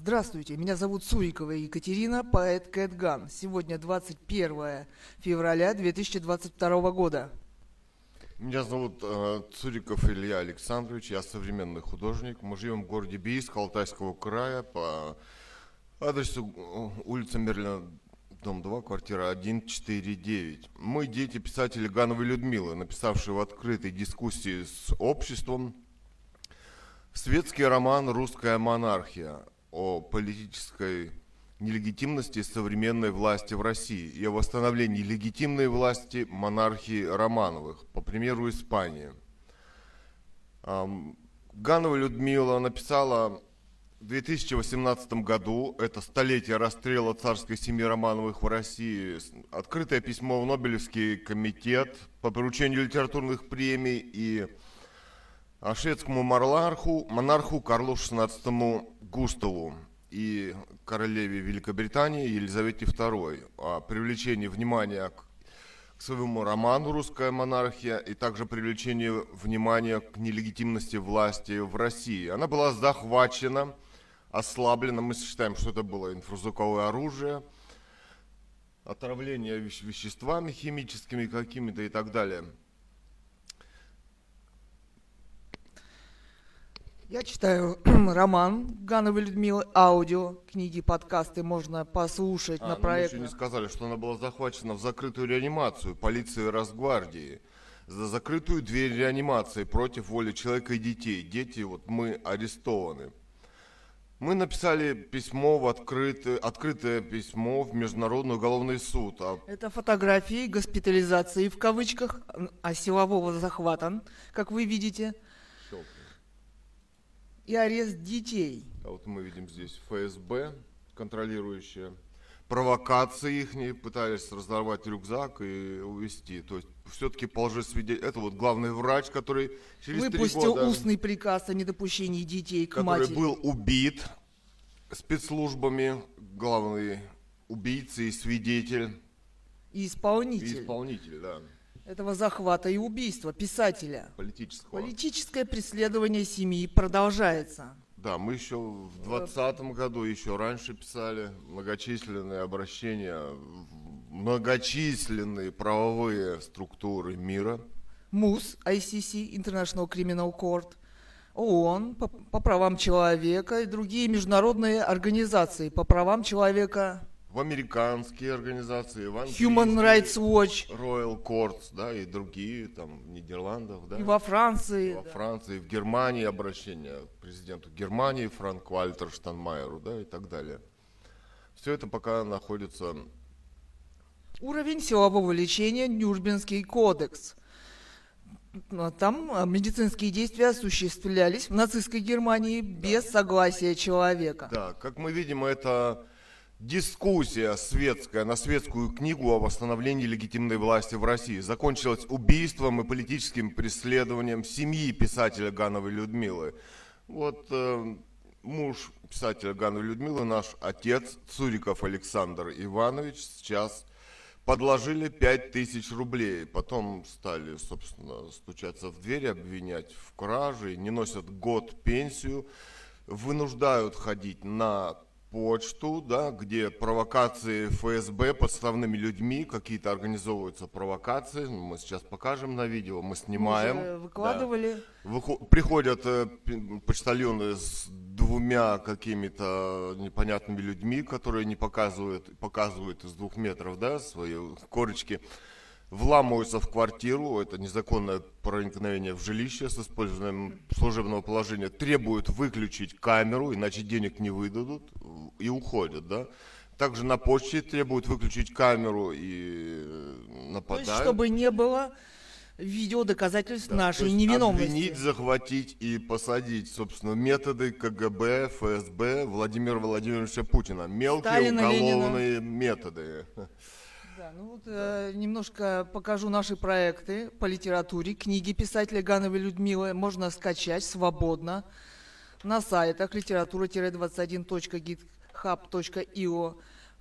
Здравствуйте, меня зовут Цурикова Екатерина, поэт Кэт Ган. Сегодня 21 февраля 2022 года. Меня зовут Цуриков Илья Александрович, я современный художник. Мы живем в городе Бийск, Алтайского края, по адресу улица Мерлина, дом 2, квартира 149. Мы дети писателя Гановой Людмилы, написавшей в открытой дискуссии с обществом светский роман «Русская монархия» о политической нелегитимности современной власти в России и о восстановлении легитимной власти монархии Романовых, по примеру Испании. Ганова Людмила написала в 2018 году, это столетие расстрела царской семьи Романовых в России, открытое письмо в Нобелевский комитет по поручению литературных премий и шведскому монарху Карлу XVI Густаву и королеве Великобритании Елизавете II о привлечении внимания к своему роману «Русская монархия» и также привлечении внимания к нелегитимности власти в России. Она была захвачена, ослаблена, мы считаем, что это было инфразвуковое оружие, отравление веществами химическими какими-то и так далее. Я читаю роман Гановой Людмилы, аудио, книги, подкасты можно послушать на проект. Еще не сказали, что она была захвачена в закрытую реанимацию полиции Росгвардии. За закрытую дверь реанимации против воли человека и детей. Дети, вот мы арестованы. Мы написали письмо в открытое письмо в Международный уголовный суд. Это фотографии госпитализации в кавычках, силового захвата, как вы видите. И арест детей. А вот мы видим здесь ФСБ, контролирующие провокации их, пытались разорвать рюкзак и увезти. То есть все-таки по лжесвидетельству. Это вот главный врач, который через 3 года... Выпустил устный приказ о недопущении детей к матери. Который был убит спецслужбами, главный убийца и свидетель. И исполнитель. И исполнитель, да. Этого захвата и убийства писателя. Политического. Политическое преследование семьи продолжается. Да, мы еще в 2020 году, еще раньше писали многочисленные обращения, многочисленные правовые структуры мира. МУС, ICC, International Criminal Court, ООН по правам человека и другие международные организации по правам человека. В американские организации, в Англии, Human Rights Watch, Royal Courts, да, и другие, там, в Нидерландах, да. И во Франции. И во Франции, в Германии обращение к президенту Германии, Франку Вальтер-Штайнмайеру, да, и так далее. Все это пока находится... Уровень силового лечения, Нюрнбергский кодекс. Там медицинские действия осуществлялись в нацистской Германии без согласия человека. Да, как мы видим, это... Дискуссия светская на светскую книгу о восстановлении легитимной власти в России закончилась убийством и политическим преследованием семьи писателя Гановой Людмилы. Вот муж писателя Гановой Людмилы, наш отец Цуриков Александр Иванович, сейчас подложили 5000 рублей. Потом стали, собственно, стучаться в дверь, обвинять в краже, не носят год пенсию, вынуждают ходить на... почту, да, где провокации ФСБ подставными людьми, какие-то организовываются провокации, мы сейчас покажем на видео, мы снимаем. Мы же выкладывали. Да. Приходят почтальоны с 2 какими-то непонятными людьми, которые не показывают из 2 метров, да, свои корочки, вламываются в квартиру, это незаконное проникновение в жилище с использованием служебного положения, требуют выключить камеру, иначе денег не выдадут, и уходят, да. Также на почте требуют выключить камеру и нападают. То есть, чтобы не было видеодоказательств, да, нашей невиновности. Обвинить, захватить и посадить, собственно, методы КГБ, ФСБ, Владимира Владимировича Путина. Мелкие Сталина, уголовные Ленина. Методы. Да, ну вот, немножко покажу наши проекты по литературе. Книги писателя Гановой Людмилы можно скачать свободно на сайтах literatura-21.github.io,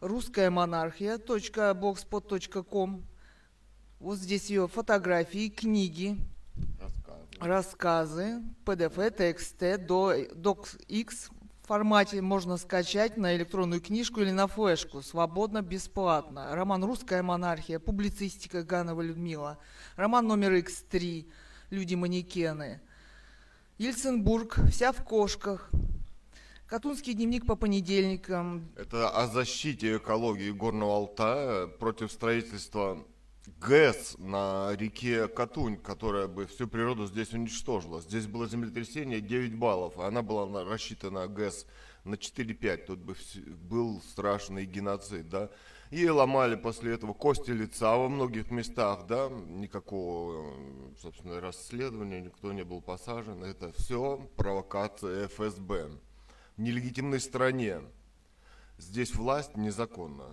ruskaymonarchia.blogspot.com. Вот здесь ее фотографии, книги, рассказы, PDF, TXT, DocX, формате можно скачать на электронную книжку или на флешку. Свободно, бесплатно. Роман «Русская монархия», публицистика Ганова Людмила. Роман номер X3 «Люди-манекены». Ельцинбург, «Вся в кошках». Катунский дневник по понедельникам. Это о защите экологии Горного Алтая против строительства ГЭС на реке Катунь, которая бы всю природу здесь уничтожила. Здесь было землетрясение 9 баллов, а она была рассчитана ГЭС на 4,5. Тут бы был страшный геноцид, да. И ломали после этого кости лица во многих местах, да. Никакого, собственно, расследования, никто не был посажен. Это все провокация ФСБ. В нелегитимной стране. Здесь власть незаконна.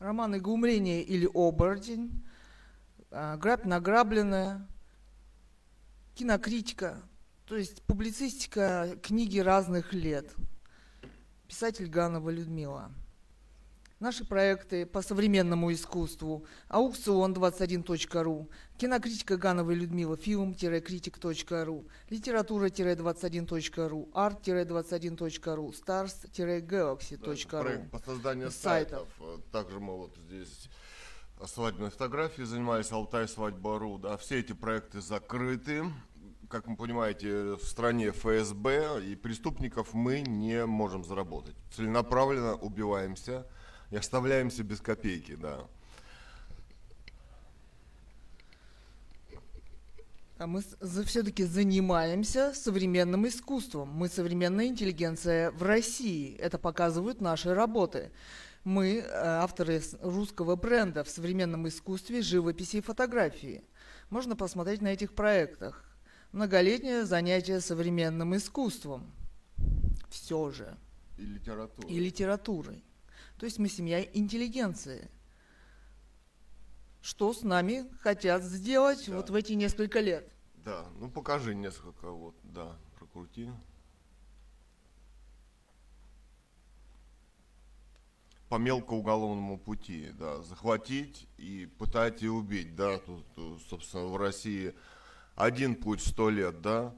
Романы «Глумление» или «Оборотень», «Грабь награбленная», кинокритика, то есть публицистика, книги разных лет. Писатель Ганова Людмила. Наши проекты по современному искусству, аукцион21.ру, кинокритика Гановой Людмила, film-critic.ru, литература-21.ру, art-21.ру, stars-galaxy.ru. По созданию сайтов. Также мы вот здесь свадебной фотографией занимались, Алтай, свадьба.ру, да, все эти проекты закрыты. Как вы понимаете, в стране ФСБ и преступников мы не можем заработать. Целенаправленно убиваемся. И оставляемся без копейки, да. А мы все-таки занимаемся современным искусством. Мы современная интеллигенция в России. Это показывают наши работы. Мы авторы русского бренда в современном искусстве, живописи и фотографии. Можно посмотреть на этих проектах. Многолетнее занятие современным искусством. Все же. И литературой. И литературой. То есть мы семья интеллигенции. Что с нами хотят сделать, да, вот в эти несколько лет? Да, ну покажи несколько, вот, да, прокрути. По мелкоуголовному пути, да, захватить и пытать и убить, да, тут, собственно, в России один путь 100 лет, да,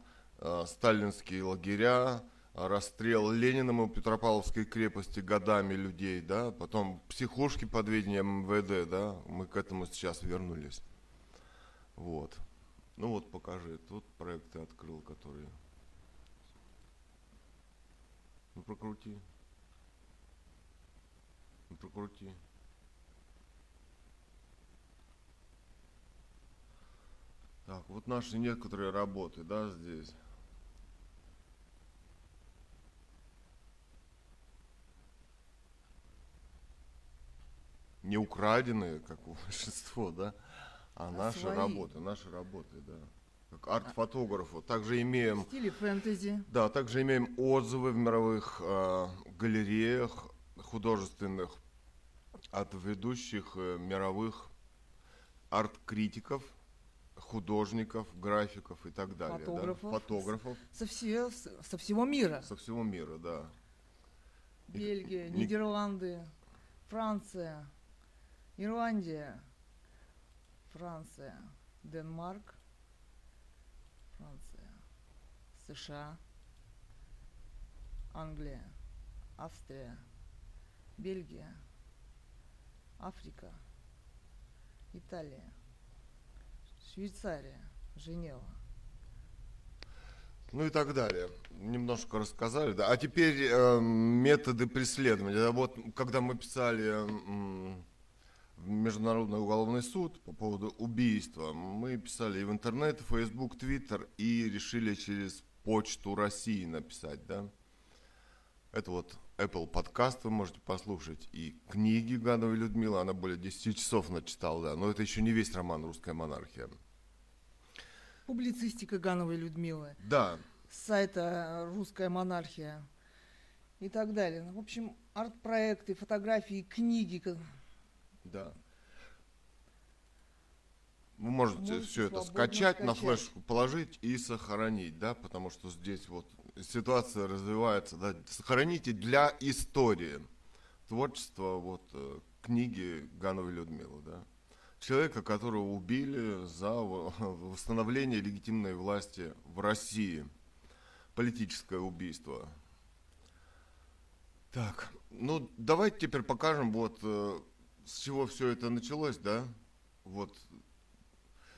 сталинские лагеря, расстрел Лениным у Петропавловской крепости годами людей, да, потом психушки под ведением МВД, да, мы к этому сейчас вернулись. Вот. Ну вот покажи, тут проект ты открыл, который. Ну прокрути. Ну прокрути. Так, вот наши некоторые работы, да, здесь. Не украденные, как у большинства, да, а наши работы, да. Как арт-фотографу. Также имеем. В стиле фэнтези. Да, также имеем отзывы в мировых галереях художественных от ведущих мировых арт-критиков, художников, графиков и так далее. Фотографов. Да? Фотографов. Со всего мира. Со всего мира, да. Бельгия, Нидерланды, Франция, Ирландия, Франция, Денмарк, Франция, США, Англия, Австрия, Бельгия, Африка, Италия, Швейцария, Женева. Ну и так далее. Немножко рассказали, да. А теперь методы преследования. Вот когда мы писали в Международный уголовный суд по поводу убийства, мы писали и в интернет, и в Facebook, Twitter, и решили через почту России написать, да. Это вот Apple подкаст, вы можете послушать, и книги Гановой Людмилы, она более 10 часов начитала, да. Но это еще не весь роман «Русская монархия». Публицистика Гановой Людмилы, да, с сайта «Русская монархия» и так далее. В общем, арт-проекты, фотографии, книги. Да. Вы можете все это скачать, на флешку положить и сохранить, да, потому что здесь вот ситуация развивается. Да. Сохраните для истории творчество вот книги Гановой Людмилы, да. Человека, которого убили за восстановление легитимной власти в России. Политическое убийство. Так, ну давайте теперь покажем, вот с чего все это началось, да? Вот,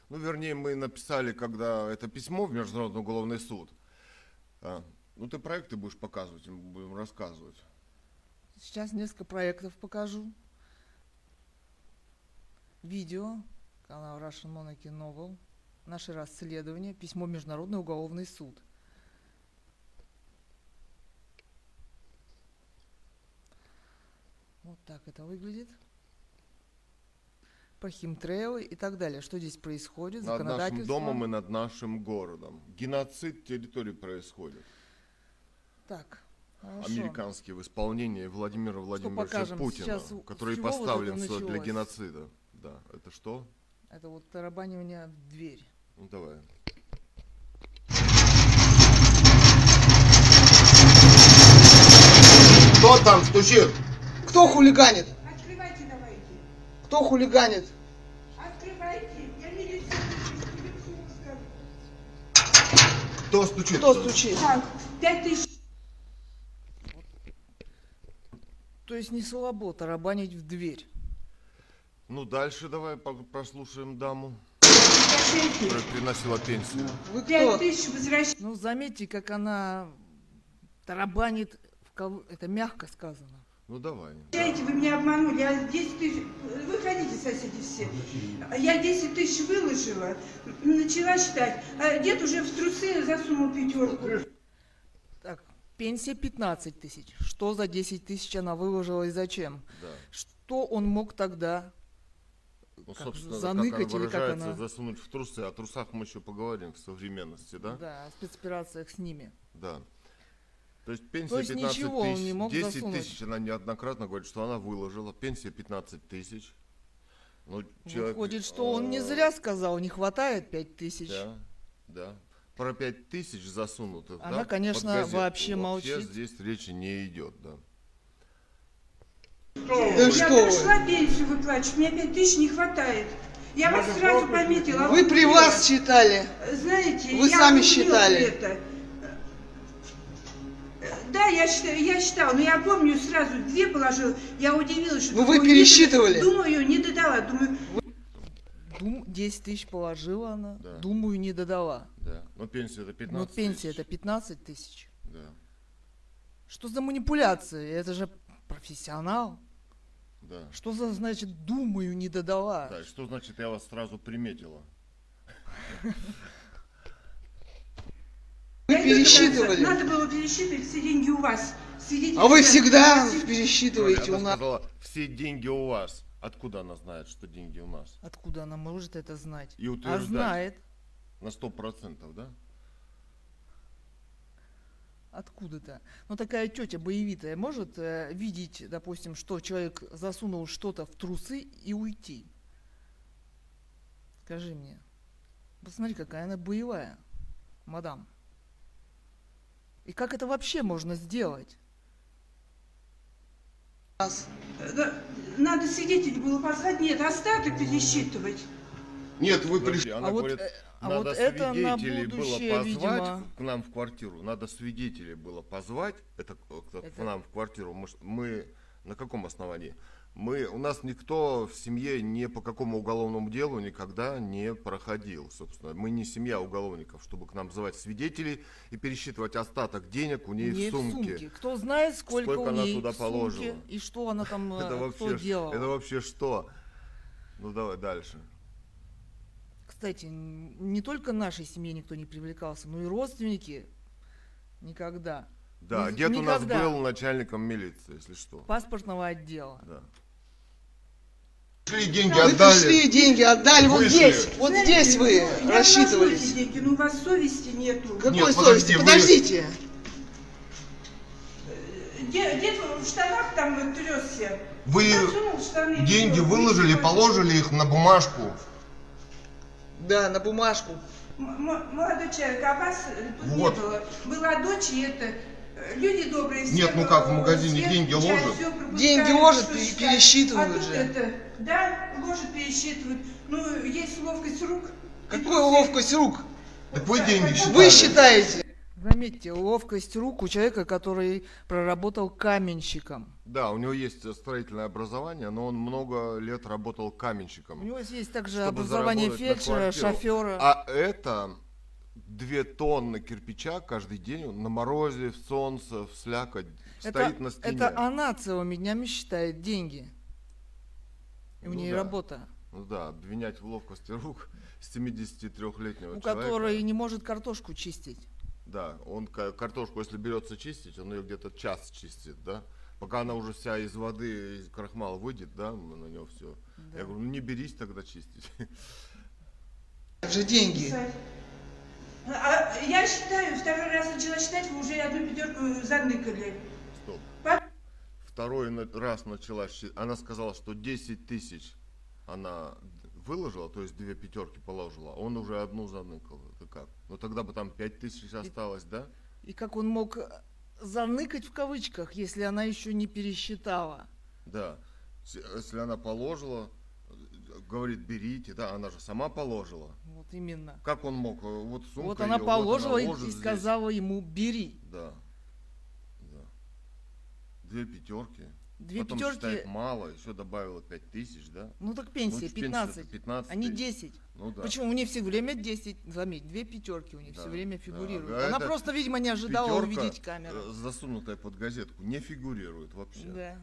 ну вернее, мы написали, когда это письмо в Международный уголовный суд. Ну ты проекты будешь показывать, мы будем рассказывать. Сейчас несколько проектов покажу. Видео, канал Russian Monarchy Novel, наше расследование, письмо в Международный уголовный суд. Вот так это выглядит. Про химтрейлы и так далее. Что здесь происходит? Над нашим домом и над нашим городом. Геноцид территории происходит. Так, хорошо. Американский в исполнении Владимира Владимировича Путина, который поставлен вот для геноцида. Да, это что? Это вот тарабанивание в дверь. Ну, давай. Кто там стучит? Кто хулиганит? Открывайте, давайте. Кто хулиганит? Открывайте. Я милицию скажу. Кто стучит? Кто стучит? Так, 5000. То есть не слабо тарабанить в дверь. Ну, дальше давай прослушаем даму, которая приносила пенсию. Вы кто? 5000 возвращаете. Ну, заметьте, как она тарабанит, это мягко сказано. Ну давай. Вы меня обманули, я 10 000, выходите, соседи все. Я 10 000 выложила, начала считать, а дед уже в трусы засунул 5. Так, пенсия 15 000. Что за 10 000 она выложила и зачем? Да. Что он мог тогда, ну, как, заныкать, как или как она... засунуть в трусы, о трусах мы еще поговорим в современности, да? Да, о спецоперациях с ними. Да. То есть пенсия 15 000, 10 000, она неоднократно говорит, что она выложила, пенсия 15 000. Ну, человек... Выходит, что он не зря сказал, не хватает 5 000. Да, да. Про 5 000 засунуто. Она, да, конечно, вообще молчит. Вообще здесь речи не идет, да. Да что я пришла пенсию выплачивать, мне 5 000 не хватает. Я вас сразу пометила. Вы при вас считали. Знаете, вы сами считали. Это. Да, я считала, но я помню, сразу 2 положила, я удивилась, что... Ну вы пересчитывали? Думаю, не додала, думаю... 10 000 положила она, да. Думаю, не додала. Да, но пенсия это 15 000. Но пенсия это 15 000. Да. Что за манипуляции? Это же профессионал. Да. Что за, значит, думаю, не додала? Да, что значит, я вас сразу приметила? Вы пересчитывали? Надо было пересчитывать все деньги у вас. А вы всегда пересчитываете у нас. Она сказала, все деньги у вас. Откуда она знает, что деньги у нас? Откуда она может это знать? И утверждать. А знает. На 100%, да? Откуда-то. Но такая тетя боевитая может видеть, допустим, что человек засунул что-то в трусы и уйти? Скажи мне. Посмотри, какая она боевая, мадам. И как это вообще можно сделать? Надо свидетель было позвать, нет, остаток пересчитывать. Нет, вы пришли. Она говорит, надо свидетелей было позвать к нам в квартиру. Надо свидетелей было позвать к нам в квартиру. Мы на каком основании? У нас никто в семье ни по какому уголовному делу никогда не проходил, собственно. Мы не семья уголовников, чтобы к нам называть свидетелей и пересчитывать остаток денег у ней в сумке. Кто знает, сколько у ней туда в сумке положила. И что она там делала. Это вообще что? Ну давай дальше. Кстати, не только нашей семье никто не привлекался, но и родственники никогда. Да, дед у нас был начальником милиции, если что. Паспортного отдела. Да. Пришли, деньги отдали. Пришли, деньги отдали. Вот здесь, вот здесь вы рассчитывались. Ну, у вас совести нету. Какой совести? Подождите. Дед в штанах там трёсся. Вы деньги выложили, положили их на бумажку. Да, на бумажку. Молодой человек, а вас тут не было. Была дочь, и это... Люди добрые, все... Нет, ну как, в магазине деньги ложат? Деньги ложат, пересчитывают же. Это, да, ложат, пересчитывают. Ну, есть ловкость рук. Какая ловкость рук? Так вы деньги считаете. Вы считаете. Заметьте, ловкость рук у человека, который проработал каменщиком. Да, у него есть строительное образование, но он много лет работал каменщиком. У него есть также образование фельдшера, шофера. А это 2 тонны кирпича каждый день на морозе, в солнце, в слякоть стоит на стене. Это она целыми днями считает деньги. И у нее работа. Ну да, обвинять в ловкости рук 73-летнего человека. Который не может картошку чистить. Да, он картошку, если берется чистить, он ее где-то час чистит, да, пока она уже вся из воды, из крахмала выйдет, да, на него все. Да. Я говорю, ну не берись тогда чистить. Это же деньги. А я считаю, второй раз начала считать, вы уже 1 пятерку заныкали. Стоп. Второй раз начала считать, она сказала, что 10 тысяч она выложила, то есть 2 пятерки положила, он уже 1 заныкал. Это как? Ну тогда бы там 5 тысяч осталось, да? И как он мог заныкать в кавычках, если она еще не пересчитала? Да, если она положила, говорит, берите, да, она же сама положила. Вот именно. Как он мог? Вот сумка. Вот она ее, положила вот она и сказала ему, бери. Да. Да. 2 пятерки. 2 пятерки. Считает мало, еще добавила 5 тысяч, да? Ну так пенсия, 15, а не 10. Ну, да. Почему? У нее все время 10, заметь, 2 пятерки у нее да, все время фигурируют. Да. Она просто, видимо, не ожидала увидеть камеру. Засунутая под газетку, не фигурирует вообще. Да.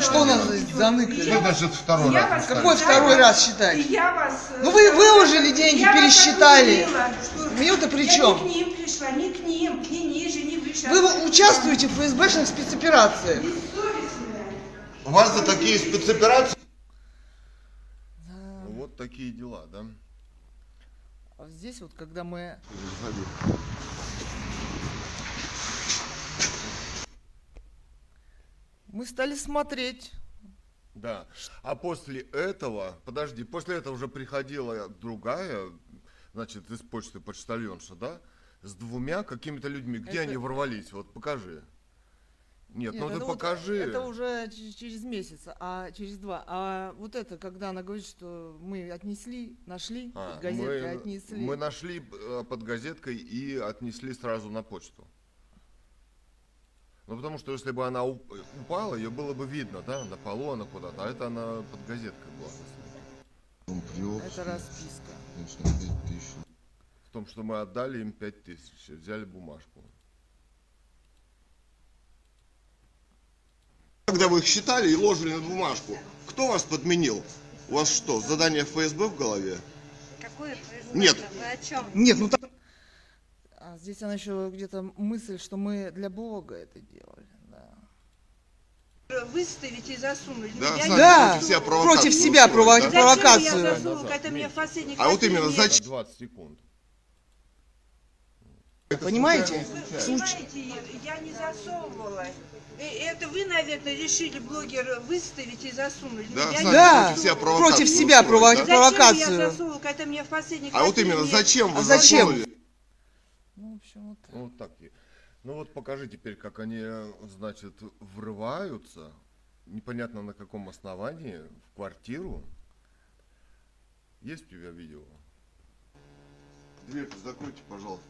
Что нас здесь заныкали? Что значит второй раз? Какой второй раз считать? Ну вы выложили деньги, пересчитали. Мне-то при чем? Я не к ним пришла, не к ним, не ниже, не выше. Вы участвуете в ФСБшных спецоперациях. У вас за такие спецоперации? Вот такие дела, да? А здесь вот, когда мы... Мы стали смотреть. Да. А после этого, подожди, после этого уже приходила другая, значит, из почты почтальонша, да, с 2 какими-то людьми. Где они ворвались? Вот покажи. Нет, ну ты вот покажи. Это уже через месяц, а через 2. А вот это, когда она говорит, что мы отнесли, нашли, под газеткой отнесли. Мы нашли под газеткой и отнесли сразу на почту. Ну, потому что, если бы она упала, ее было бы видно, да, на полу она куда-то, а это она под газеткой была. Это расписка. В том, что мы отдали им 5 тысяч, взяли бумажку. Когда вы их считали и ложили на бумажку, кто вас подменил? У вас что, задание ФСБ в голове? Какое ФСБ? Нет. Вы о чем? Нет, ну так... А здесь она еще где-то мысль, что мы для блога это делали. Да. Выставить и засунуть. Да, да. Против себя провокацию. Да? Засуну, да, меня а вот именно зачем? 20 секунд. Понимаете? Понимаете, я не засовывала. Это вы, наверное, решили блогера выставить и засунули. Да, да. Против себя провокацию. Я засунула, когда меня в последний а вот именно зачем вы засунули? Ну, в общем, вот так. Вот так. Ну вот покажи теперь, как они, значит, врываются, непонятно на каком основании, в квартиру. Есть у тебя видео? Дверь закройте, пожалуйста.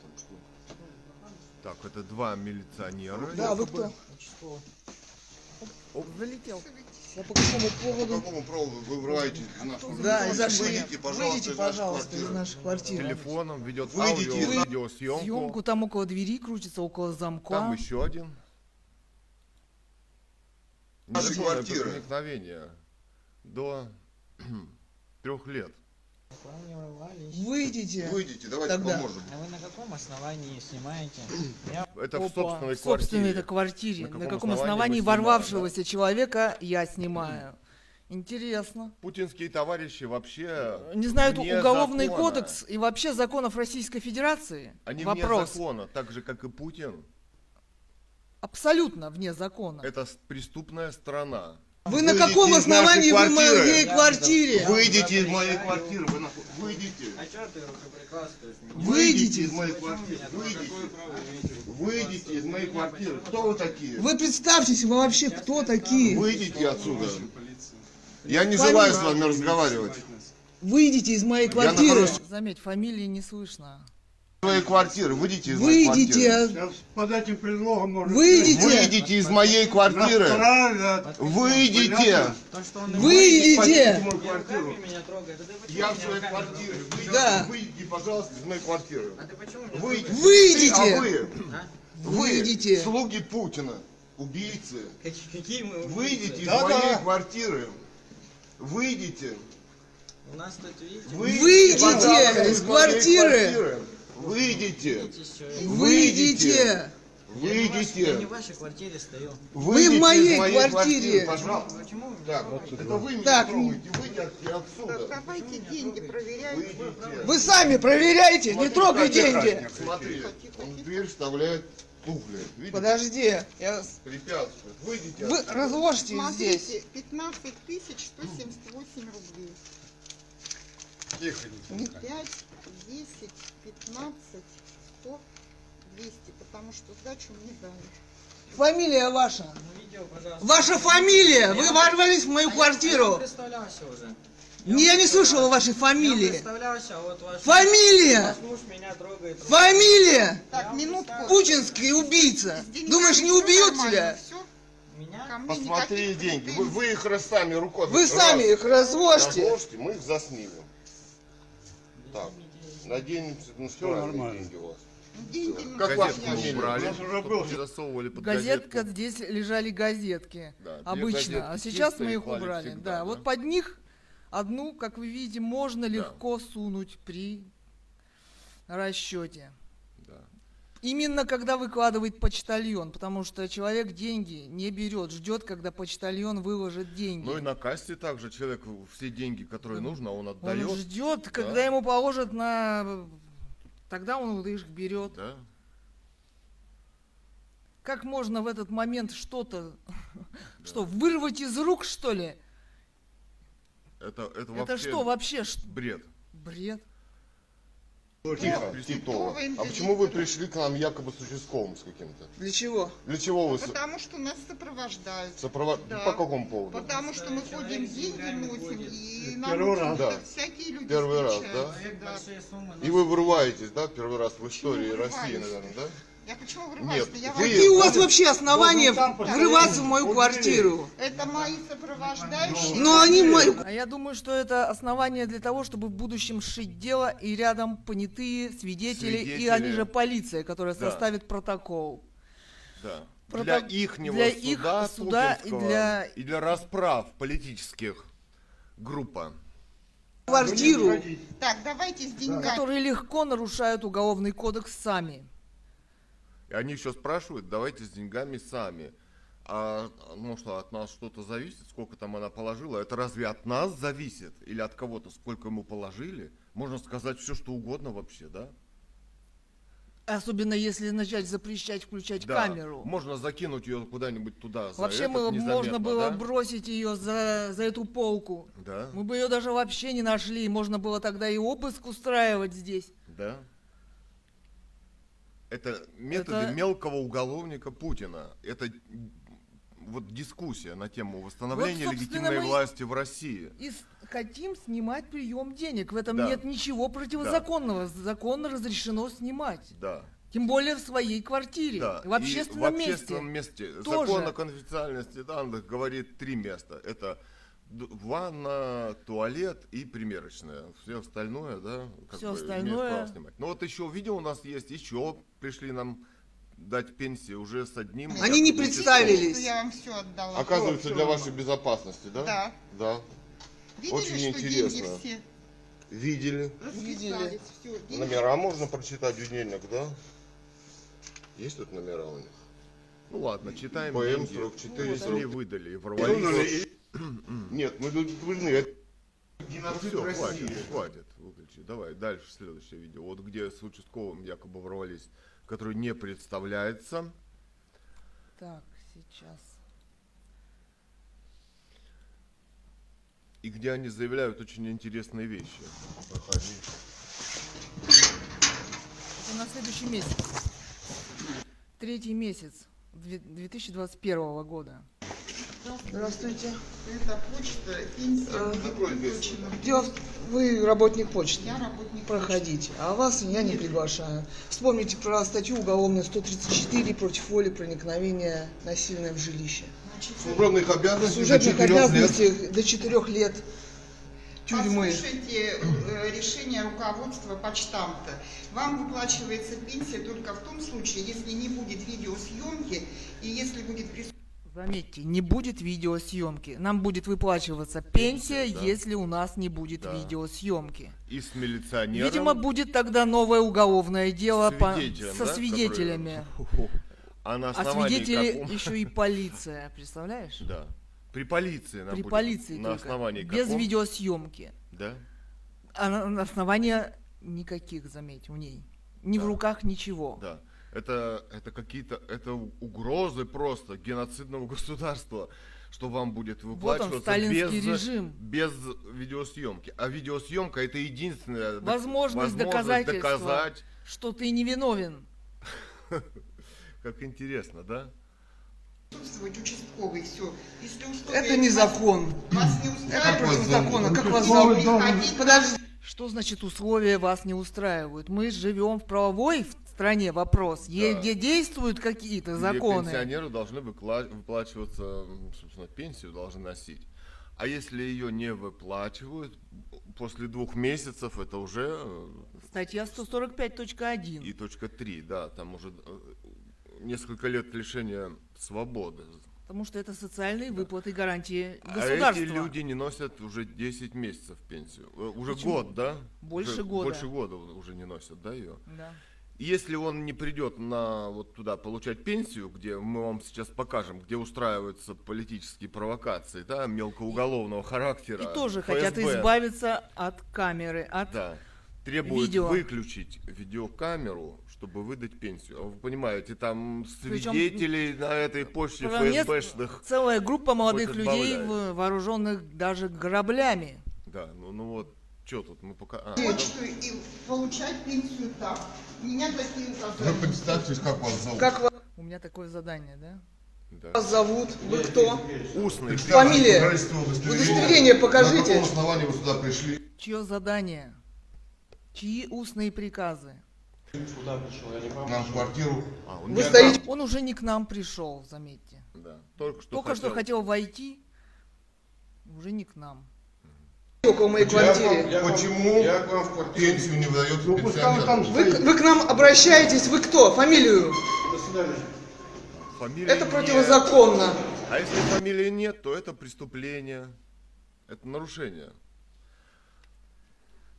Так, это 2 милиционера. Да, вы кто? Что? Залетел. Да по какому поводу? По какому проводу вы врываетесь в нашу квартиру? Да, выйдите, пожалуйста, из нашей квартиры. Телефоном ведет аудио, видеосъемку. Съемку там около двери крутится, около замка. Там еще один. Наши квартиры. Проникновение до 3 лет. Выйдите. Выйдите, давайте поможем. А вы на каком основании снимаете? Это в собственной квартире. В собственной квартире. На каком основании ворвавшегося человека я снимаю? Интересно. Путинские товарищи вообще не знают уголовный кодекс и вообще законов Российской Федерации. Они вне закона, так же как и Путин. Абсолютно вне закона. Это преступная страна. Вы на каком основании вы в моей квартире? Выйдите из моей квартиры, вы выйдите. А что ты рукоприкладствуешь? Выйдите из моей квартиры. Выйдите из моей квартиры. Кто вы такие? Вы представьтесь, вы вообще кто такие? Выйдите отсюда. Я не желаю с вами разговаривать. Выйдите из моей квартиры. Заметь, фамилии не слышно. Своей квартиры. Выйдите из моей квартиры. Под этим предлогом можно... Выйдите из моей квартиры. Выйдите. Выйдите. Я в своей квартире. Выйдите, пожалуйста, из моей квартиры. Выйдите. Выйдите. Слуги Путина. Убийцы. Выйдите из моей квартиры. Выйдите. Выйдите из квартиры. Выйдите! Выйдите! Выйдите! Я не в вашей квартире стою. Вы в моей квартире! Пожалуйста. Почему? Да, это вы меня так трогаете. Выйдите отсюда. Давайте деньги проверяйте. Вы сами проверяйте, не трогай деньги. Смотри, он дверь вставляет туфли. Видите? Подожди. Я... Препятствует. Выйдите отсюда. Вы разложите здесь. Смотрите, 15178 рублей. Тихо, не 5, 10, 15, 100, 200, потому что сдачу мне дали. Фамилия ваша? Ну, видео, пожалуйста. Ваша фамилия! Вы ворвались в мою квартиру! Я представлялся уже. Я не слышала вашей фамилии. Я представлялся, вот ваша... Фамилия! Ваш муж меня трогает. Фамилия! Так, минутку. Путинский убийца. Думаешь, не убьют тебя? Посмотри деньги. Вы их сами рукой. Вы сами их разложьте. Разложьте, мы их заснимем. Так, надеемся, ну все нормально. Деньги у вас. Как газетки убрали, засовывали под газетку. Здесь лежали газетки, да, обычно, газетки, а сейчас мы их убрали. Всегда, да. Да, вот под них одну, как вы видите, можно легко сунуть при расчете. Да. Именно когда выкладывает почтальон, потому что человек деньги не берет, ждет, когда почтальон выложит деньги. Ну и на кассе также человек все деньги, которые нужно, он отдает. Он ждет, когда ему положат на... Тогда он их берет. Да. Как можно в этот момент что-то... Что, вырвать из рук, что ли? Это вообще что вообще? Бред. Бред. Тихо, Титова. А почему вы пришли к нам якобы с участковым с каким-то? Для чего? Для чего вы? Потому что нас сопровождают. Да. По какому поводу? Потому что мы ходим, деньги носим, и нам всякие люди. Первый раз, да? И вы вырываетесь, да, первый раз в истории России, наверное, да? Я почему врываюсь? Какие у вас вообще основания врываться в мою квартиру? Это мои сопровождающие. Но они мои... А я думаю, что это основание для того, чтобы в будущем шить дело, и рядом понятые, свидетели. И они же полиция, которая составит протокол. Да. Для их суда и для расправ политических группа. Квартиру, так, давайте с деньгами. Которые легко нарушают уголовный кодекс сами. Они еще спрашивают, давайте с деньгами сами. А ну что, от нас что-то зависит, сколько там она положила? Это разве от нас зависит? Или от кого-то, сколько ему положили? Можно сказать все, что угодно вообще, да? Особенно если начать запрещать включать камеру. Можно закинуть ее куда-нибудь туда. Вообще можно было бросить ее за эту полку. Да. Мы бы ее даже вообще не нашли. Можно было тогда и обыск устраивать здесь. Да. Это методы мелкого уголовника Путина. Это вот дискуссия на тему восстановления легитимной власти в России. И хотим снимать прием денег. В этом нет ничего противозаконного. Законно разрешено снимать. Да. Тем более в своей квартире. Да. В общественном месте. В общественном месте. Закон о конфиденциальности данных говорит 3 места. Это ванна, туалет и примерочная. Все остальное, да? Все остальное. Ну вот еще видео у нас есть, еще пришли нам дать пенсии уже с одним. Они не представились. Я вам все отдала. Оказывается, для вашей безопасности, да? Да. Да. Видели, очень интересно. Все? Видели. Видели. Все, номера можно прочитать у денег, да? Есть тут номера у них? Ну ладно, читаем. ПМ 44 они выдали, ворвались. Нет, мы должны. Все, хватит, выключи. Давай дальше следующее видео. Вот где с участковым якобы ворвались, который не представляется. Так, сейчас. И где они заявляют очень интересные вещи. Проходи. Это на следующий месяц. 3-й месяц 2021 года. Здравствуйте. Это почта, пенсия. Вы работник почты. Я работник. Проходите. Почты. А вас я не приглашаю. Вспомните про статью уголовную 134 против воли проникновения насильное в жилище. Служебных обязанностей до 4 лет. Тюрьмы. Послушайте решение руководства почтамта. Вам выплачивается пенсия только в том случае, если не будет видеосъемки и если будет присутствие. Заметьте, не будет видеосъемки. Нам будет выплачиваться пенсия, да, если у нас не будет видеосъемки. И с милиционером. Видимо, будет тогда новое уголовное дело со свидетелями. Которые... А свидетели каком... еще и полиция, представляешь? Да. При полиции нам будет на основании каком? Без видеосъемки. Да. А основания никаких, заметь, у ней. Ни в руках ничего. Да. Это какие-то угрозы просто геноцидного государства, что вам будет выплачиваться без видеосъемки. А видеосъемка это единственная возможность доказать, что ты невиновен. Как интересно, да? Участковый, все. Это не закон. Вас не устраивает. Это против закона. Как вас зовут? Подожди. Что значит условия вас не устраивают? Мы живем в правовой стране, вопрос. Да. Где действуют какие-то законы. Где пенсионеры должны выплачиваться, собственно, пенсию должны носить. А если ее не выплачивают, после 2 месяцев это уже... Статья 145.1. И точка 3, да, там уже... Несколько лет лишения свободы. Потому что это социальные выплаты и гарантии государства. А эти люди не носят уже 10 месяцев пенсию. Уже год, да? Больше года уже не носят, да, ее? Да. Если он не придет на вот туда получать пенсию, где мы вам сейчас покажем, где устраиваются политические провокации, да, мелкоуголовного характера. И тоже ФСБ. Хотят избавиться от камеры, требуют выключить видеокамеру, чтобы выдать пенсию. Вы понимаете, там свидетелей на этой почте ФСБшных... Целая группа молодых людей, вооруженных даже граблями. Да, ну вот, что тут мы пока... Почту и получать пенсию там. У меня такие задания. Ну, представьтесь, как вас зовут. У меня такое задание, да? Да. Вас зовут? Вы кто? Устный. Фамилия? Удостоверение покажите. На каком основании вы сюда пришли? Чье задание? Чьи устные приказы? Сюда пришел, я не помню. Нам в квартиру. Он уже не к нам пришел, заметьте. Да. Только что хотел войти, уже не к нам. Около моей квартиры. Почему пенсию не выдает пенсионерам? Вы к нам обращаетесь, вы кто? Фамилию? До свидания. Фамилии это противозаконно. Нет. А если фамилии нет, то это преступление, это нарушение.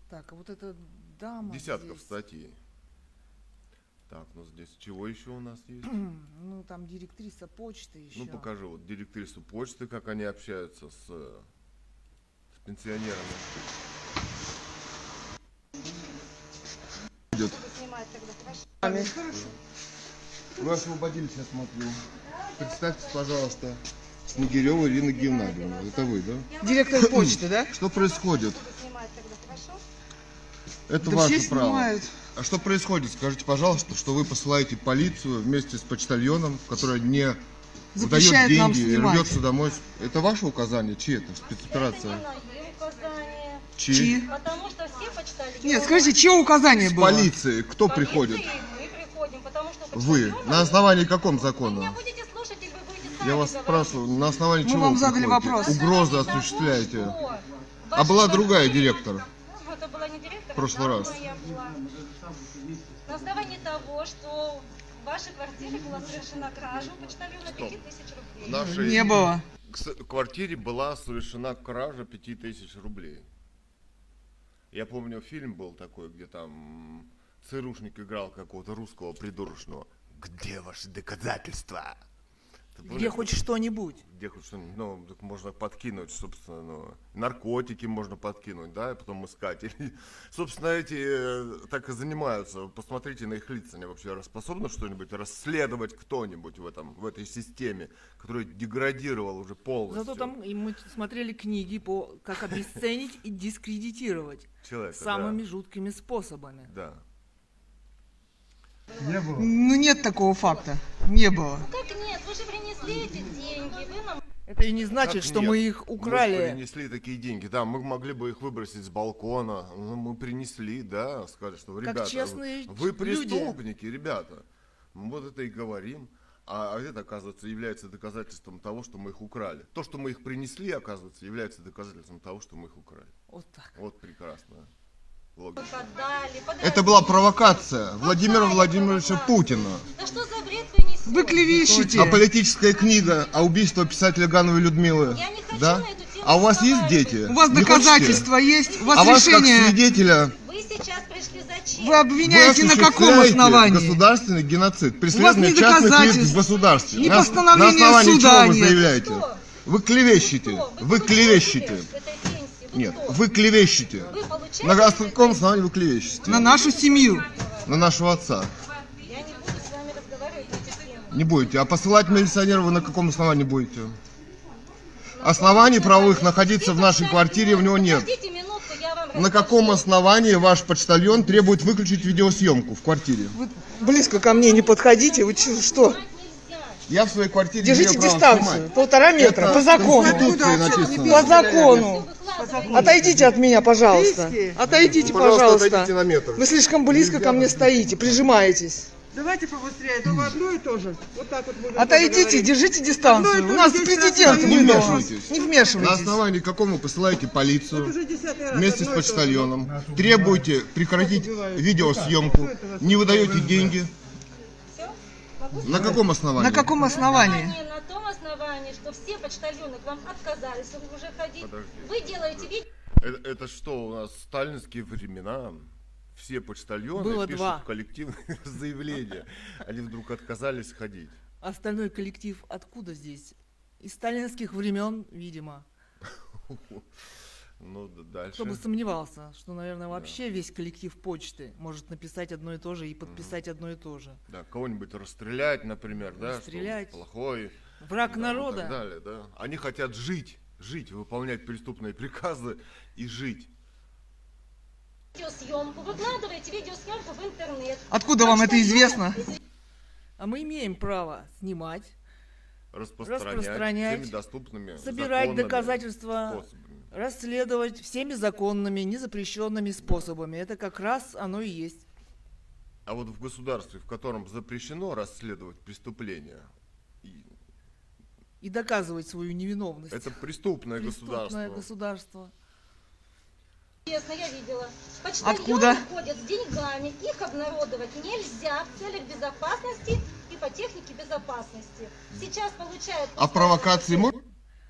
Так, а вот эта дама. Десятков здесь статей. Так, ну здесь чего еще у нас есть? Ну, там директриса почты еще. Ну, покажу вот директрису почты, как они общаются с пенсионерами. Идет. Вы освободились, я смотрю. Представьтесь, пожалуйста, Снегирева Ирина Геннадьевна. Это вы, да? Директор почты, да? Что происходит? Это да ваше право. А что происходит? Скажите, пожалуйста, что вы посылаете полицию вместе с почтальоном, который не выдает деньги и рвется домой. Это ваше указание? Чьи это? Спецоперация? Это не мои указания. Чьи? Потому что все почтальоны... Нет, скажите, чье указание было? С полиции. Кто приходит? Мы приходим, потому что почтальон... Вы? На основании каком закона? Вы меня будете слушать, и вы будете сами. Я вас спрашиваю, на основании чего вы приходите? Мы вам задали вопрос. Угрозы осуществляете. А была другая директор. В прошлый раз. На основании того, что в вашей квартире была совершена кража, почтальона 5000 рублей. В нашей не было. Квартире была совершена кража 5000 рублей. Я помню, фильм был такой, где там ЦРУшник играл какого-то русского придурочного. Где ваши доказательства? Где хоть что-нибудь. Где хоть что-нибудь. Ну, можно подкинуть, собственно, ну, наркотики можно подкинуть, да, и потом искать. И, собственно, эти так и занимаются. Посмотрите на их лица. Они вообще способны что-нибудь расследовать кто-нибудь в этой системе, которая деградировала уже полностью. Зато там и мы смотрели книги по как обесценить и дискредитировать самыми жуткими способами. Да. Не было. Ну нет такого факта. Не было. Ну как нет? Вы же принесли эти деньги. Вы нам... Это и не значит, что мы их украли. Мы принесли такие деньги, да, мы могли бы их выбросить с балкона, но мы принесли, да, сказали, что, ребята, вы преступники, ребята. Мы вот это и говорим. А это, оказывается, является доказательством того, что мы их украли. То, что мы их принесли, оказывается, является доказательством того, что мы их украли. Вот так. Вот прекрасно. Логично. Это была провокация Владимира Владимировича Путина. Да что за бред вы несете? Вы клевещете. А политическая книга, а убийство писателя Гановой Людмилы. Я не хочу, да? На эту тему. А у вас есть дети? У вас не доказательства хотите? Есть? У вас а решение? Вас как свидетеля... Вы обвиняете на каком основании? Государственный геноцид. Преследование частных лиц в государстве. Не постановление суда. На основании чего вы заявляете? Что? Вы клевещете. Вы клевещете. Нет, вы клевещете. На каком основании вы клевещете? На нашу семью. На нашего отца. Я не буду с вами разговаривать на эти темы. Не будете. А посылать милиционеров вы на каком основании будете? Оснований правовых находиться в нашей квартире у него нет. На каком основании ваш почтальон требует выключить видеосъемку в квартире? Вы близко ко мне не подходите, вы что? Я в своей квартире... Держите дистанцию, 1,5 метра, это по закону. По закону. Отойдите от меня, пожалуйста. Отойдите, пожалуйста. На метр. Вы слишком близко ко мне стоите, прижимаетесь. Давайте побыстрее, это одно и то же. Вот так вот будем. Отойдите, держите дистанцию. У нас президент вмешивайтесь. Не вмешивайтесь. На основании какого вы посылаете полицию вместе с почтальоном, требуете прекратить видеосъемку, не выдаете деньги. На каком основании? На каком основании? На том основании, что все почтальоны к вам отказались уже ходить. Вы делаете видео. Это что, у нас сталинские времена? Все почтальоны пишут коллективные заявления. Они вдруг отказались ходить. Остальной коллектив откуда здесь? Из сталинских времен, видимо. Ну, дальше. Чтобы сомневался, что, наверное, вообще весь коллектив почты может написать одно и то же и подписать одно и то же. Да, кого-нибудь расстрелять, например, да? Расстрелять. Плохой. Враг народа. И так далее, да. Они хотят жить, выполнять преступные приказы и жить. Видеосъемку, выкладываете видеосъемку в интернет. Откуда вам это известно? А мы имеем право снимать, распространять всеми доступными, собирать доказательства, способами. Расследовать всеми законными, незапрещенными способами. Это как раз оно и есть. А вот в государстве, в котором запрещено расследовать преступления и доказывать свою невиновность. Это преступное государство. Интересно, я видела. Почтальоны ходят с деньгами, их обнародовать нельзя в целях безопасности и по технике безопасности. Сейчас получают... А провокации мы?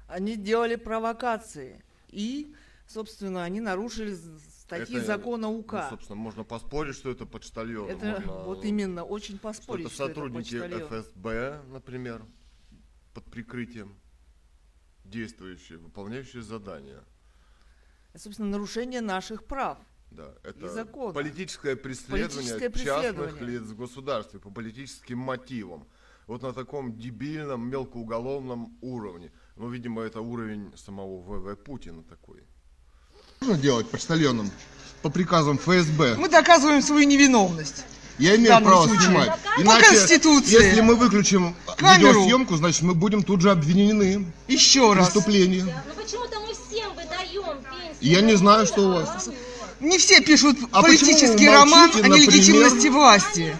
Они делали провокации. И, собственно, они нарушили статьи закона УК. Ну, собственно, можно поспорить, что это почтальон. Это можно... вот именно, очень поспорить, что это сотрудники ФСБ, например, под прикрытием действующие, выполняющие задания. Собственно, нарушение наших прав. Да, это и закона. Политическое преследование частных лиц в государстве по политическим мотивам. Вот на таком дебильном, мелкоуголовном уровне. Ну, видимо, это уровень самого ВВ Путина такой. Нужно делать почтальоном по приказам ФСБ. Мы доказываем свою невиновность. Я имею право снимать. Иначе, по Конституции. Если мы выключим камеру, видеосъемку, значит, мы будем тут же обвинены в преступлении. Ну, почему-то мы всем выдаем пенсию. Я не знаю, что у вас. Не все пишут политический роман о нелегитимности власти.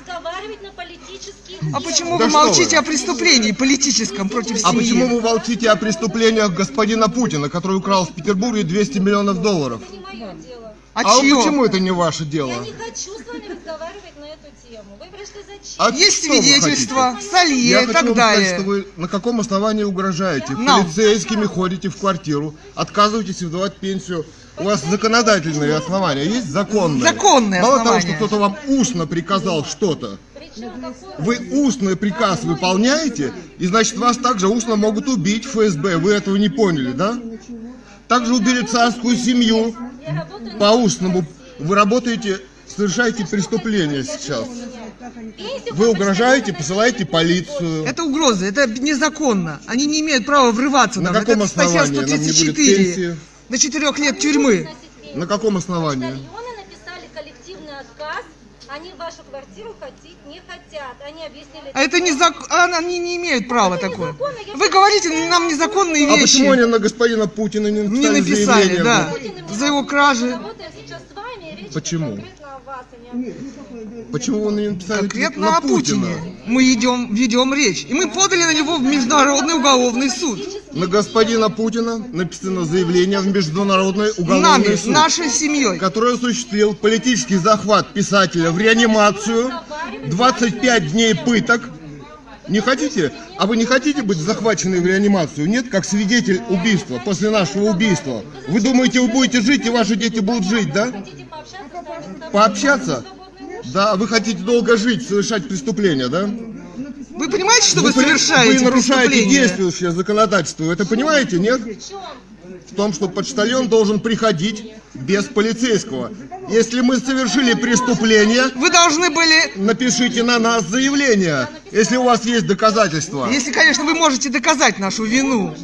А почему вы молчите о преступлении политическом против семьи? А почему вы молчите о преступлениях господина Путина, который украл в Петербурге $200 миллионов? А почему это не ваше дело? Я не хочу с вами разговаривать на эту тему. Вы пришли зачем? Есть свидетельства, солье и так далее. Я хочу сказать, что вы на каком основании угрожаете? Полицейскими ходите в квартиру, отказываетесь выдавать пенсию. У вас законодательные основания есть? Законные. Законные основания. Мало того, что кто-то вам устно приказал что-то. Вы устный приказ выполняете, и значит вас также устно могут убить ФСБ. Вы этого не поняли, да? Также убили царскую семью. По устному. Вы работаете, совершаете преступление сейчас. Вы угрожаете, посылаете полицию. Это угроза, это незаконно. Они не имеют права врываться на нас. Это статья 134. До 4 лет тюрьмы. На каком основании? Почтальоны написали коллективный отказ Они вашу квартиру хотеть не хотят. Они объяснили... А это незаконно, они не имеют права такое. Вы говорите нам незаконные вещи. А почему они на господина Путина не написали, да, за его кражи? Почему? Почему он не написал конкретно о Путине? Мы ведем речь. И мы подали на него в Международный уголовный суд. На господина Путина написано заявление в Международный уголовный суд. Нашей семьей. Который осуществил политический захват писателя в реанимацию, 25 дней пыток. Не хотите? А вы не хотите быть захвачены в реанимацию? Нет, как свидетель убийства, после нашего убийства. Вы думаете, вы будете жить и ваши дети будут жить, да? Пообщаться? Да, вы хотите долго жить, совершать преступления, да? Вы понимаете, что вы совершаете? Вы нарушаете действующее законодательство. Вы это понимаете, нет? В том, что почтальон должен приходить без полицейского. Если мы совершили преступление, вы должны были... Напишите на нас заявление, если у вас есть доказательства. Если, конечно, вы можете доказать нашу вину.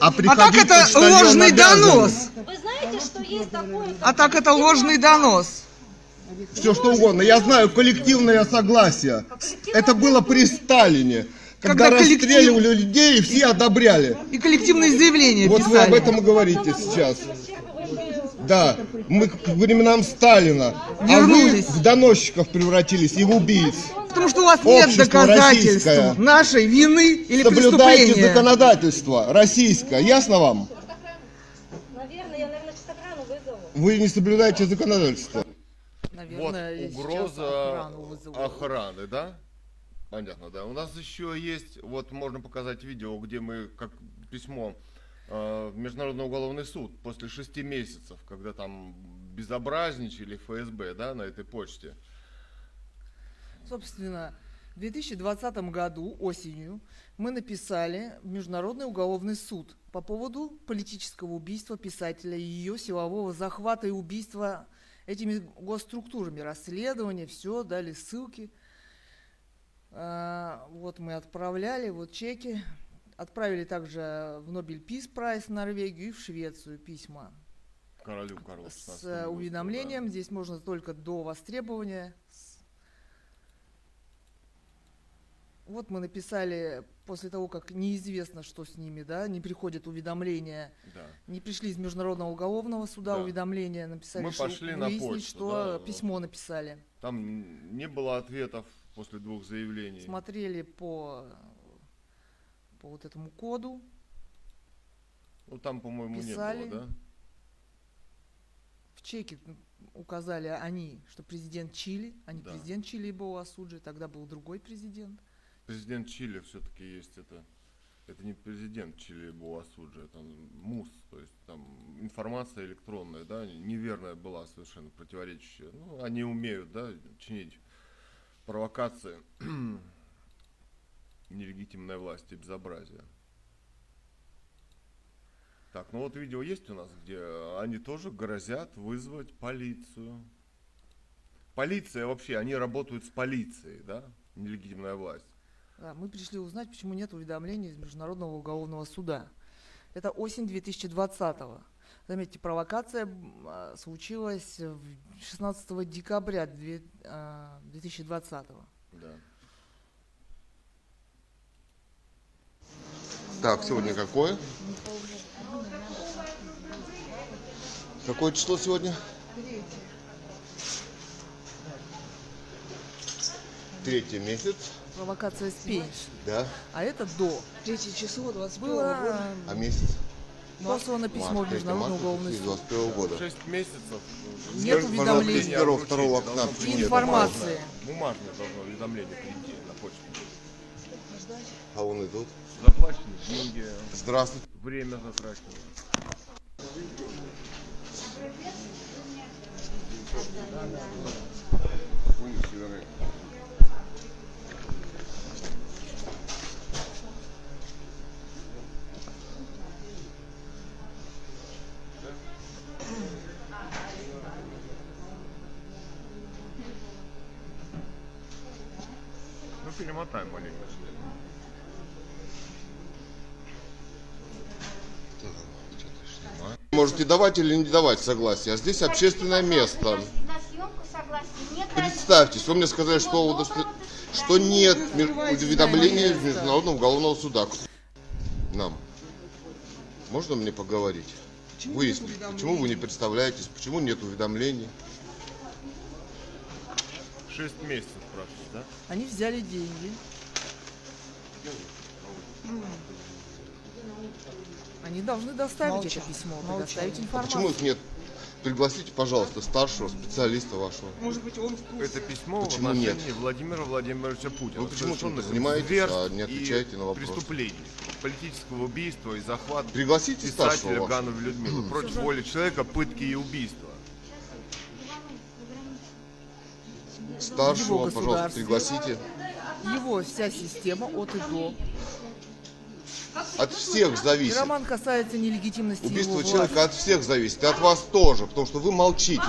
А так это ложный донос. Вы знаете, что есть такое... А так это ложный донос. Все что угодно. Я знаю, коллективное согласие. Это было при Сталине. Когда расстреливали людей, все одобряли. И коллективные заявления писали. Вот вы об этом и говорите сейчас. Да, мы к временам Сталина. Вернулись. А вы в доносчиков превратились и в убийц. Потому что у вас нет доказательств нашей вины или преступления. Соблюдайте законодательство российское. Ясно вам? Наверное, я, сейчас охрану вызову. Вы не соблюдаете законодательство. Наверное, вот угроза охраны, да? Понятно, да. У нас еще есть, вот можно показать видео, где мы, как письмо в Международный уголовный суд после 6 месяцев, когда там безобразничали ФСБ, да, на этой почте. Собственно, в 2020 году осенью мы написали в Международный уголовный суд по поводу политического убийства писателя и ее силового захвата и убийства этими госструктурами, расследования, все, дали ссылки. Вот мы отправляли, вот чеки. Отправили также в Nobel Peace Prize в Норвегию и в Швецию письма. Королю Карлу XVI. С уведомлением, да. Здесь можно только до востребования. Вот мы написали после того, как неизвестно, что с ними, да, не приходят уведомления, да. Не пришли из Международного уголовного суда, да. Уведомления написали, мы пошли на почту, что да, письмо написали. Там не было ответов после 2 заявлений. Смотрели по вот этому коду. Ну там, по-моему, не было, да? В чеке указали они, что президент Чили, а не да. Президент Чили был осужден, тогда был другой президент. Президент Чили все-таки есть, это не президент Чили был осужден, это МУС, то есть там информация электронная, да, неверная была совершенно, противоречащая. Ну, они умеют, да, чинить провокации, нелегитимная власть и безобразие. Так, ну вот видео есть у нас, где они тоже грозят вызвать полицию. Полиция вообще, они работают с полицией, да, нелегитимная власть. Да, мы пришли узнать, почему нет уведомлений из Международного уголовного суда. Это осень 2020-го. Заметьте, провокация случилась 16 декабря 2020-го. Да. Так, сегодня какое? Какое число сегодня? 3-й месяц. Провокация спи. Да. А это до. 3 число 21-го года. А месяц? Послано письмо в Международный уголовный суд. 6 месяцев. Нет уведомлений. Информации. Бумажное должно уведомление прийти на почту. А он идут. Заплачены деньги. Здравствуйте. Время затрачено. Ну, перемотаем маленько. Можете давать или не давать согласие, а здесь общественное место. представьтесь, вы мне сказали, что нет уведомления из Международного уголовного суда. Нам. Можно мне поговорить? Почему вы не представляетесь? Почему нет уведомлений? 6 месяцев прошло, да? Они взяли деньги. Они должны доставить это письмо, предоставить информацию. А почему их нет? Пригласите, пожалуйста, старшего специалиста вашего. Может быть, он в курсе. Это письмо почему в отношении нет? Владимира Владимировича Путина. Вы почему-то занимаетесь, а не отвечаете на вопрос. Преступлений, политического убийства и захвата писателя Гановой Людмилы против воли человека, пытки и убийства. Старшего, пожалуйста, пригласите. Его вся система от и до. От всех зависит. Роман касается нелегитимности убийства человека, от всех зависит, и от вас тоже, потому что вы молчите.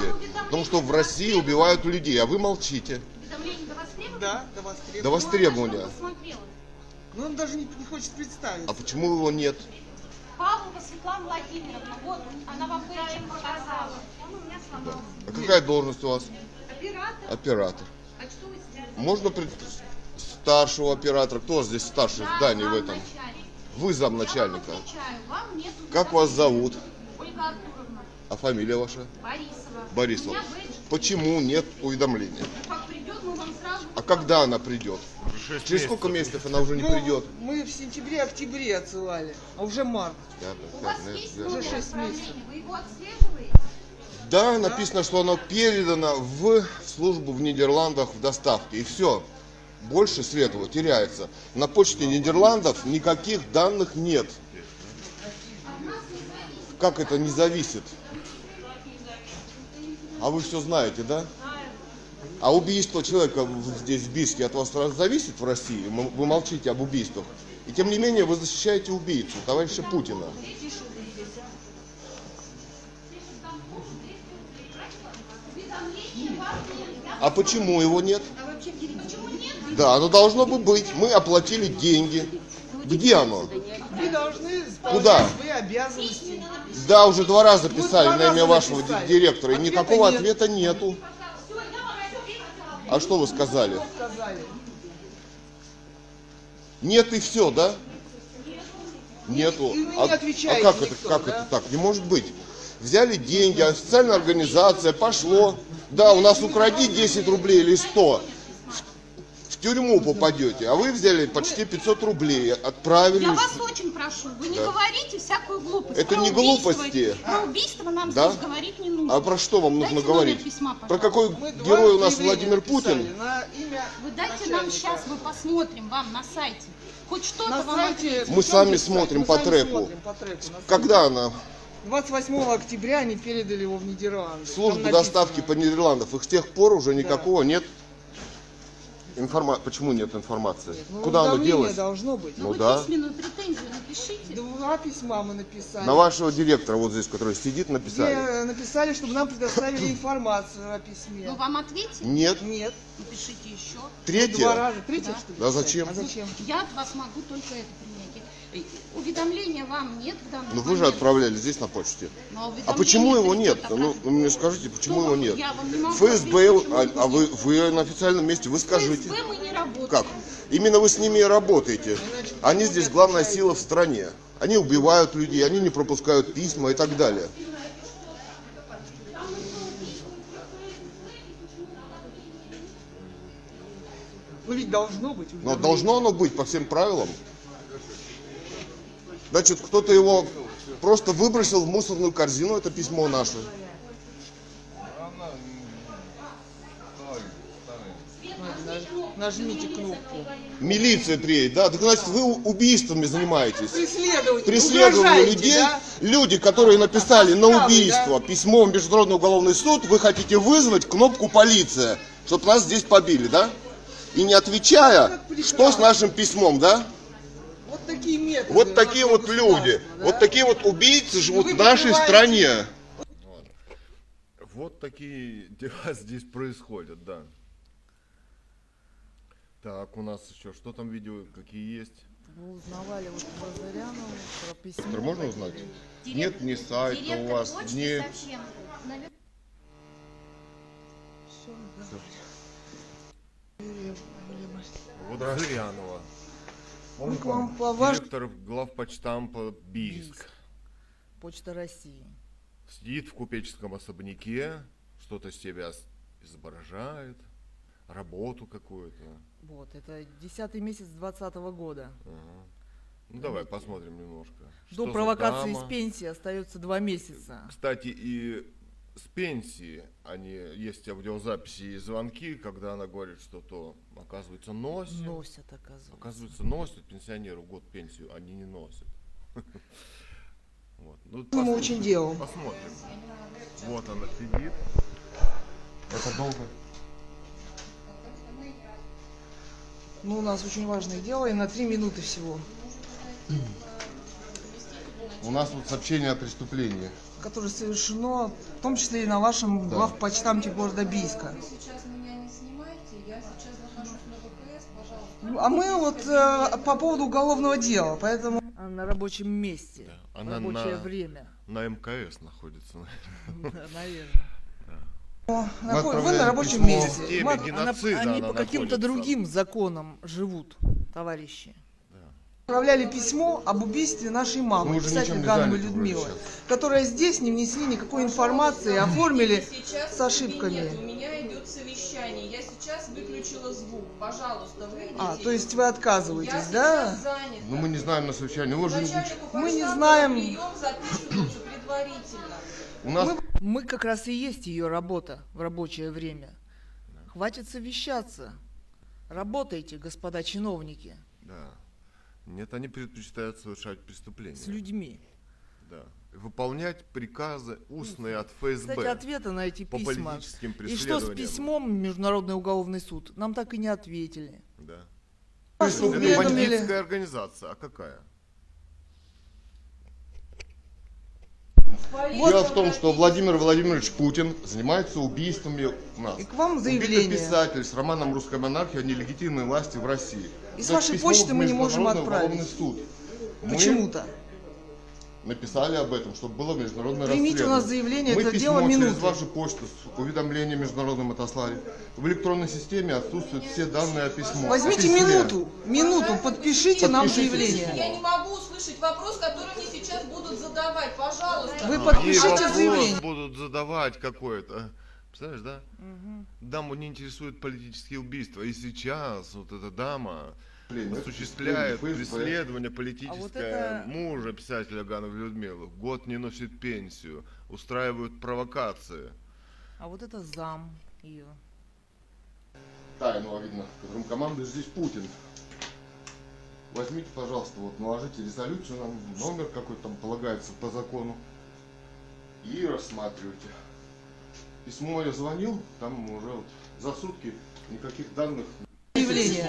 Потому что в России убивают людей, а вы молчите. Да, до востребования. Но он даже не хочет представиться. А почему его нет? Павлова Светлана Владимировна, вот она вам кое-чем показала. Он у меня сломался. А какая должность у вас? Оператор. Оператор. А что вы сделали? Можно представить старшего оператора? Кто здесь старший в здании в этом? Вы замначальника. Как вас зовут? Ольга Артуровна. А фамилия ваша? Борисова. Борисова. Почему нет уведомления? Как придет, мы вам сразу... А когда она придет? Через сколько месяцев она уже не придет? Мы в сентябре-октябре отсылали, а уже март. У вас есть уже 6 месяцев. Вы его отслеживаете? Да, написано, что оно передано в службу в Нидерландах в доставке. И все. Больше светлого теряется. На почте Нидерландов никаких данных нет. Как это не зависит? А вы все знаете, да? А убийство человека здесь, в Бийске, от вас зависит в России? Вы молчите об убийствах. И тем не менее вы защищаете убийцу, товарища Путина. А почему его нет? Да, оно должно бы быть. Мы оплатили деньги. Где оно? Вы должны исполнять свои обязанности. Да, уже 2 раза писали на имя вашего директора, и никакого ответа нету. А что вы сказали? Нет и все, да? Нету. А как это так? Не может быть. Взяли деньги, официальная организация, пошло. Да, у нас укради 10 рублей или 100. В тюрьму попадете, а вы взяли почти 500 рублей, отправили. Я вас очень прошу, вы не говорите всякую глупость. Это не глупости. Про убийство нам здесь говорить не нужно. А про что вам нужно говорить? Про какой герой у нас Владимир Путин? Вы дайте нам сейчас, мы посмотрим вам на сайте. Хоть что-то вам. Мы сами смотрим по треку. Когда она? 28 октября они передали его в Нидерланды. Служба доставки по Нидерландам. Их с тех пор уже никакого нет. Почему нет информации? Нет, ну, куда оно делось? Должно быть. Ну, да. Письменную претензию напишите. 2 письма мы написали. На вашего директора вот здесь, который сидит, написали. Где написали, чтобы нам предоставили информацию о письме. Ну вам ответили? Нет. Нет. Напишите еще. 3-е? 2 раза. 3-е, да. Что ли? Да зачем? А зачем? Я от вас могу только это принять. Уведомления вам нет в данном. Ну вы же отправляли здесь на почте. А почему его нет? Ну мне скажите, почему его нет? ФСБ, а вы на официальном месте, вы скажите. Мы не работаем. Как? Именно вы с ними и работаете. Они здесь главная сила в стране. Они убивают людей, они не пропускают письма и так далее. Ну ведь должно быть. Но должно оно быть по всем правилам. Значит, кто-то его просто выбросил в мусорную корзину, это письмо наше. Нажмите кнопку. Милиция приедет, да? Так значит, вы убийствами занимаетесь. Преследование людей. Да? Люди, которые написали на убийство письмо в Международный уголовный суд, вы хотите вызвать кнопку полиция, чтобы нас здесь побили, да? И не отвечая, что с нашим письмом, да? Вот такие методы. Вот такие вот люди, да? Вот такие вот убийцы живут в нашей стране. Вот такие дела здесь происходят, да. Так, у нас еще, что там видео, какие есть? Вы узнавали вот про Зырянову, про письмо. Можно узнать? Нет ни сайта у вас, ни... Все, Зырянова, директор главпочтампа Бийск. Почта России. Сидит в купеческом особняке, что-то себя изображает, работу какую-то. Вот, это 10-й месяц 20-го года. Ага. Ну, давай посмотрим немножко. До провокации с пенсии остается 2 месяца. Кстати, и с пенсии, есть аудиозаписи и звонки, когда она говорит, что то, оказывается, носит. Носят, оказывается. Оказывается, носят пенсионеру год пенсию, они не носят. Вот. Ну, мы очень делаем. Посмотрим. Вот она сидит. Это долго. Ну, у нас очень важное дело, и на 3 минуты всего. У нас вот сообщение о преступлении, которое совершено, в том числе и на вашем главпочтамте города Бийска. А мы вот по поводу уголовного дела, поэтому... Она на рабочем месте, да. Она в рабочее время. На МКС находится, наверное. Вы на рабочем месте. Они по каким-то другим законам живут, товарищи. Отправляли письмо об убийстве нашей мамы, писателя Гановой Людмилы, которая здесь не внесли никакой информации, оформили с ошибками. У меня идет совещание, я сейчас выключила звук, пожалуйста, выйдите. А, то есть вы отказываетесь, да? Ну мы не знаем на совещании, мы не знаем. Прием записывается предварительно. Мы как раз и есть ее работа в рабочее время. Хватит совещаться, работайте, господа чиновники. Да. Нет, они предпочитают совершать преступления. С людьми. Да. Выполнять приказы устные от ФСБ. Кстати, ответы на эти письма. По политическим преследованиям. И что с письмом Международный уголовный суд? Нам так и не ответили. Да. Это бандитская организация. А какая? Дело в том, что Владимир Владимирович Путин занимается убийствами нас. И к вам заявление. Убитый писатель с романом «Русская монархия» о нелегитимной власти в России. И с вашей почты мы не можем отправить. Почему-то. Написали об этом, чтобы было международное расследование. Примите у нас заявление, это дело минуты. Мы письмо через вашу почту с уведомлением международным отослали. В электронной системе отсутствуют все данные о письме. Возьмите минуту, подпишите нам заявление. Я не могу услышать вопрос, который мне сейчас будут задавать, пожалуйста. Вы подпишите заявление. Будут задавать какое-то, представляешь, да? Даму не интересуют политические убийства, и сейчас вот эта дама... осуществляет преследование политическое мужа писателя Гановой Людмилы. Год не носит пенсию. Устраивают провокации. А вот это зам ее. Тайну, видно, которым командует здесь Путин. Возьмите, пожалуйста, вот наложите резолюцию, нам номер какой там полагается по закону. И рассматривайте. Письмо я звонил, там уже вот за сутки никаких данных.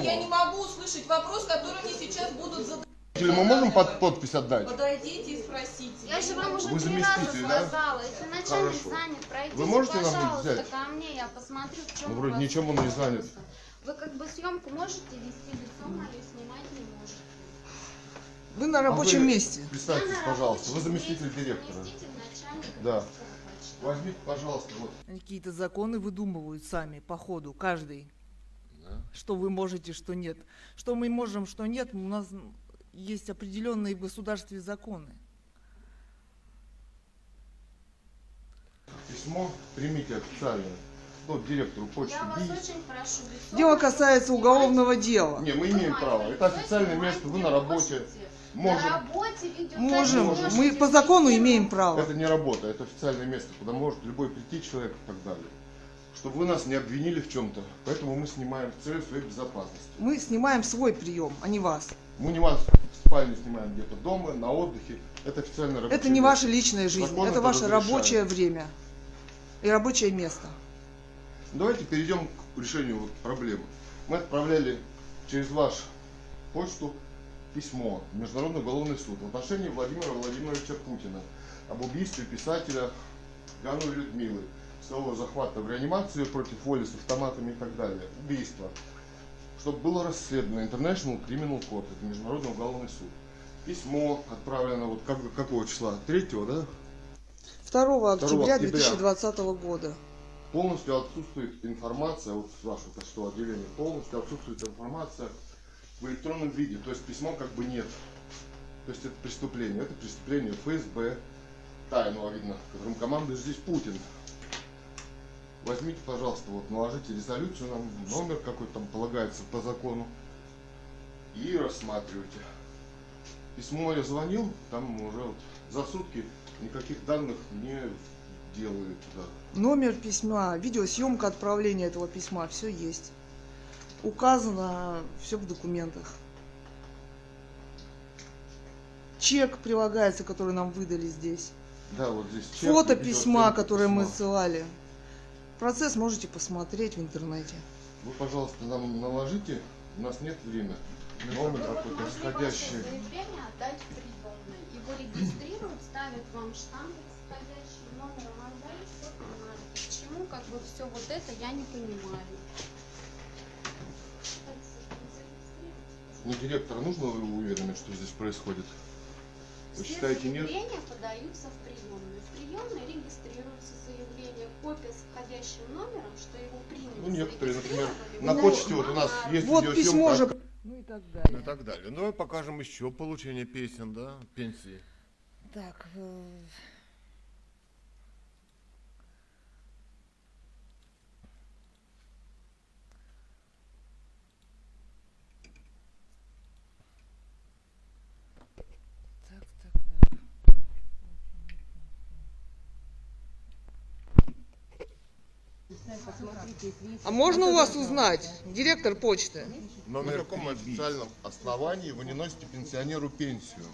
Я не могу услышать вопрос, который мне сейчас будут задавать. Мы можем под подпись отдать? Подойдите и спросите. Я же вам уже 3 раза сказала. Если начальник занят, пройдите, пожалуйста, ко мне. Я посмотрю, в чем вроде ничем он не занят. Вы как бы съемку можете вести лицом, а ее снимать не можете. Вы на рабочем месте. Представьтесь, пожалуйста. Вы заместитель директора. Да. Возьмите, пожалуйста. Какие-то законы выдумывают сами по ходу, каждый. Что вы можете, что нет. Что мы можем, что нет, у нас есть определенные в государстве законы. Письмо примите официально. Вот директору почты. Я вас очень прошу. Дело касается уголовного дела. Не, мы имеем право. Это официальное место, вы на работе. Можем. Мы по закону имеем право. Это не работа, это официальное место, куда может любой прийти человек и так далее. Чтобы вы нас не обвинили в чем-то. Поэтому мы снимаем в цель своей безопасности. Мы снимаем свой прием, а не вас. Мы не вас в спальне снимаем где-то дома, на отдыхе. Это официально рабочее место. Это не ваша личная жизнь, это ваше рабочее время и рабочее место. Давайте перейдем к решению вот проблемы. Мы отправляли через вашу почту письмо в Международный уголовный суд в отношении Владимира Владимировича Путина об убийстве писателя Гановой Людмилы. Захвата в реанимацию против воли с автоматами и так далее. Убийство. Чтобы было расследовано. International Criminal Court. Это Международный уголовный суд. Письмо отправлено вот какого числа? 3-го, да? 2 октября 2020 года. полностью отсутствует информация, вот спрашивают, что отделение, полностью отсутствует информация в электронном виде, то есть письма как бы нет. То есть это преступление ФСБ, тайного видно, которым командует здесь Путин. Возьмите, пожалуйста, вот наложите резолюцию, нам номер какой там полагается по закону, и рассматривайте. Письмо я звонил, там уже вот за сутки никаких данных не делают. Да. Номер письма, видеосъемка отправления этого письма, все есть. Указано все в документах. Чек прилагается, который нам выдали здесь. Да, вот здесь чек. Фото письма, которое мы ссылали. Процесс можете посмотреть в интернете. Вы, пожалуйста, нам наложите. У нас нет времени. Номер какой-то исходящий. Заявление отдать в приемную. Его регистрируют, ставят вам штамп исходящий, номер вам дали, все понимаете. Почему как бы все вот это я не понимаю. Ну, директор, нужно вы уверены, что здесь происходит? Вы считаете, нет? Заявления подаются в приемную. В приемной регистрируются заявления, копия с входящим номером, что его приняли. Ну, некоторые, например, на почте вот у нас есть вот видеосъемка. Письмо же... Ну и так далее. И так далее. Давай покажем еще получение песен, да, пенсии. Так. А можно у вас узнать, директор почты? На каком официальном основании вы не носите пенсионеру пенсию?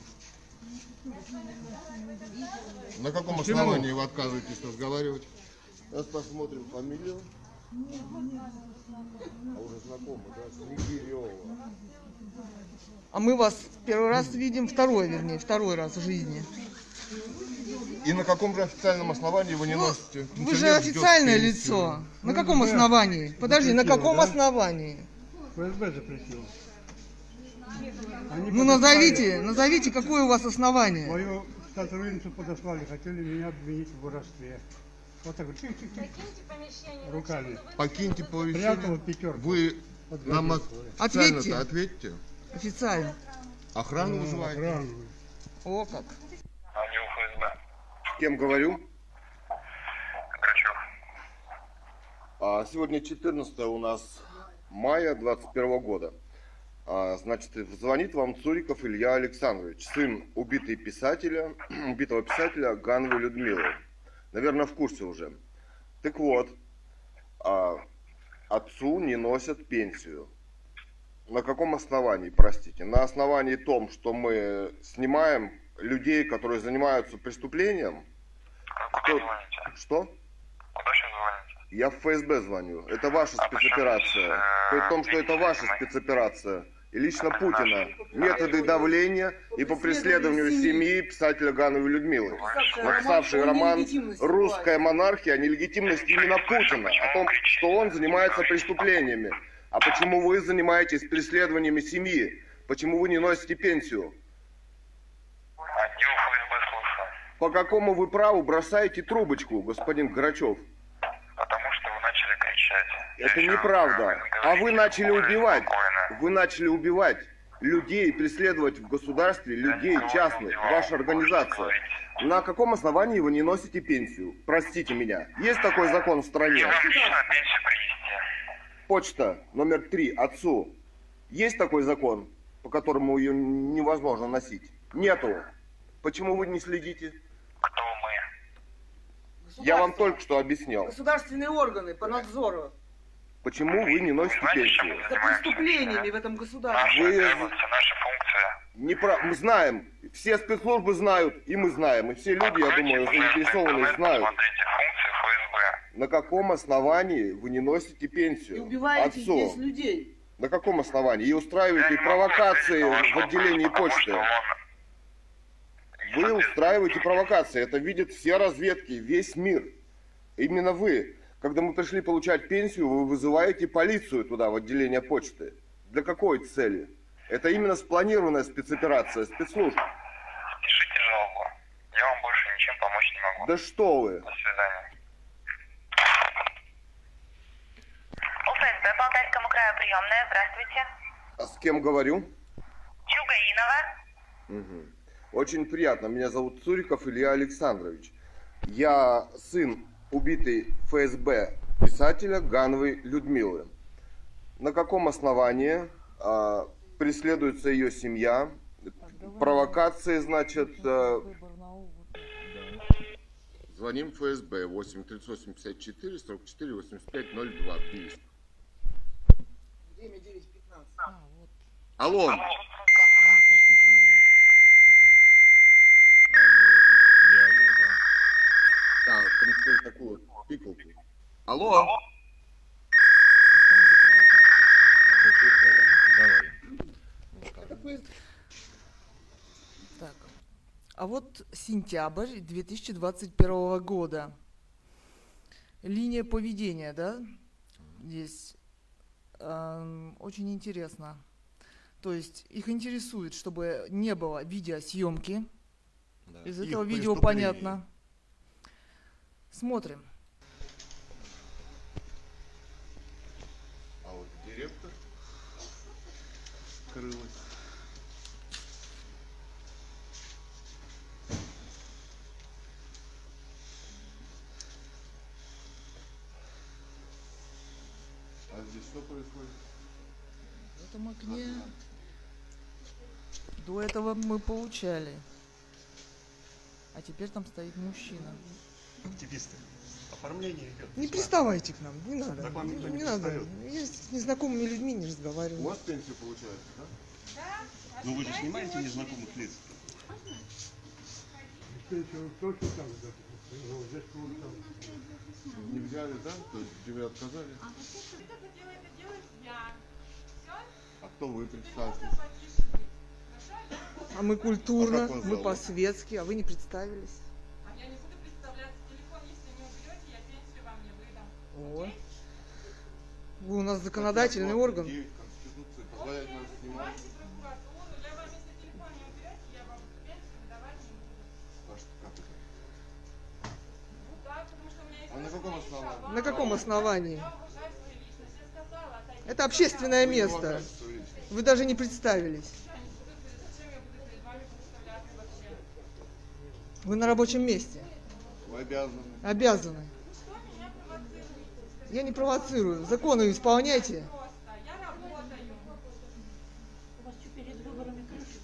На каком основании вы отказываетесь разговаривать? Сейчас посмотрим фамилию. А уже знакомый, да? Снегирева. А мы вас первый раз видим, второй раз в жизни. И на каком же официальном основании вы не носите? Вы же официальное лицо. На каком основании? Подожди, на каком основании? ФСБ запретил. Ну назовите, какое у вас основание? Мою сотрудницу подослали, хотели меня обвинить в воровстве. Вот так вот. Руками. Покиньте помещение. Вы нам официально-то ответьте. Официально. Охрану вызываете? О как. Кем говорю? Грачев. Сегодня 14 у нас мая 2021 года. Значит, звонит вам Цуриков Илья Александрович, сын убитого писателя Гановой Людмилы. Наверное, в курсе уже. Так вот, отцу не носят пенсию. На каком основании, простите? На основании том, что мы снимаем людей, которые занимаются преступлением. А куда звоните? Что? Куда сейчас звоните? Я в ФСБ звоню. Это ваша спецоперация. При том, что это ваша спецоперация. И лично Путина. Методы давления и по преследованию семьи писателя Гановой Людмилы, написавший роман «Русская монархия» о нелегитимности именно Путина. О том, что он занимается преступлениями. А почему вы занимаетесь преследованиями семьи? Почему вы не носите пенсию? По какому вы праву бросаете трубочку, господин Грачев? Потому что вы начали кричать. Это неправда. А вы начали убивать. Спокойно. Вы начали убивать людей и преследовать в государстве людей частных. Ваша организация. На каком основании вы не носите пенсию? Простите меня. Есть такой закон в стране? Почта номер 3 отцу. Есть такой закон, по которому ее невозможно носить? Нету. Почему вы не следите? Кто мы? Я вам только что объяснял. Государственные органы по надзору. Почему вы не носите пенсию? За преступлениями в этом государстве. Наша обязанность, наша функция. Мы знаем. Все спецслужбы знают, и мы знаем. И все люди, я думаю, заинтересованные знают. На каком основании вы не носите пенсию? И убиваете здесь людей. На каком основании? И устраиваете провокации в отделении почты. Вы устраиваете провокации, это видят все разведки, весь мир. Именно вы, когда мы пришли получать пенсию, вы вызываете полицию туда, в отделение почты. Для какой цели? Это именно спланированная спецоперация спецслужб. Пишите жалобу, я вам больше ничем помочь не могу. Да что вы! До свидания. приемная, здравствуйте. А с кем говорю? Чугаинова. Угу. Очень приятно, меня зовут Цуриков Илья Александрович. Я сын убитой ФСБ писателя Гановой Людмилы. На каком основании преследуется ее семья? Провокации, значит... Звоним ФСБ 838-54-44-85-02, Бийск. Время 9:15. Алло. Такую пикалку. Алло. Алло. Давай. Так. А вот сентябрь 2021 года. Линия поведения, да? Здесь очень интересно. То есть их интересует, чтобы не было видеосъемки. Да. Из этого их видео понятно. Смотрим. А вот директор скрылась. А здесь что происходит? В этом окне до этого мы получали. А теперь там стоит мужчина. Активисты. Оформление идет. Не приставайте к нам, не надо. Так вам никто не надо. Я с незнакомыми людьми не разговариваю. У вас пенсию получается, да? Да. Но вы же снимаете незнакомых лиц. Не взяли, да? То есть тебе отказали. А кто вы, представьтесь? А мы культурно, мы по-светски, а вы не представились. О. Вы у нас законодательный орган. На каком основании? Это общественное место. Вы даже не представились. Вы на рабочем месте. Вы обязаны. Обязаны. Я не провоцирую. Законы исполняйте. Я работаю. У вас что, перед выборами крыши?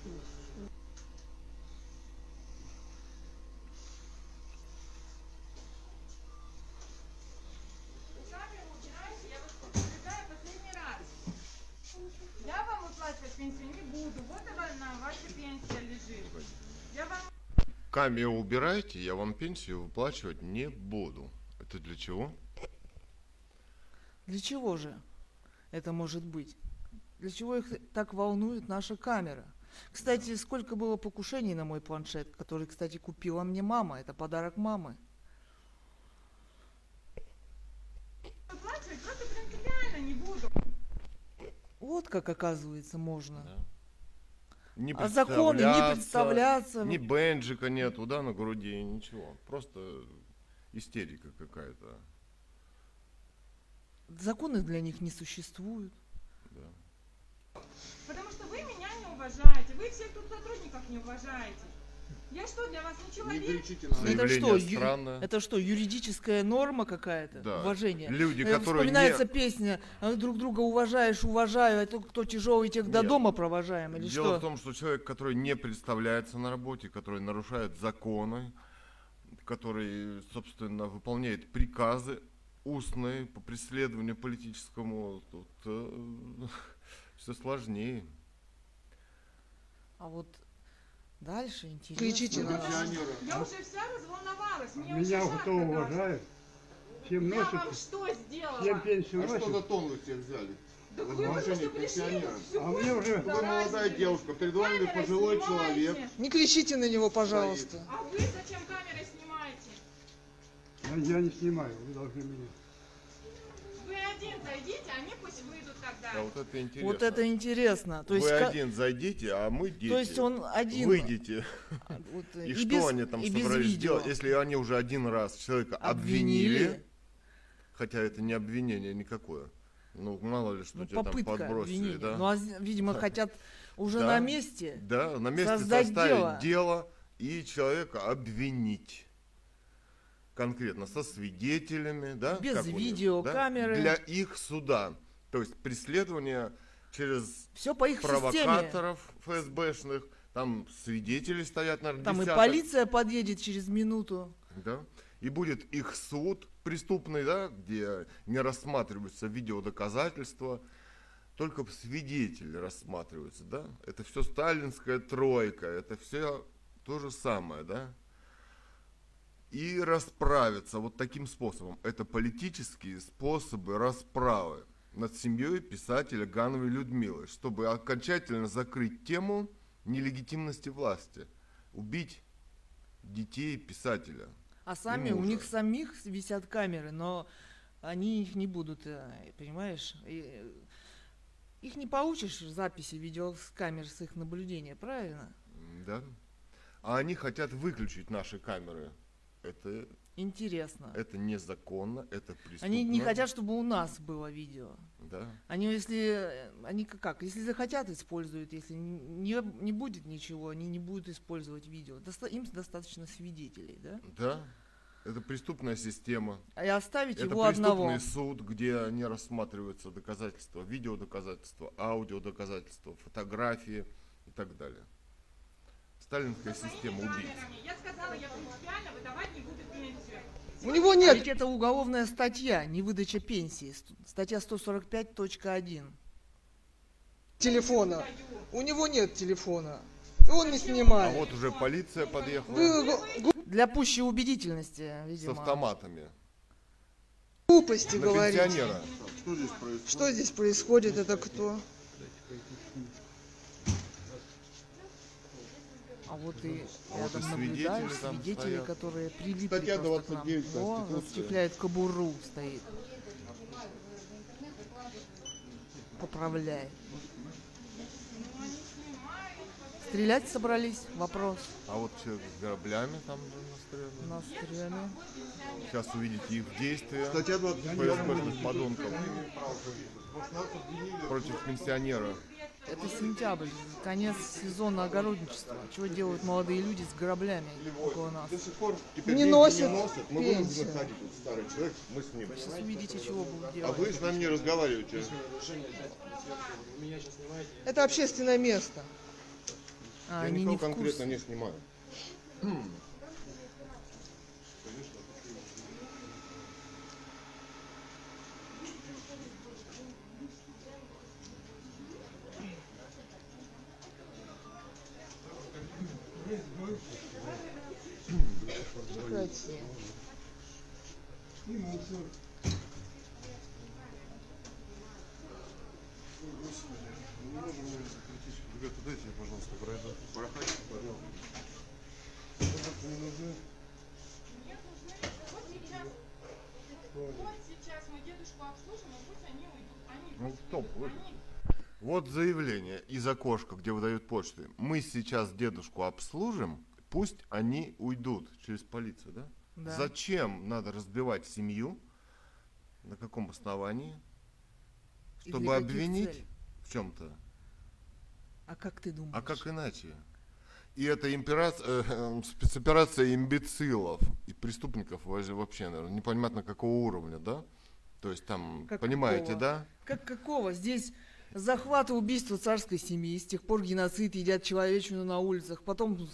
Камеру убирайте, я вас предупреждаю последний раз. Я вам выплачивать пенсию не буду. Вот она, ваша пенсия лежит. Камеру убирайте, я вам пенсию выплачивать не буду. Это для чего? Для чего же это может быть? Для чего их так волнует наша камера? Кстати, сколько было покушений на мой планшет, который, кстати, купила мне мама. Это подарок мамы. Оплачивать просто принципиально не буду. Вот как, оказывается, можно. Да. Не представляться, а законы, не представляться. Ни бенджика нету, да, на груди, ничего. Просто истерика какая-то. Законы для них не существуют. Да. Потому что вы меня не уважаете, вы всех тут сотрудников не уважаете. Я что, для вас не человек? Это что, юридическая норма какая-то? Да. Уважение. Люди, которые вспоминается песня, друг друга уважаешь, уважаю, а тот, кто тяжелый, тех до дома провожаем. Или дело что? В том, что человек, который не представляется на работе, который нарушает законы, который, собственно, выполняет приказы, устные по преследованию политическому, тут все сложнее. А вот дальше интересно. Кричите на Я уже вся разволновалась. Меня кто уважает? Чем я вам что сделала? Чем пенсию носит? А что за тон вы все взяли? Да вы уже что пришли? А мне уже... Вы молодая девушка, перед вами пожилой человек. Не кричите на него, пожалуйста. А вы зачем камерой снимаете? Я не снимаю, вы должны меня. Вы один зайдите, они пусть выйдут тогда. Да, вот это интересно. Вот это интересно. То есть, вы один зайдите, а мы дети. То есть он один. Выйдите. Вот, и что без, они там собрались делать, если они уже один раз человека обвинили, хотя это не обвинение никакое. Ну, мало ли, что тебе попытка, там подбросили. Да? Ну, видимо, хотят уже на месте составить дело и человека обвинить. Конкретно со свидетелями, да? Без видеокамеры. Да? Для их суда. То есть преследование через все по их провокаторов системе. ФСБшных. Там свидетели стоят, наверное, там десяток. И полиция подъедет через минуту. Да. И будет их суд преступный, да, где не рассматриваются видеодоказательства, только свидетели рассматриваются, да. Это все сталинская тройка, это все то же самое, да. И расправиться вот таким способом. Это политические способы расправы над семьей писателя Гановой Людмилы, чтобы окончательно закрыть тему нелегитимности власти, убить детей писателя. А сами, у них самих висят камеры, но они их не будут, понимаешь? Их не получишь в записи видеокамер с их наблюдения, правильно? Да. А они хотят выключить наши камеры. Это интересно. Это незаконно, это преступно. Они не хотят, чтобы у нас было видео. Да. Они, если они как, если захотят, используют, если не будет ничего, они не будут использовать видео. Им достаточно свидетелей, да? Да. Это преступная система. И оставить это его одного. Это преступный суд, где не рассматриваются доказательства, видеодоказательства, аудиодоказательства, фотографии и так далее. Сталинская система убийц. Я сказала, я принципиально выдавать не буду пенсию. У него нет. Ведь это уголовная статья, невыдача пенсии. Статья 145.1. Телефона. У него нет телефона. И он не снимает. А вот уже полиция подъехала. Для пущей убедительности, видимо. С автоматами. Глупости говорить. Что здесь происходит? Это кто? А вот и рядом наблюдают свидетели, которые прилипли просто к нам. О, расчехляет кобуру, стоит. Поправляет. Стрелять собрались? Вопрос. А вот человек с граблями там же настреляли. Сейчас увидите их действия. Статья 25 подонков. Против пенсионера. Это сентябрь, конец сезона огородничества. Чего делают молодые люди с граблями, как у нас? Не носят пенсию. Вы сейчас увидите, чего будут делать. А вы с нами не разговариваете. Это общественное место. А, они не в курсе. Конкретно не снимают. Вот заявление из окошка, где выдают почты. Мы сейчас дедушку обслужим, пусть они уйдут через полицию, да? Да. Зачем надо разбивать семью? На каком основании? Чтобы обвинить целей? В чем-то. А как ты думаешь? А как иначе? И это спецоперация имбецилов и преступников вообще, наверное, непонятно какого уровня, да? То есть там, как понимаете, какого? Да? Как какого? Здесь захват и убийство царской семьи, с тех пор геноцид, едят человечину на улицах, потом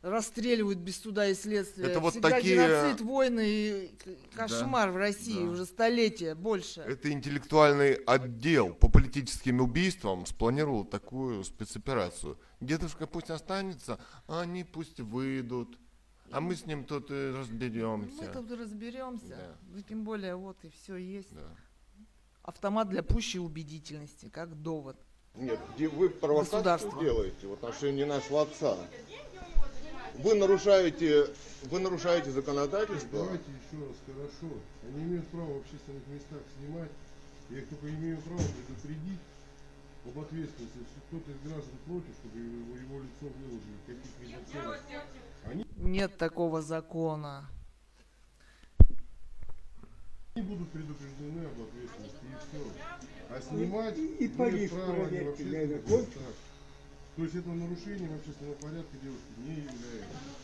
расстреливают без суда и следствия. Это вот всегда такие... геноцид, войны и кошмар, да, в России, да, уже столетия, больше. Это интеллектуальный отдел по политическим убийствам спланировал такую спецоперацию. Дедушка пусть останется, а они пусть выйдут. А мы с ним тут и разберемся. Мы тут разберемся, да. Тем более вот и все есть. Да. Автомат для пущей убедительности, как довод. Нет, где вы провокацию делаете в отношении нашего отца. Вы нарушаете законодательство. Давайте еще раз, хорошо. Они имеют право в общественных местах снимать. Я их только имею право предупредить об ответственности. Если кто-то из граждан против, чтобы его лицо выложили. Каких-либо целей. Нет такого закона. Они будут предупреждены об ответственности, и все. А снимать и нет права ни в общественных местах. То есть это нарушением общественного порядка, девушки, не является.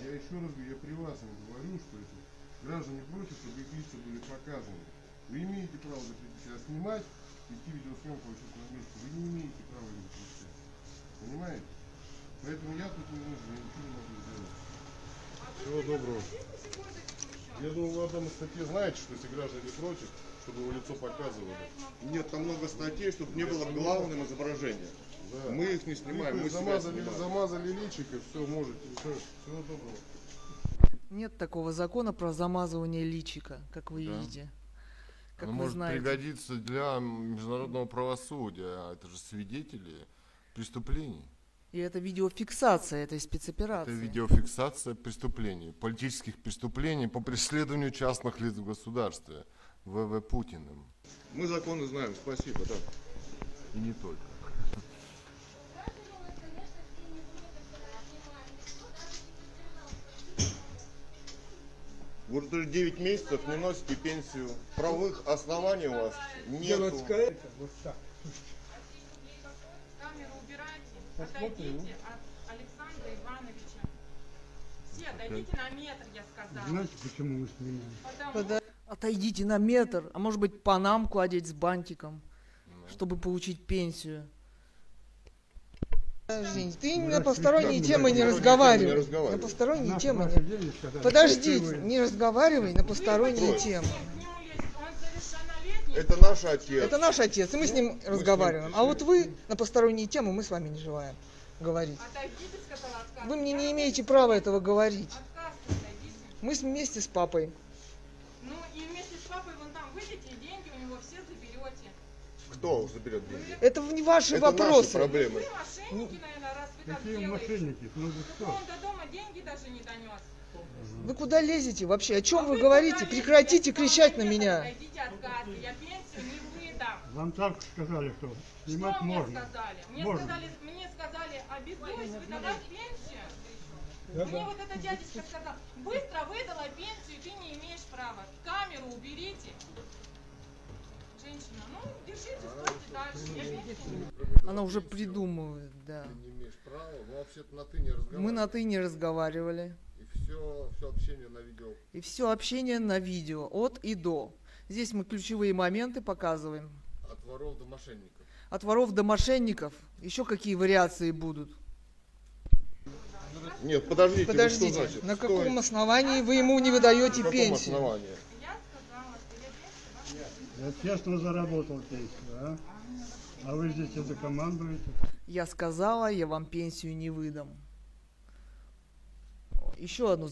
Я еще раз говорю, я при вас не говорю, что это граждане против, чтобы их лица были показаны. Вы имеете право запретить, а снимать, вести видеосъемку в общественном месте, вы не имеете права его запрещать. Понимаете? Поэтому я тут не нужен, я ничего не могу сделать. Всего доброго. Я думаю, вы об одной статье знаете, что если граждане против, чтобы его лицо показывали. Нет, там много статей, чтобы не было главным изображения. Да. Мы их не снимаем, мы замазали личико, все, можете. Все, всего доброго. Нет такого закона про замазывание личика, как вы видите. Как вы может знаете. Пригодиться для международного правосудия, это же свидетели преступлений. И это видеофиксация этой спецоперации. Это видеофиксация преступлений, политических преступлений по преследованию частных лиц в государстве, В.В. Путиным. Мы законы знаем, спасибо, да. И не только. Вот уже 9 месяцев не носите пенсию. Правовых оснований у вас нет. Вот так. Отойдите от Александра Ивановича. Все, отойдите на метр, я сказала. Знаете, почему мы снимаем? Потому... Отойдите на метр, а может быть панамку одеть с бантиком, чтобы получить пенсию. Подожди, ты на посторонние темы не разговаривай. На посторонние темы не... Подожди, не разговаривай на посторонние темы. Это наш отец. Это наш отец, и мы с ним разговариваем. А вот вы на посторонние темы мы с вами не желаем говорить. Вы мне не имеете права этого говорить. Мы вместе с папой. Ну и вместе с папой вон там выйдете и деньги у него все заберете. Кто заберет деньги? Это не ваши вопросы. Это наши проблемы. Вы мошенники, наверное, раз вы так делаете. Какие мошенники? Ну вы что? Он до дома деньги даже не донес. Вы куда лезете вообще? О чем вы говорите? Прекратите кричать на меня. Отойдите от газа, я пенсию не выдам. Вам так сказали, что снимать можно. Мне сказали, обязуюсь выдавать пенсию. Мне вот эта дядечка сказала, быстро выдала пенсию, ты не имеешь права. Камеру уберите. Женщина, ну держите, стойте дальше. Она уже придумывает, да. Ты не имеешь права, мы вообще-то на ты не разговаривали. Мы на ты не разговаривали. И все общение на видео. И все общение на видео, от и до. Здесь мы ключевые моменты показываем. От воров до мошенников. От воров до мошенников. Еще какие вариации будут? Нет, подождите. Подождите. Вы что значит? На каком Стой. Основании вы ему не выдаете на пенсию? Основании? Я честно заработал пенсию, а вы здесь это командуете? Я сказала, я вам пенсию не выдам. Еще одно.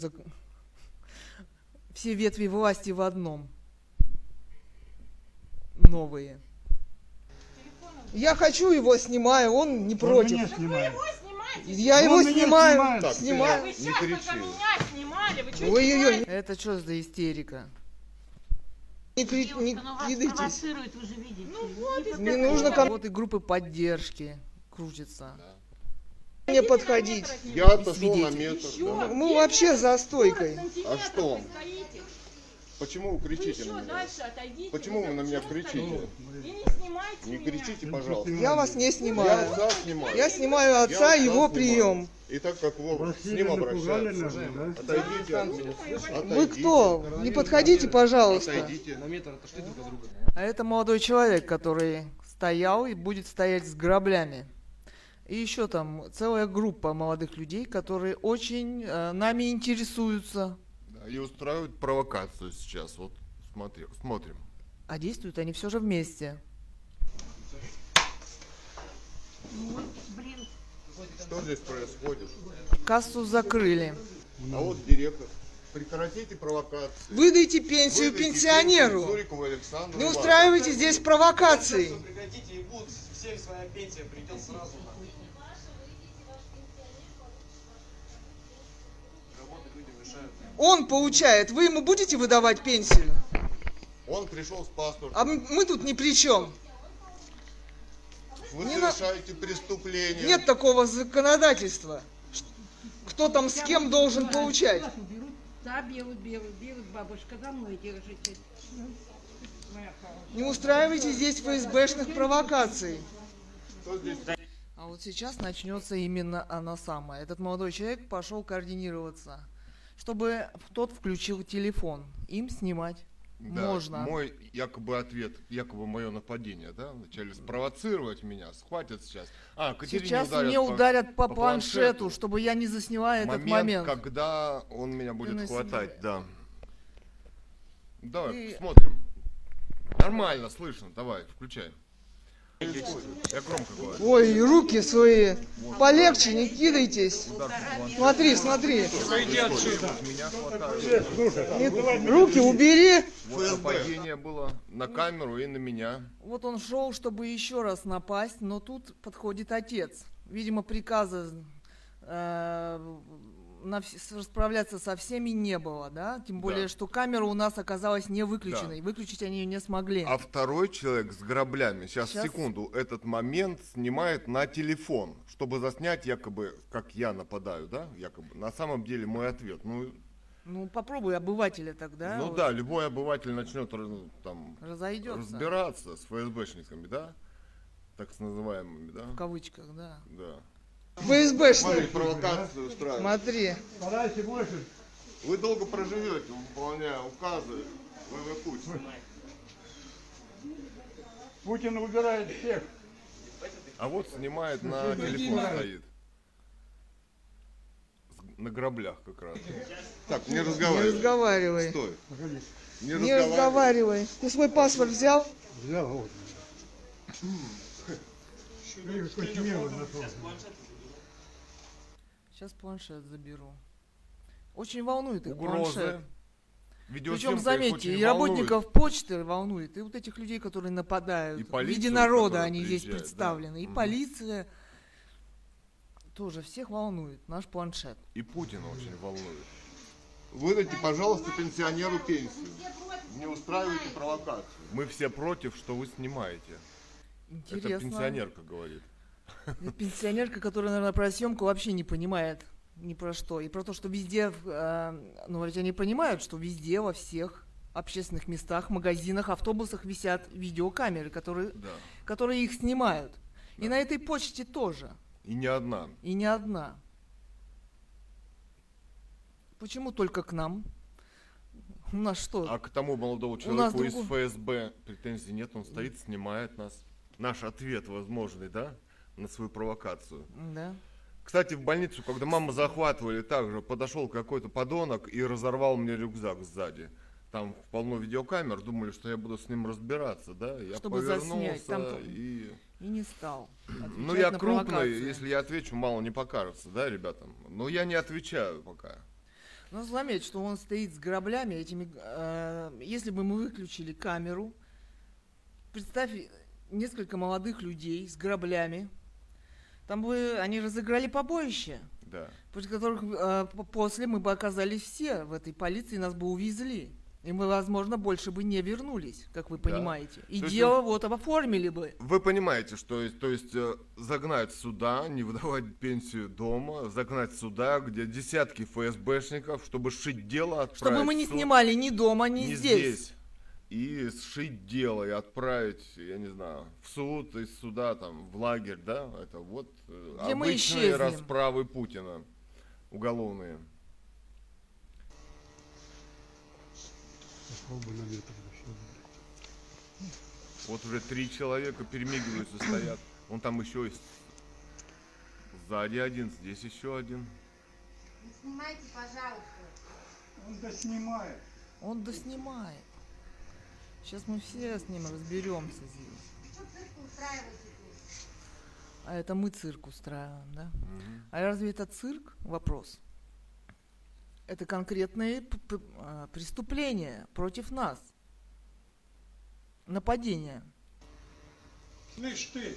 Все ветви власти в одном. Новые. Я хочу его снимаю, он не против. Я его снимаю. Снимаю. Вы сейчас только меня снимали. Вы что делаете? Это что за истерика? Не кидайтесь. Не нужно кому-то. Вот и группы поддержки крутятся. Мне подходить. Я отошел на метр. Да. Мы вообще за стойкой. А что? Почему вы кричите на меня? Почему вы на меня кричите? Не кричите, пожалуйста. Я вас не снимаю. Я отца снимаю. Я снимаю отца, его прием. И так как вор с ним обращается. Отойдите от меня. Вы кто? Не подходите, пожалуйста. Отойдите. На метр отошли друг от друга. А это молодой человек, который стоял и будет стоять с граблями. И еще там целая группа молодых людей, которые очень нами интересуются. Да, и устраивают провокацию сейчас. Вот смотрим. А действуют они все же вместе. Что здесь происходит? Кассу закрыли. А вот директор. Прекратите провокации. Выдайте пенсию пенсионеру. Цурикову Александру Ивановичу. Не устраивайте здесь провокации. Прекратите и будут. Всем своя пенсия придет сразу. Он получает. Вы ему будете выдавать пенсию? Он пришел с паспортом. А мы тут ни при чем. Вы совершаете преступление. Нет такого законодательства. Кто там с кем должен получать? Да, бьют, бьют, бьют, бабушка, за мной держитесь. Не устраивайте здесь ФСБшных провокаций. А вот сейчас начнется именно она самая. Этот молодой человек пошел координироваться, чтобы тот включил телефон. Им снимать можно. Мой якобы ответ, якобы мое нападение, да? Начали спровоцировать меня, схватят сейчас. Катерине сейчас мне ударят по планшету, чтобы я не засняла этот момент. Когда он меня будет хватать, да. Давай, посмотрим. Нормально, слышно. Давай, включай. Я громко говорю. Ой, руки свои. Полегче, не кидайтесь. Смотри, смотри. Руки убери. Нападение было на камеру и на меня. Вот он шел, чтобы еще раз напасть, но тут подходит отец. Видимо, приказа справляться со всеми не было, да? Тем более, да, что камера у нас оказалась не выключенной. Да. Выключить они ее не смогли. А второй человек с граблями, сейчас, секунду, этот момент снимает на телефон, чтобы заснять якобы, как я нападаю, да? Якобы. На самом деле мой ответ, ну попробуй обывателя тогда. Ну вот, да, любой обыватель начнет там разбираться с ФСБшниками, да? Так с называемыми, да? В кавычках, да. Да. ФСБшник. Провокацию устраивает. Смотри. Старайся больше. Вы долго проживете, выполняя указы ВВ Путина. Путин выбирает всех. А вот снимает на телефон, стоит. На граблях как раз. Так, не разговаривай. Не разговаривай. Стой. Не разговаривай. Ты свой паспорт взял? Взял, вот. Сейчас планшет заберу. Очень волнует их планшет. Причем, заметьте, и работников почты волнует, и вот этих людей, которые нападают. И полицию, в виде народа они здесь представлены. Да. И полиция тоже всех волнует, наш планшет. И Путина очень волнует. Выдайте, пожалуйста, пенсионеру пенсию. Не устраивайте провокацию. Мы все против, что вы снимаете. Интересно. Это пенсионерка говорит. Это пенсионерка, которая, наверное, про съемку вообще не понимает ни про что. И про то, что везде, ведь они понимают, что везде, во всех общественных местах, магазинах, автобусах висят видеокамеры, которые их снимают. Да. И на этой почте тоже. И не одна. И не одна. Почему только к нам? У нас что? А к тому молодому человеку из ФСБ претензий нет, он стоит, снимает нас. Наш ответ возможный, да, на свою провокацию. Да. Кстати, в больницу, когда маму захватывали, также подошел какой-то подонок и разорвал мне рюкзак сзади. Там полно видеокамер, думали, что я буду с ним разбираться, да. Я чтобы повернулся и не стал. Ну, я крупный, если я отвечу, мало не покажется, да, ребятам. Но я не отвечаю пока. Но заметь, что он стоит с граблями этими. Если бы мы выключили камеру, представь. Несколько молодых людей с граблями. Там бы они разыграли побоище, да, после которых после мы бы оказались все в этой полиции, нас бы увезли. И мы, возможно, больше бы не вернулись, как вы понимаете. И то дело есть, вот оформили бы. Вы понимаете, что то есть загнать сюда, не выдавать пенсию дома, загнать сюда, где десятки ФСБшников, чтобы сшить дело, отправить. Чтобы мы не снимали ни дома, ни здесь. И сшить дело, и отправить, я не знаю, в суд, из суда, там, в лагерь, да? Это вот где обычные расправы Путина, уголовные. Вот уже 3 человека перемигиваются, стоят. Вон там еще и сзади один, здесь еще один. Не снимайте, пожалуйста. Он доснимает. Он доснимает. Сейчас мы все с ним разберемся здесь. А это мы цирк устраиваем, да? Mm-hmm. А разве это цирк? Вопрос. Это конкретные преступления против нас. Нападения. Слышь ты!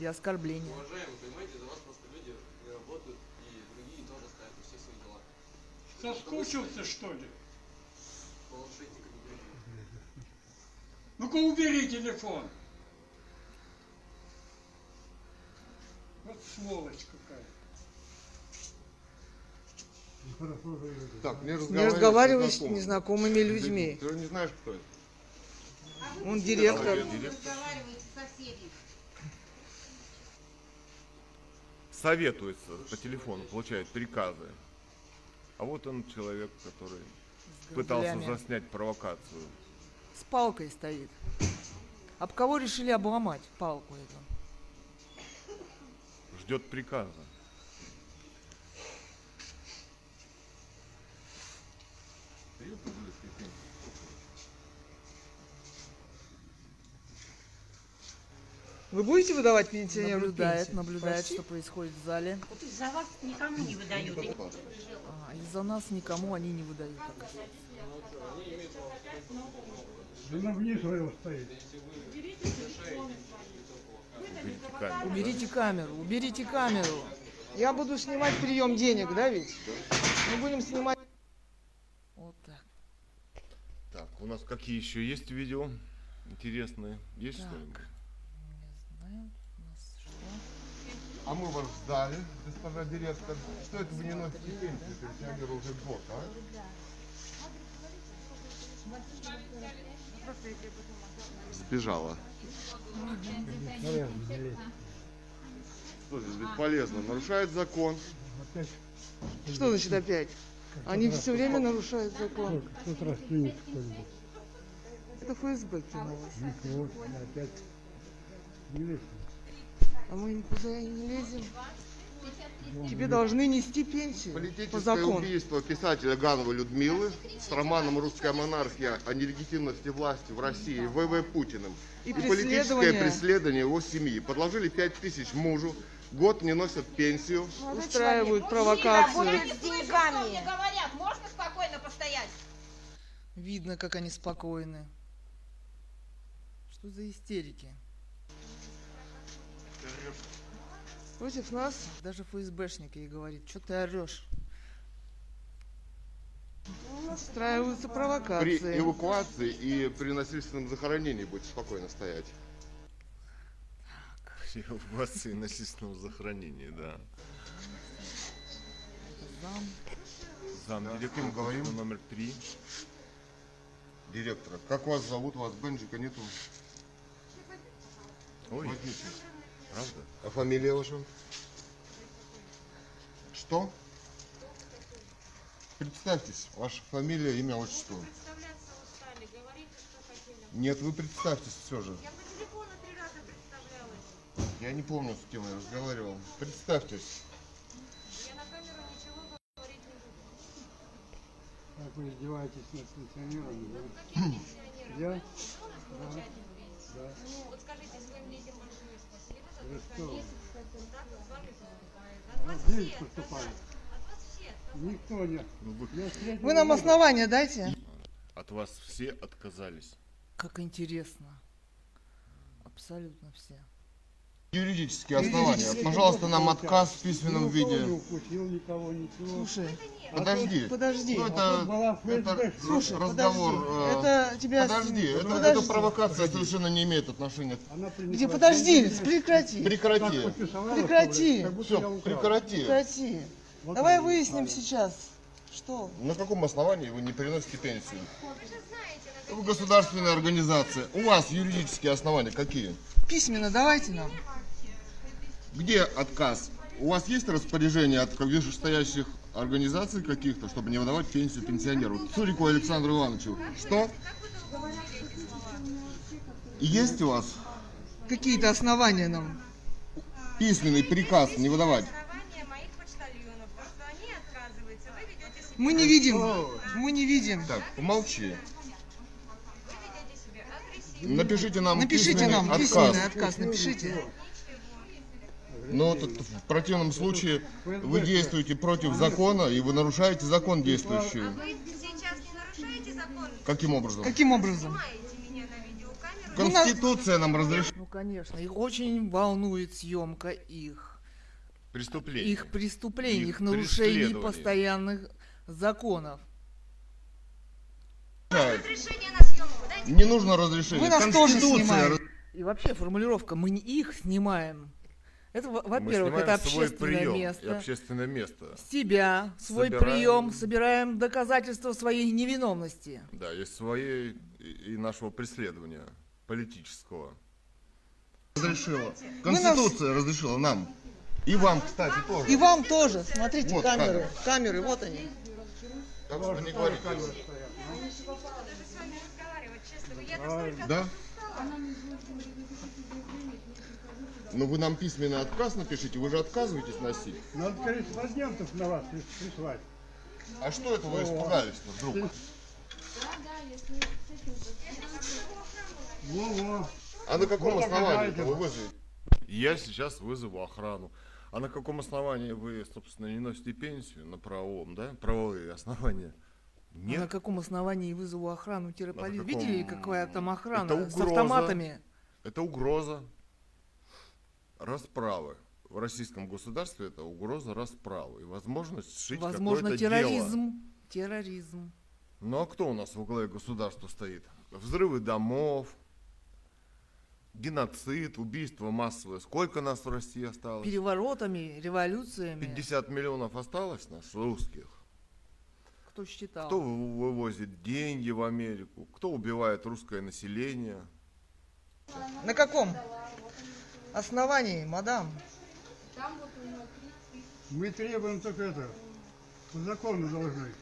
И оскорбления. Уважаемые, понимаете, за вас просто люди работают, и другие тоже ставят все свои дела. Соскучился, что ли? Положите. Ну-ка, убери телефон. Вот сволочь какая. Так, не разговаривай с незнакомыми людьми. Ты не знаешь, кто это. А он директор. Разговариваете со всеми. Советуется по телефону, получает приказы. А вот он человек, который пытался заснять провокацию. С палкой стоит. Об кого решили обломать палку эту? Ждет приказа. Вы будете выдавать пенсионеру? Наблюдает, что происходит в зале. Вот из-за вас никому не выдают. А, из-за нас никому они не выдают. Жена вниз его стоит. Уберите камеру, уберите камеру. Я буду снимать прием денег, да ведь? Мы будем снимать... Вот так. Так, у нас какие еще есть видео интересные? Есть что-нибудь? А мы вас ждали, госпожа директор. Что это вы не носите пенсию? Пенсионер уже год, а? Сбежала. Что здесь бесполезно? Нарушает закон. Что значит опять? Они все время нарушают закон. Это ФСБ кинулось. А мы никуда не лезем. Тебе должны нести пенсию по закону. Политическое убийство писателя Гановой Людмилы с романом «Русская монархия» о нелегитимности власти в России В.В. Путиным и политическое преследование его семьи. Подложили 5 тысяч мужу, год не носят пенсию. Устраивают провокацию. Можно спокойно постоять? Видно, как они спокойны. Что за истерики? Против нас даже ФСБшник ей говорит, что ты орешь. Устраиваются провокации. При эвакуации и при насильственном захоронении будет спокойно стоять. При эвакуации и насильственном захоронении, да. Зам директора, говорим, номер 3. Директора, как вас зовут? У вас бенджика нету. Ой. Правда? А фамилия ваша? Что? Представьтесь, ваша фамилия, имя, отчество. Нет, вы представьтесь все же. Я по телефону 3 раза представлялась. Я не помню, с кем я разговаривал. Представьтесь. Я на камеру ничего говорить не буду. Как вы издеваетесь над пенсионерами? Я? Да. Да. Ну, вот скажите своим людям большое спасибо. Вы нам основания дайте. От вас все отказались. Как интересно. Абсолютно все. Юридические основания. Пожалуйста, нам отказ в письменном виде. Слушай, подожди. Ну, это слушай, разговор. Это тебя подожди. Это провокация совершенно не имеет отношения. Где подожди, прекрати. Все, прекрати. Вот давай выясним сейчас, что. На каком основании вы не переносите пенсию? Вы государственная организация. У вас юридические основания какие? Письменно давайте нам. Где отказ? У вас есть распоряжение от вышестоящих организаций каких-то, чтобы не выдавать пенсию пенсионеру? Цурикову Александру Ивановичу. Что? Есть у вас? Какие-то основания нам? Письменный приказ не выдавать. Мы не видим. Мы не видим. Так, умолчи. Напишите нам письменный отказ. Напишите. Но в противном случае вы действуете против закона, и вы нарушаете закон действующий. А вы сейчас не нарушаете закон? Каким образом? Каким образом? Конституция нам разрешает. Ну, конечно. Их очень волнует съемка их преступлений, их нарушений постоянных законов. Разрешение на съемку, дайте. Не нужно разрешение. Вы нас тоже снимаете. И вообще формулировка «мы не их снимаем», Это, во-первых, это общественное место. Себя, свой прием, собираем доказательства своей невиновности. Да, и своей, и нашего преследования политического. Разрешила. Конституция разрешила нам. И вам, кстати, тоже. И вам тоже. Смотрите, вот камеры. Камеры, вот они. Так что не говорите. Я даже с вами разговаривать, честно. Я настолько... Да? Но вы нам письменный отказ напишите, вы же отказываетесь носить. Надо корреспондентов на вас прислать. А что это вы испугались-то вдруг? Да, если с этим... А на каком основании вы вызовете? Я сейчас вызову охрану. А на каком основании вы, собственно, не носите пенсию? На правовом, да? Правовые основания. Нет. А на каком основании вызову охрану? Террополит. Видели, какая там охрана с автоматами? Это угроза расправы. В российском государстве это угроза расправы и возможность сшить какое-то терроризм. Дело. Терроризм. Ну а кто у нас во главе государства стоит? Взрывы домов, геноцид, убийство массовое. Сколько нас в России осталось? Переворотами, революциями. 50 миллионов осталось нас, русских. Кто считал? Кто вывозит деньги в Америку? Кто убивает русское население? На каком основании, мадам? Мы требуем только это. По закону должны.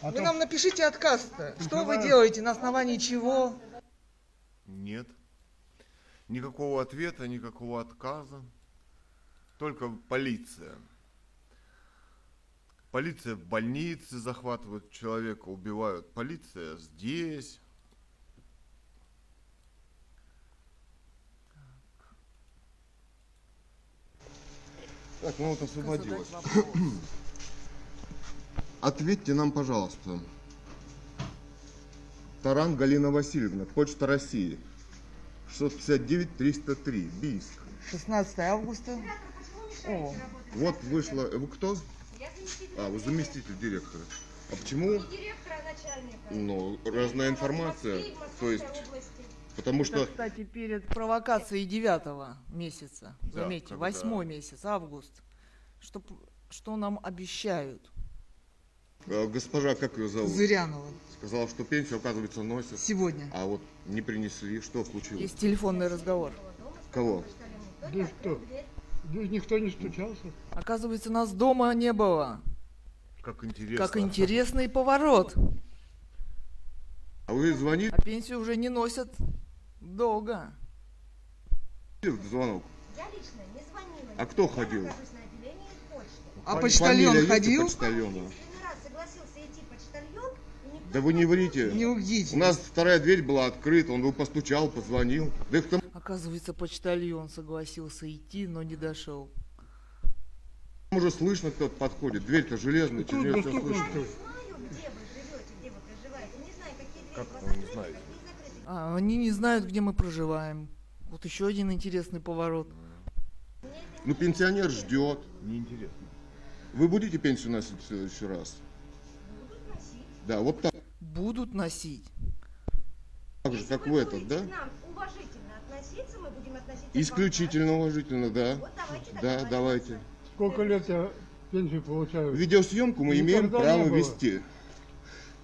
А вы нам напишите отказ-то. Что вы делаете? На основании чего? Нет. Никакого ответа, никакого отказа. Только полиция. Полиция в больнице захватывает человека, убивают. Полиция здесь. Так, ну вот освободилось. Ответьте нам, пожалуйста. Таран Галина Васильевна, Почта России, 659-303, Бийск. 16 августа. О. Вот вышла... Вы кто? А, вы заместитель директора. А почему? Не директора, а начальника. Ну, разная информация. То есть... Потому что... Это, кстати, перед провокацией 9 месяца, да, заметьте, 8 месяц, август, что нам обещают. Госпожа, как ее зовут? Зырянова. Сказала, что пенсию, оказывается, носит. Сегодня. А вот не принесли, что случилось? Есть телефонный разговор. Кого? Да что? Здесь никто не стучался. Оказывается, нас дома не было. Как интересно. Как интересный поворот. А вы звоните? А пенсию уже не носят долго. Звонок. Я лично не звонила. А кто ходил? А почтальон ходил? Почтальон. Да вы не врите. Не уйдите. У нас вторая дверь была открыта, он бы постучал, позвонил. Да их там... Оказывается, почтальон согласился идти, но не дошел. Там уже слышно, кто-то подходит. Дверь-то железная, через нее все слышно. А, они не знают, где мы проживаем. Вот еще один интересный поворот. Ну, пенсионер ждет. Неинтересно. Вы будете пенсию носить в следующий раз? Будут носить. Да, вот так. Будут носить. Так же, как вы этот, да? Уважительно относиться, мы будем относиться. Исключительно уважительно, да. Вот давайте так. Да, давайте. Сколько лет я пенсию получаю? Видеосъемку мы имеем право вести.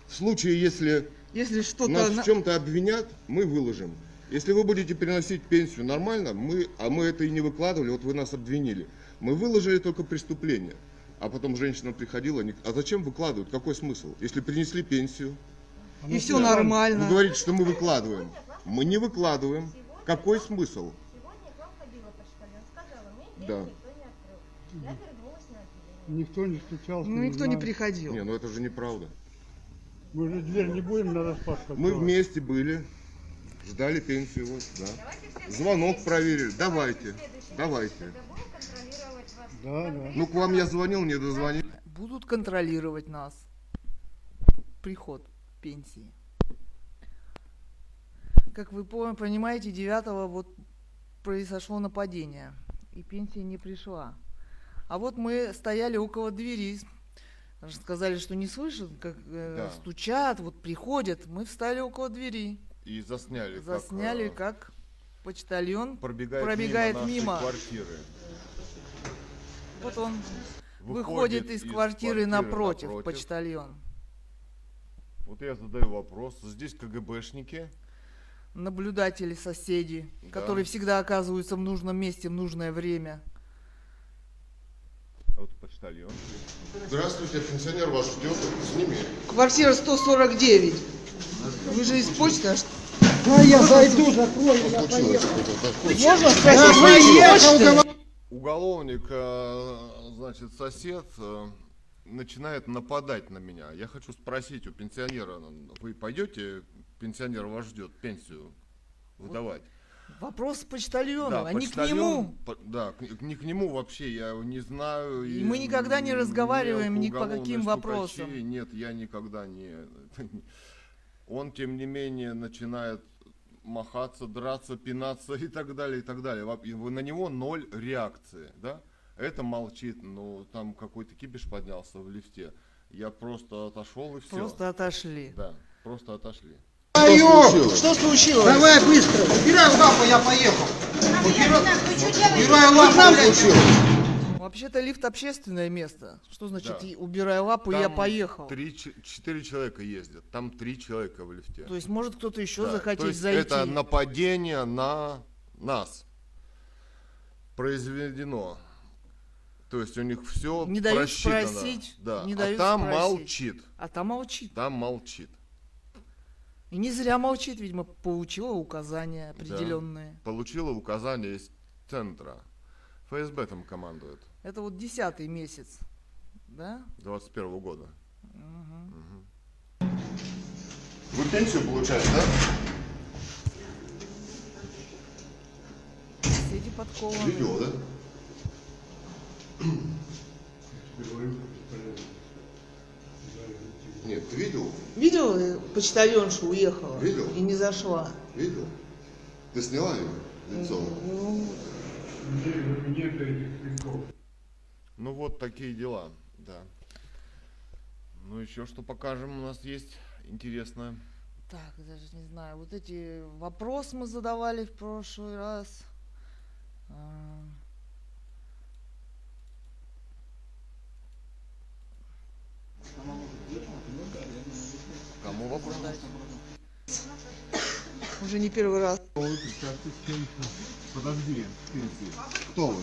В случае, если что-то нас в чем-то обвинят, мы выложим. Если вы будете приносить пенсию нормально, мы это и не выкладывали, вот вы нас обвинили. Мы выложили только преступление. А потом женщина приходила, а зачем выкладывать? Какой смысл? Если принесли пенсию. И все нормально. Вы говорите, что мы выкладываем. Мы не выкладываем. Какой смысл? Сегодня к вам ходила почтальон, сказала, мне деньги никто не открыл. Я вернулась на отделение. Никто не стучался. Ну никто не приходил. Не, ну это же неправда. Мы же дверь не будем на распад. Мы вместе были, ждали пенсию, вот, да. Звонок проверили. Давайте. Да. Ну к вам я звонил, не дозвонил. Будут контролировать нас. Приход пенсии. Как вы понимаете, 9-го вот произошло нападение, и пенсия не пришла. А вот мы стояли около двери. Сказали, что не слышат, как стучат, вот приходят. Мы встали около двери. И засняли, как почтальон пробегает мимо нашей квартиры. вот он выходит из квартиры напротив, почтальон. Вот я задаю вопрос. Здесь КГБшники. Наблюдатели, соседи, да, которые всегда оказываются в нужном месте в нужное время. А вот почтальон. Здравствуйте, пенсионер вас ждет. Сними. Квартира 149. Вы же из почты? Да, я зайду, закрою. Можно спросить? Вы почты? Уголовник, значит, сосед начинает нападать на меня. Я хочу спросить у пенсионера, вы пойдете, пенсионер вас ждет, пенсию выдавать? Вопрос почтальона, да, а почтальон, не к нему. Да, не к нему вообще, я его не знаю. И мы никогда не разговариваем ни по каким вопросам. Нет, я никогда не... Он, тем не менее, начинает махаться, драться, пинаться и так далее, и так далее. На него ноль реакции, да? Это молчит, но там какой-то кипиш поднялся в лифте. Я просто отошел и все. Просто отошли. Да, просто отошли. Что случилось? Давай быстро. Убирай лапу, я поехал. Убирай лапу, я поехал. Вообще-то лифт общественное место. Что значит убирай лапу, я поехал? 4 человека ездят, там 3 человека в лифте. То есть может кто-то еще захотеть зайти? Это нападение на нас произведено. То есть у них все не дают просчитано. Спросить, да. Не дают там спросить. Молчит. А там молчит. Там молчит. И не зря молчит, видимо, получила указания определенные. Да. Получила указания из центра. ФСБ там командует. Это вот 10-й месяц, да? 21-го года. Угу. Вы пенсию получаете, да? Соседи подкованы. Видео, да? Нет, ты видел? Видел, почтальонша уехала. Видел? И не зашла. Видел? Ты сняла ее лицо? Ну вот такие дела, да. Ну еще что покажем, у нас есть интересное. Так, даже не знаю, вот эти вопросы мы задавали в прошлый раз. Кому вопрос? Уже не первый раз. Подожди, кто вы?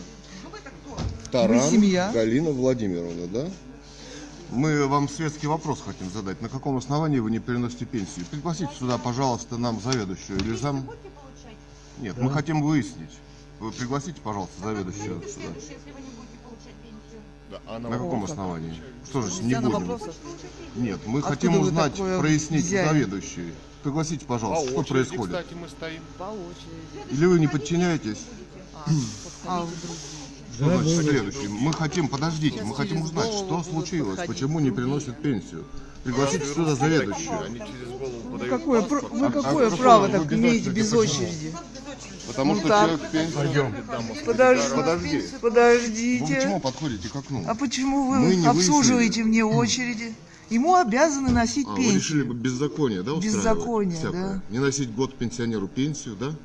Таран Галина Владимировна, да? Мы вам светский вопрос хотим задать. На каком основании вы не переносите пенсию? Пригласите сюда, пожалуйста, нам заведующую или зам. Нет, мы хотим выяснить. Вы пригласите, пожалуйста, заведующую сюда. А на каком основании? Что же, не будем? Нет, мы хотим узнать, прояснить заведующий. Пригласите, пожалуйста, что происходит. Кстати, мы стоим. По очереди. Или вы не подчиняетесь? Что значит следующий? Мы хотим, подождите, мы хотим узнать, что случилось, почему не приносят пенсию. Пригласите сюда заведующую. Какое право так иметь без очереди? Потому что человек пенсию... Подождите. Вы почему подходите к окну? А почему вы обслуживаете мне очереди? Ему обязаны носить пенсию. Вы решили бы беззаконие, да, устраивать? Беззаконие, да. Не носить год пенсионеру пенсию, да?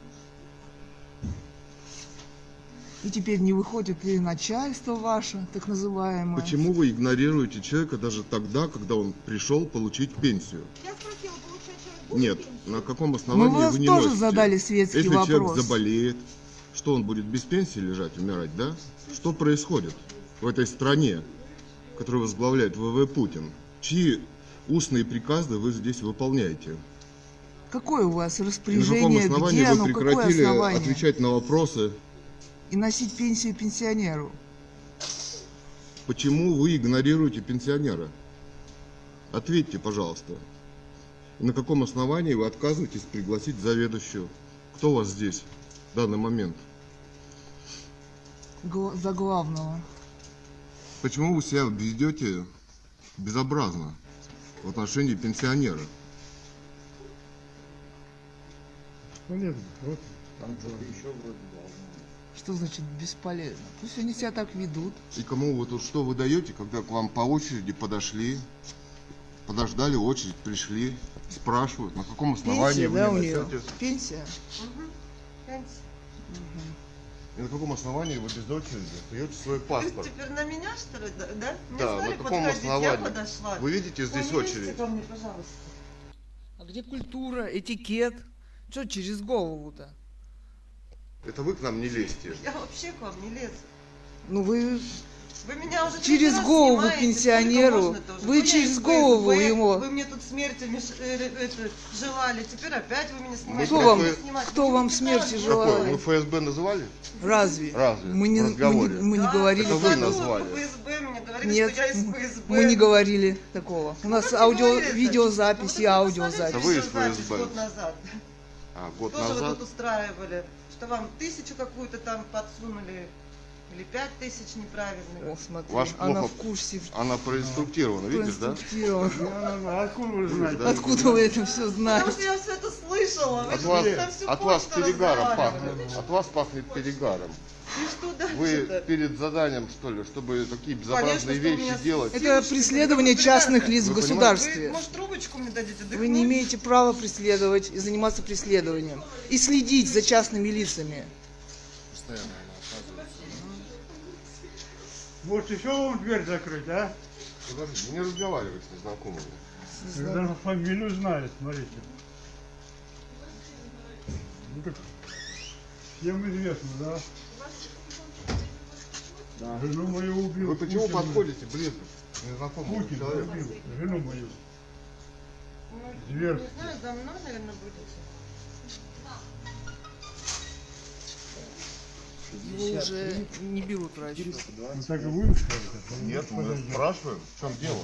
И теперь не выходит и начальство ваше, так называемое. Почему вы игнорируете человека даже тогда, когда он пришел получить пенсию? Я спросила, получать человек будет пенсию? Нет, на каком основании вы не носите? Мы тоже задали светский вопрос. Если человек заболеет, что он будет без пенсии лежать, умирать, да? Что происходит в этой стране, которую возглавляет ВВ Путин? Чьи устные приказы вы здесь выполняете? Какое у вас распоряжение, где оно, какое основание? На каком основании вы прекратили отвечать на вопросы? И носить пенсию пенсионеру. Почему вы игнорируете пенсионера? Ответьте, пожалуйста. На каком основании вы отказываетесь пригласить заведующую? Кто у вас здесь в данный момент? За главного. Почему вы себя ведете безобразно в отношении пенсионера? Понятно. Вот. Там что-то еще вроде должно. Что значит бесполезно? Пусть они себя так ведут. И кому вы тут что вы даете, когда к вам по очереди подошли, подождали очередь, пришли, спрашивают, на каком основании пенсия, вы не носите? Пенсия? Угу. Пенсия. Угу. И на каком основании вы без очереди даете свой паспорт? Теперь на меня, что ли, да? Мне да, на каком основании? Вы видите здесь очередь? Ко мне, пожалуйста. А где культура, этикет? Что через голову-то? Это вы к нам не лезьте. Я вообще к вам не лезу. Ну вы меня уже через голову снимаете, пенсионеру. Вы через голову ему. Вы мне тут смерти желали. Теперь опять вы меня снимаете. Кто вам смерти желал? Мы ФСБ называли? Разве? Разве? Мы не говорили. Это вы назвали. ФСБ меня говорили, нет, что я из ФСБ. Мы не говорили такого. У нас аудио, видеозапись и аудиозапись. Это вы из ФСБ. Год назад. А, год тоже назад? Вы тут устраивали, что вам 1000 какую-то там подсунули. Или 5000 неправильно. О, смотри, ваш она плохо, в курсе. Она проинструктирована, видишь, да? Откуда вы знаете? Откуда вы это все знаете? Потому что я все это слышала. От вас перегаром пахнет. От вас пахнет перегаром. Вы перед заданием, что ли, чтобы такие безобразные вещи делать? Это преследование частных лиц в государстве. Вы не имеете права преследовать и заниматься преследованием. И следить за частными лицами. Постоянно. Может, еще вам дверь закрыть, а? Подожди, не разговаривай с незнакомыми. Даже фамилию знает, смотрите. Ну так, всем известно, да? Да. Жену мою убил. Вы почему Путин подходите близко к незнакомому человеку? Путин убил жену мою. Зверски. Не знаю, за мной, наверное, будете. Его уже не берут врачи. Ну так и вы скажете? Нет, мы спрашиваем, в чем дело.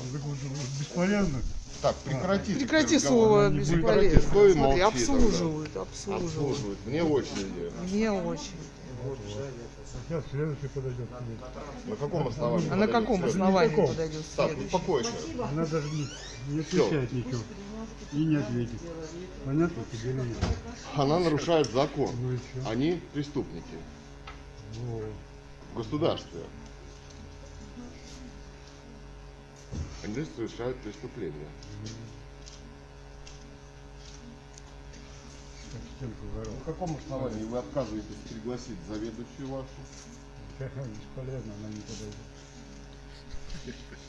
Бесполезно. Так, прекратите. Прекрати слово бесполезно. Смотри, обслуживают, обслуживают. Мне очередь. Мне очередь. Сейчас следующий подойдет. На каком основании? А на каком основании подойдет следующий? Так, успокойся. Она даже не отвечает ничего. И не ответит. Понятно тебе или нет? Она нарушает закон. Они преступники. В государстве. Они совершают преступления. В каком основании вы отказываетесь пригласить заведующую вашу? Бесполезно, она не подойдет.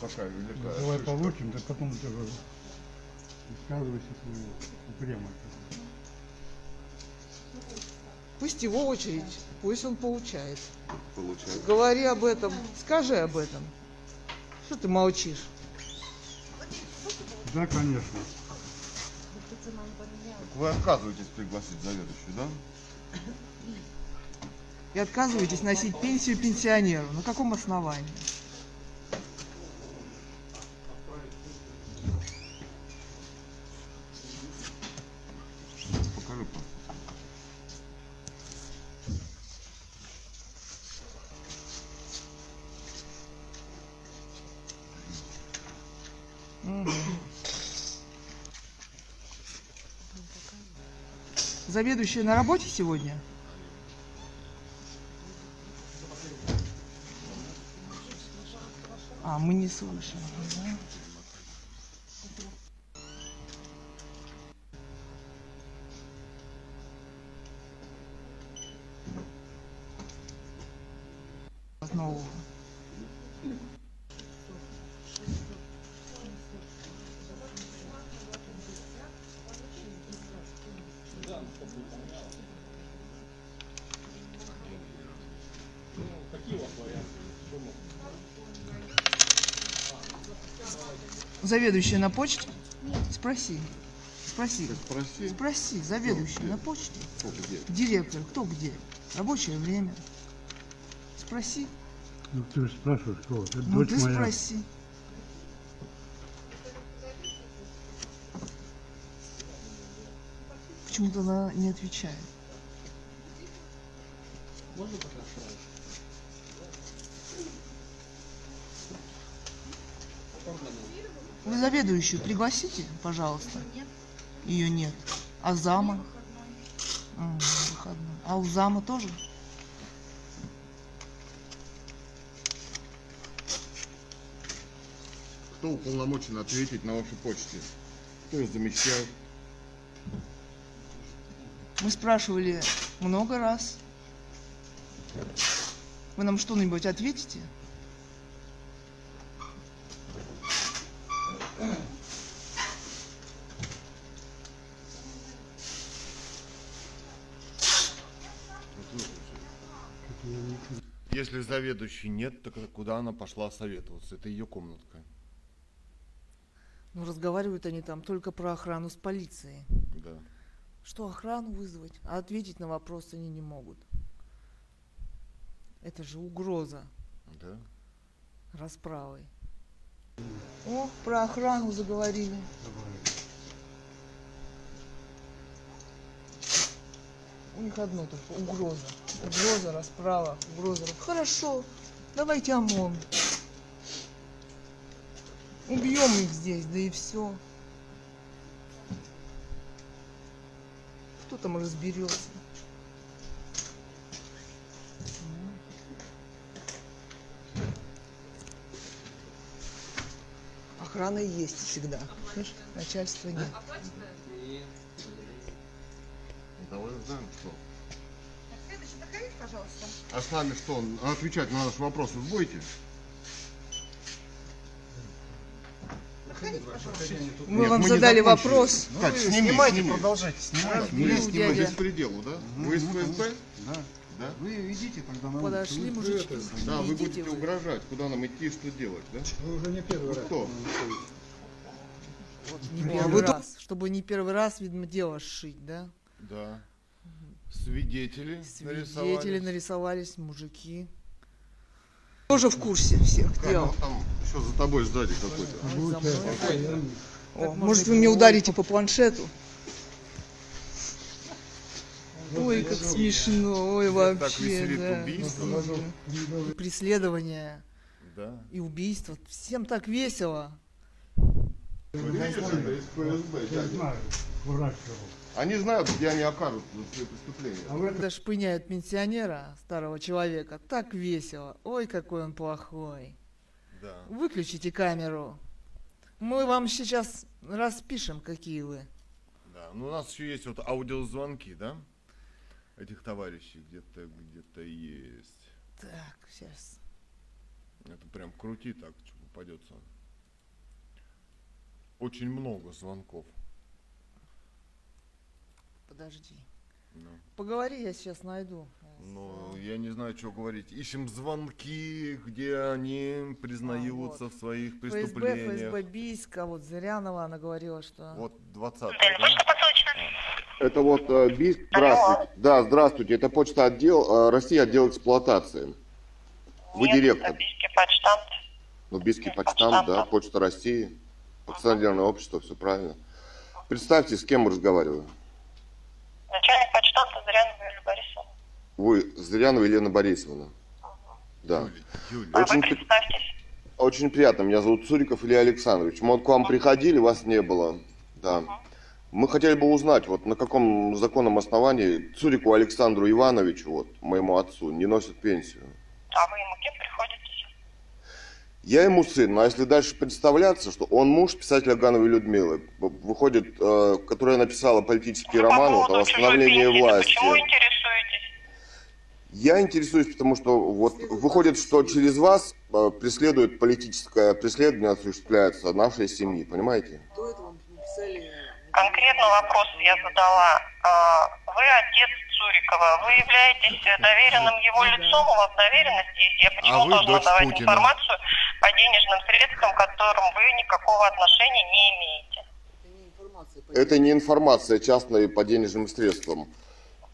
Какая великая. Давай получим, да потом ты высказывайся упрямо. Пусть его очередь, пусть он получает. Говори об этом, скажи об этом. Что ты молчишь? Да, конечно. Так вы отказываетесь пригласить заведующую, да? И отказываетесь носить пенсию пенсионеру. На каком основании? Покажи, пожалуйста. Заведующая на работе сегодня? А, мы не слышим. Да? Основу. Заведующая на почте? Спроси. Спроси. Спроси. Спроси. Заведующая на почте? Кто где? Директор. Кто где? Рабочее время. Спроси. Ну ты же спрашиваешь, кто? Это дочь ты моя. Спроси. Почему-то она не отвечает. Можно пока оставить? Вы заведующую пригласите, пожалуйста. Ее нет. А зама? Выходной. А у зама тоже? Кто уполномочен ответить на вашей почте? Кто ее замещает? Мы спрашивали много раз. Вы нам что-нибудь ответите? Если заведующей нет, так куда она пошла советоваться? Это ее комнатка. Ну, разговаривают они там только про охрану с полицией. Да. Что охрану вызвать? А ответить на вопрос они не могут. Это же угроза. Да. Расправой. О, про охрану заговорили. У них одно только угроза. Угроза, расправа, угроза. Хорошо, давайте ОМОН. Убьем их здесь, да и все. Кто там разберется? Охрана есть всегда. Начальство нет. Довольно знаем, что. Следующий доходит, пожалуйста. А с нами что? Отвечать на наши вопросы вы будете? Доходите, пожалуйста. Мы нет, вам мы задали вопрос. Ну, Кать, снимайте, продолжайте. Снимайте. Без пределу, да? Вы из ФСБ? Да. Да? Вы ведите тогда на улицу. Подошли мужички. Да, вы будете уже угрожать, куда нам идти и что делать, да? Вы уже не первый раз. Кто? Чтобы не первый раз, видимо, дело сшить, да? Да. Свидетели нарисовались, мужики. Тоже в курсе всех дел. Там еще за тобой сзади какой-то. О, может, вы мне ударите по планшету? Ой, как смешно. Ой, вообще, да. Преследование и убийство. Всем так весело. Они знают, где они окажут свои преступления. Когда шпыняют пенсионера, старого человека, так весело. Ой, какой он плохой. Да. Выключите камеру. Мы вам сейчас распишем, какие вы. Да, ну у нас еще есть вот аудиозвонки, да? Этих товарищей где-то есть. Так, сейчас. Это прям крути так, что попадется. Очень много звонков. Подожди. Ну. Поговори, я сейчас найду. Ну, я не знаю, что говорить. Ищем звонки, где они признаются в своих преступлениях. ФСБ Бийск, а вот Зырянова, она говорила, что... Вот 20-й, да? Это вот Бийск. Здравствуйте. Да, здравствуйте. Это почта отдел, Россия отдел эксплуатации. Вы директор. Бийский почтамт. Ну, Бийский почтамт, да, почта России. Акционерное общество, все правильно. Представьте, с кем разговариваю. Начальник почтамта Зырянова Елена Борисовна. Вы Зырянова Елена Борисовна. Да. Юля. Очень, а вы представьтесь. Очень приятно. Меня зовут Цуриков Илья Александрович. Мы вот к вам приходили, вас не было. Да. Мы хотели бы узнать, вот на каком законном основании Цурикову Александру Ивановичу, вот моему отцу, не носят пенсию. А вы ему кем приходитесь? Я ему сын, а если дальше представляться, что он муж писателя Гановой Людмилы, выходит, которая написала политический роман о восстановлении власти. Почему интересуетесь? Я интересуюсь, потому что вот выходит, что через вас преследует политическое преследование, осуществляется нашей семьи, понимаете? Конкретно вопрос я задала. Вы отец Цурикова, вы являетесь доверенным его лицом, у вас доверенность есть. Я почему должна давать Путина информацию по денежным средствам, к которым вы никакого отношения не имеете? Это не информация частная по денежным средствам.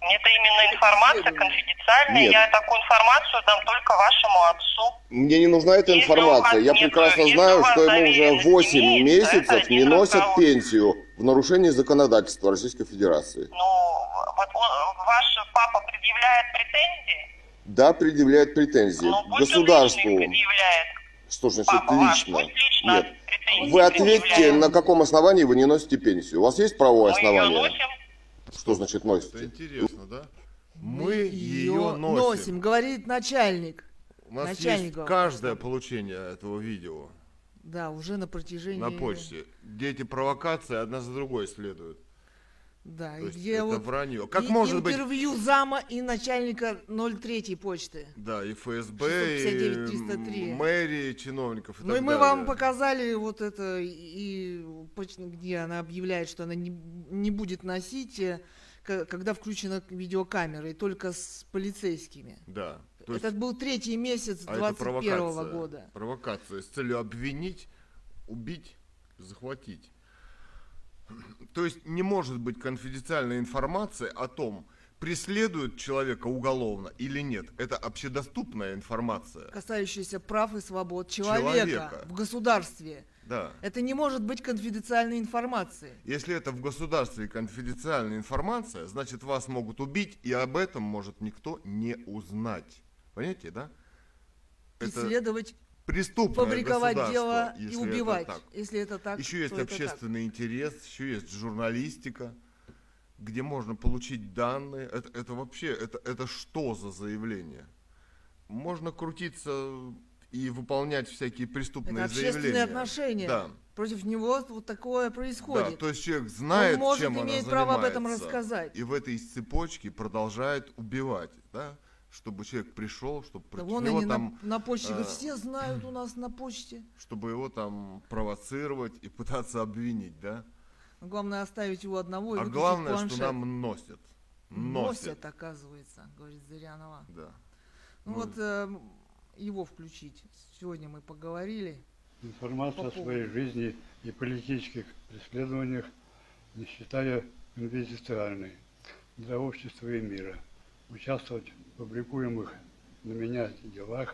Это именно информация конфиденциальная. Нет. Я такую информацию дам только вашему отцу. Мне не нужна эта информация. Я прекрасно знаю, что ему уже 8 месяцев не носят пенсию в нарушении законодательства Российской Федерации. Ну, вот ваш папа предъявляет претензии? Да, предъявляет претензии. Но государству. Что же значит лично? Нет. Вы ответьте, на каком основании вы не носите пенсию? У вас есть правовое основание? Что значит носите? Это интересно, да? Мы ее носим, говорит начальник. У нас есть каждое получение этого видео. Да, уже на протяжении... На почте. Где эти провокации одна за другой следуют. Да, то есть это вот вранье. Как может интервью быть... зама и начальника 03-й почты. Да, и ФСБ, и мэрии, чиновников. И ну и мы вам показали вот это, и где она объявляет, что она не будет носить, когда включена видеокамера, и только с полицейскими. Да. То есть... Это был 3-й месяц 21-го года. Провокация с целью обвинить, убить, захватить. То есть не может быть конфиденциальной информации о том, преследует человека уголовно или нет. Это общедоступная информация, касающаяся прав и свобод человека в государстве. Да. Это не может быть конфиденциальной информацией. Если это в государстве конфиденциальная информация, значит вас могут убить, и об этом может никто не узнать. Понимаете, да? Преследовать... Преступное фабриковать дело и убивать, если это так. Еще есть общественный интерес, еще есть журналистика, где можно получить данные. Это вообще, это что за заявление? Можно крутиться и выполнять всякие преступные заявления. Это общественные отношения. Да. Против него вот такое происходит. Да, то есть человек знает, чем она занимается. Он имеет право об этом рассказать. И в этой цепочке продолжает убивать, да? Чтобы человек пришел, чтобы да против него там... на почте, все знают у нас на почте. Чтобы его там провоцировать и пытаться обвинить, да? Главное оставить его одного и выключить планшет. А главное, что нам носят. Носят, оказывается, говорит Зырянова. Да. Ну вот его включить. Сегодня мы поговорили. Информация о своей жизни и политических преследованиях не считая инвестициальной для общества и мира. Участвовать в публикуемых на меня делах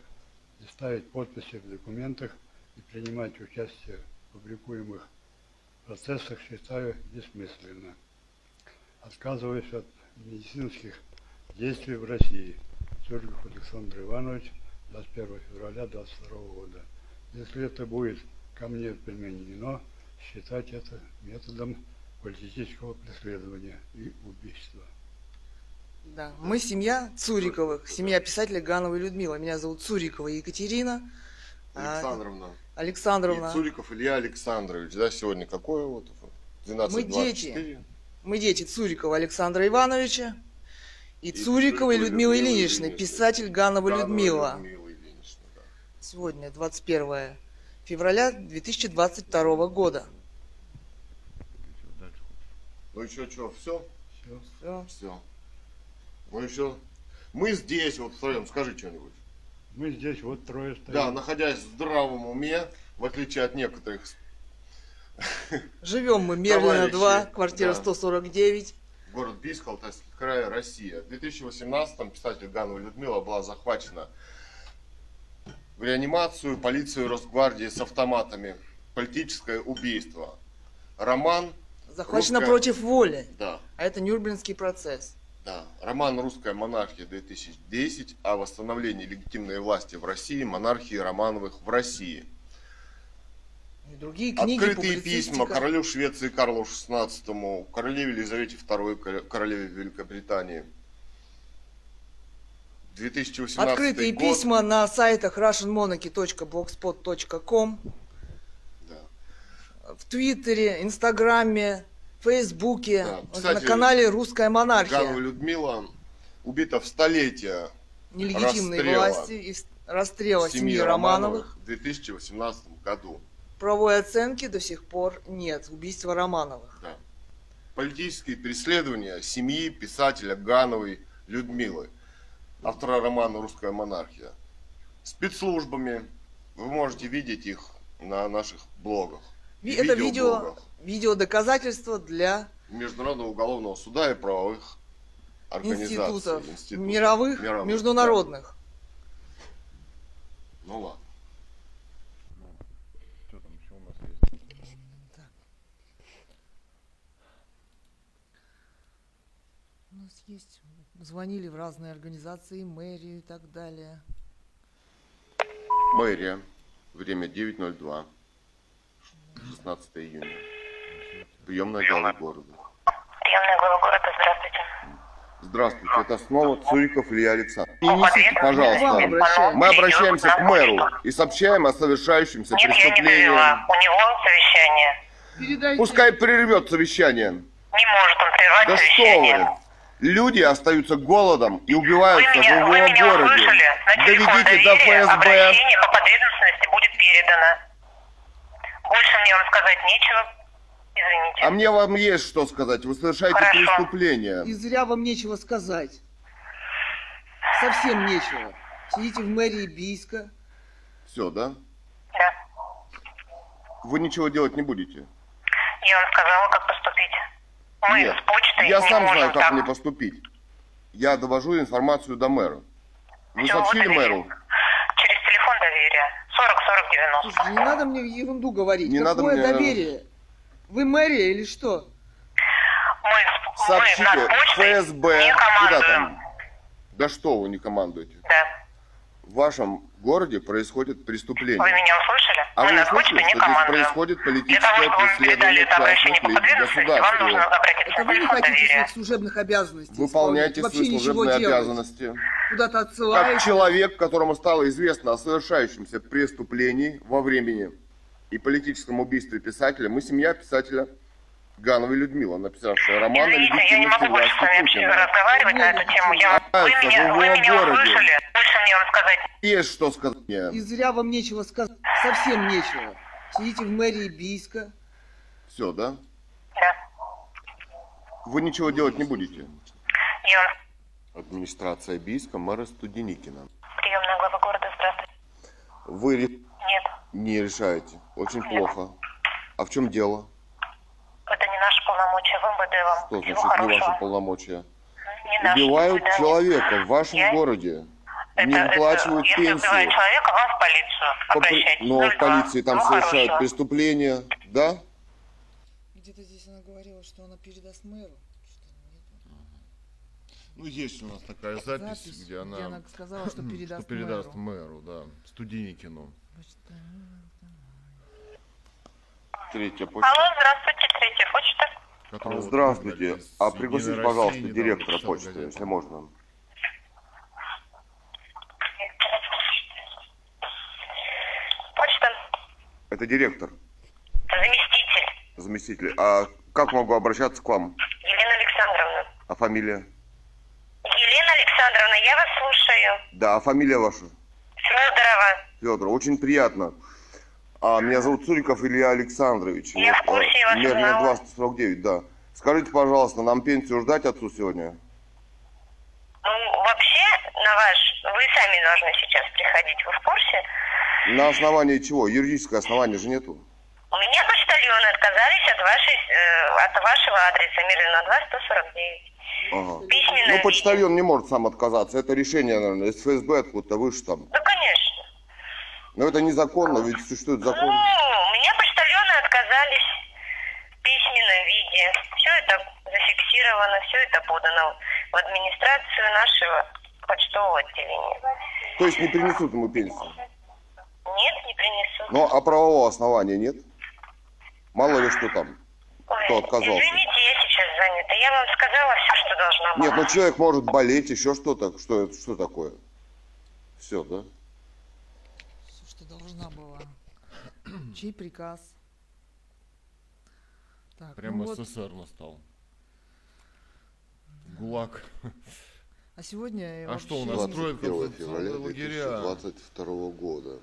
и ставить подписи в документах и принимать участие в публикуемых процессах считаю бессмысленно. Отказываюсь от медицинских действий в России. Цуриков Александр Иванович, 21 февраля 22 года. Если это будет ко мне применено, считать это методом политического преследования и убийства. Да. Мы семья Цуриковых, семья писателя Гановой Людмилы. Меня зовут Цурикова Екатерина Александровна. И Цуриков Илья Александрович. Да, сегодня какое вот 12-24. Мы дети Цурикова Александра Ивановича и Цуриковой Людмилы Ильиничны, писатель Ганова Людмила. Да. Сегодня 21 февраля 2022 года. Ну еще что, все? Все. Ну и все. Мы здесь вот втроем, скажи что-нибудь. Мы здесь вот трое стоим. Да, находясь в здравом уме, в отличие от некоторых. Живем мы Мерлина 2, квартира 149. Город Бийск, Алтайский край, Россия. В 2018-м писатель Ганова Людмила была захвачена в реанимацию, полицию, Росгвардии с автоматами. Политическое убийство. Роман. Захвачена против воли. Да. А это Нюрнбергский процесс. Да. Роман «Русская монархия» 2010 о восстановлении легитимной власти в России, монархии Романовых в России. И другие книги, открытые письма королю Швеции Карлу XVI, королеве Елизавете II, королеве Великобритании. 2018 открытые год. Письма на сайтах russianmonarchy.blogspot.com, да. В Твиттере, Инстаграме. В Фейсбуке, да, кстати, на канале «Русская монархия». Ганова Людмила убита в столетие нелегитимной власти и расстрела семьи Романовых в 2018 году. Правовой оценки до сих пор нет. Убийства Романовых. Да. Политические преследования семьи писателя Гановой Людмилы, автора романа «Русская монархия». Спецслужбами. Вы можете видеть их на наших блогах. Это видеодоказательства для Международного уголовного суда и правовых организаций, институтов мировых, международных. Ну ладно. Что там еще у нас есть? Так. У нас есть. Звонили в разные организации, мэрию и так далее. Мэрия. Время 9:02. 16 июня. Приемная глава города. Приемная глава города, здравствуйте. Здравствуйте, это снова Цуриков Илья Александрович. Не несите, пожалуйста. Мы обращаемся к мэру и сообщаем о совершающемся преступлении. Нет, я не перевела. У него совещание. Пускай прервет совещание. Не может он прервать совещание. Да что вы? Люди остаются голодом и убиваются в живом городе. Доведите до ФСБ. Обращение по подведомственности будет передано. Больше мне вам сказать нечего. Извините. А мне вам есть что сказать. Вы совершаете преступление. И зря вам нечего сказать. Совсем нечего. Сидите в мэрии Бийска. Все, да? Да. Вы ничего делать не будете? Я вам сказала, как поступить. Мы с почтой я не сам можем знаю, как мне поступить. Я довожу информацию до мэра. Вы сообщили мэру? Через телефон доверия. 40-40-90. Слушай, не надо мне ерунду говорить. Не надо мне... доверие? Вы мэрия или что? Мы над почтой ФСБ. Не командуем. Да что вы не командуете? Да. В вашем городе происходит преступление. Вы меня услышали? А вы услышали, что здесь происходит политическое преследование частных лиц государства? Это вы не хотите своих служебных обязанностей. Выполняйте свои служебные обязанности. Куда-то отсылаете. Как человек, которому стало известно о совершающемся преступлении во времени и политическом убийстве писателя, мы семья писателя Гановой Людмила, написавшая роман. Извините, я не могу больше с вами разговаривать на эту тему. Вы меня услышали? Больше мне вам сказать. Есть что сказать. И зря вам нечего сказать. Совсем нечего. Сидите в мэрии Бийска. Все, да? Да. Вы ничего делать не будете? Нет. Администрация Бийска, мэра Студеникина. Приемная глава города, здравствуйте. Вы Нет. не решаете. Очень плохо. А в чем дело? Это не наши полномочия, в МВД вам. Что значит хорошего. Не ваши полномочия? Не убивают человека в вашем городе. Не выплачивают пенсию. Если убивают человека, вам в полицию обращайтесь. Но в полиции там совершают преступления, да? Где-то здесь она говорила, что она передаст мэру. Ну, есть у нас такая запись, где она сказала, что передаст мэру, да, Студеникину. Третья почта. Алло, здравствуйте, третья почта. Здравствуйте. А пригласите, пожалуйста, директора почты, если можно. Почта. Это директор. Заместитель. Заместитель. А как могу обращаться к вам? Елена Александровна. А фамилия? Елена Александровна, я вас слушаю. Да, а фамилия ваша? Федорова. Федорова, очень приятно. А меня зовут Цуриков Илья Александрович. Я в курсе вас. Мирная 249, да. Скажите, пожалуйста, нам пенсию ждать отцу сегодня? Ну, вообще, вы сами должны сейчас приходить, вы в курсе? На основании чего? Юридическое основание же нету. У меня почтальоны отказались от вашего адреса, Мирная 249. Ага. Письменно. Ну, почтальон не может сам отказаться. Это решение, наверное, из ФСБ откуда-то, вы же там. Да, конечно. Но это незаконно, ведь существует закон. Ну, у меня почтальоны отказались в письменном виде. Все это зафиксировано, все это подано в администрацию нашего почтового отделения. То есть не принесут ему пенсию? Нет, не принесут. Ну, а правового основания нет? Мало ли что там, кто отказался. Извините, я сейчас занята. Я вам сказала все, что должна была. Нет, ну человек может болеть, еще что-то. Что такое? Все, да? Должна была. Чей приказ? Так, прямо ну СССР настал. ГУЛАГ. А сегодня... А что у нас строят концентрационные лагеря? 22 года.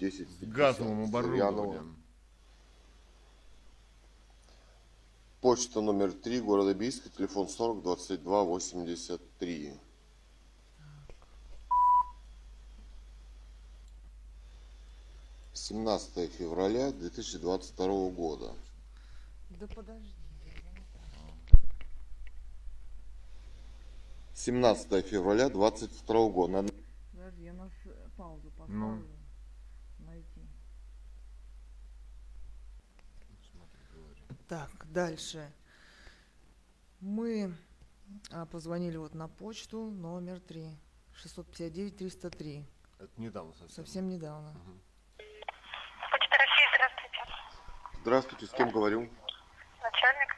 10 с газовым оборудованием. Почта номер 3 города Бийска, телефон 40-22-83. «17 февраля 2022 года». Да подожди. 17 февраля 2022 года. Надо... Подожди, я на паузу поставлю. Ну. Найти. Так, дальше. Мы позвонили вот на почту номер 3. 659-303. Это недавно совсем. Совсем недавно. Угу. Здравствуйте, с кем говорю? Начальник.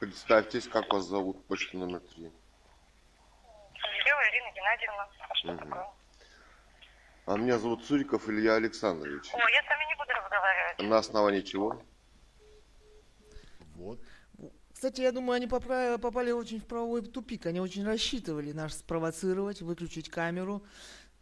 Представьтесь, как вас зовут, почта номер 3. Елизавета Ирина Геннадьевна. А что такое? А меня зовут Цуриков Илья Александрович. О, я с вами не буду разговаривать. На основании чего? Вот. Кстати, я думаю, они попали очень в правовой тупик. Они очень рассчитывали нас спровоцировать, выключить камеру.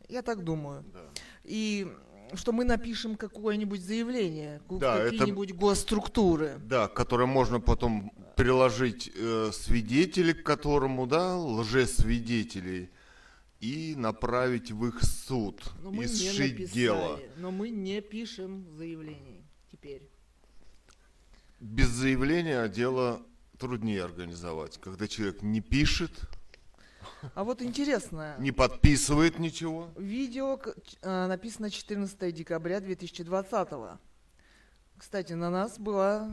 Я так думаю. Да. И что мы напишем какое-нибудь заявление, да, какие-нибудь госструктуры. Да, которое можно потом приложить свидетелей к которому, да, лжесвидетелей, и направить в их суд, и сшить дело. Но мы не пишем заявлений теперь. Без заявления дело труднее организовать, когда человек не пишет. А вот интересно. Не подписывает ничего. Видео написано 14 декабря 2020-го. Кстати, на нас была...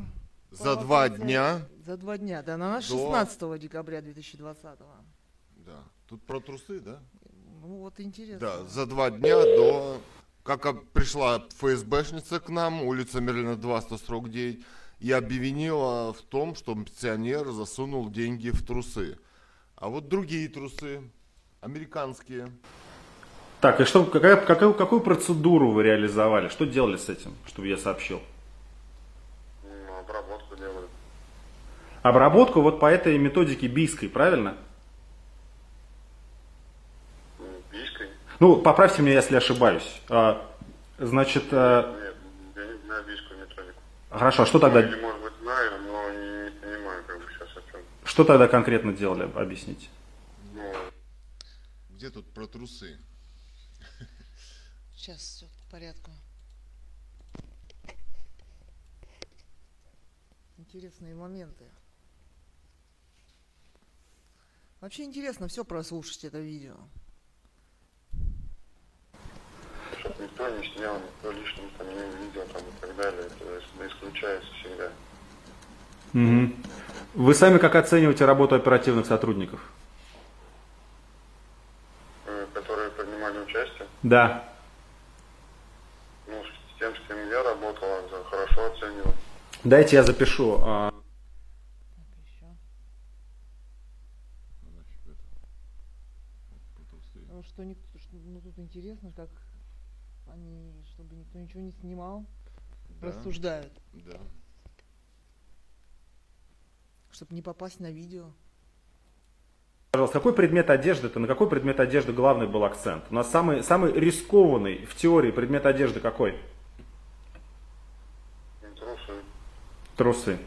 За два дня. Да, на нас 16 декабря 2020-го. Да. Тут про трусы, да? Ну вот интересно. Да, за два дня до... Как пришла ФСБшница к нам, улица Мерлина 2, 149, и обвинила в том, что пенсионер засунул деньги в трусы. А вот другие трусы, американские. Так, и что, какую процедуру вы реализовали? Что делали с этим, чтобы я сообщил? Обработку делали. Обработку вот по этой методике бийской, правильно? Бийской? Ну, поправьте меня, если ошибаюсь. Значит... Нет, я не знаю бийскую методику. Хорошо, а что тогда... Или, может быть, знаю, но не понимаю, как бы сейчас о чем. Что тогда конкретно делали? Объясните. Где тут про трусы? Сейчас все по порядку. Интересные моменты. Вообще интересно все прослушать это видео. Чтобы никто не снял, никто лишним там не увидел там, и так далее. Это исключается всегда. Угу. Вы сами как оцениваете работу оперативных сотрудников? Которые принимали участие? Да. Ну, с кем я работала, хорошо оценивал. Дайте я запишу. Ну, тут интересно, как они, чтобы никто ничего не снимал, да, рассуждают. Да. Чтобы не попасть на видео. Пожалуйста, какой предмет одежды, на какой предмет одежды главный был акцент? У нас самый рискованный в теории предмет одежды какой? Трусы.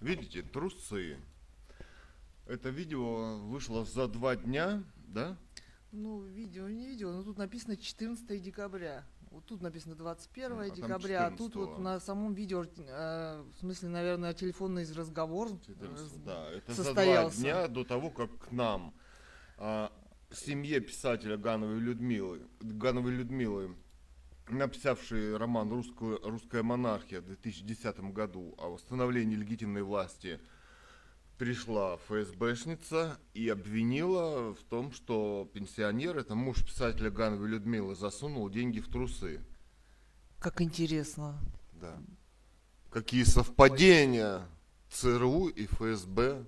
Видите, трусы. Это видео вышло за два дня, да? Ну, видео не видео, но тут написано 14 декабря. Вот тут написано 21 декабря, а тут вот на самом видео, в смысле, наверное, телефонный разговор да, это состоялся. За два дня до того, как к нам, семье писателя Гановой Людмилы, написавшей роман «Русская монархия» в 2010 году о восстановлении легитимной власти, пришла ФСБшница и обвинила в том, что пенсионер, это муж писателя Гановой Людмилы, засунул деньги в трусы. Как интересно. Да. Какие совпадения ЦРУ и ФСБ.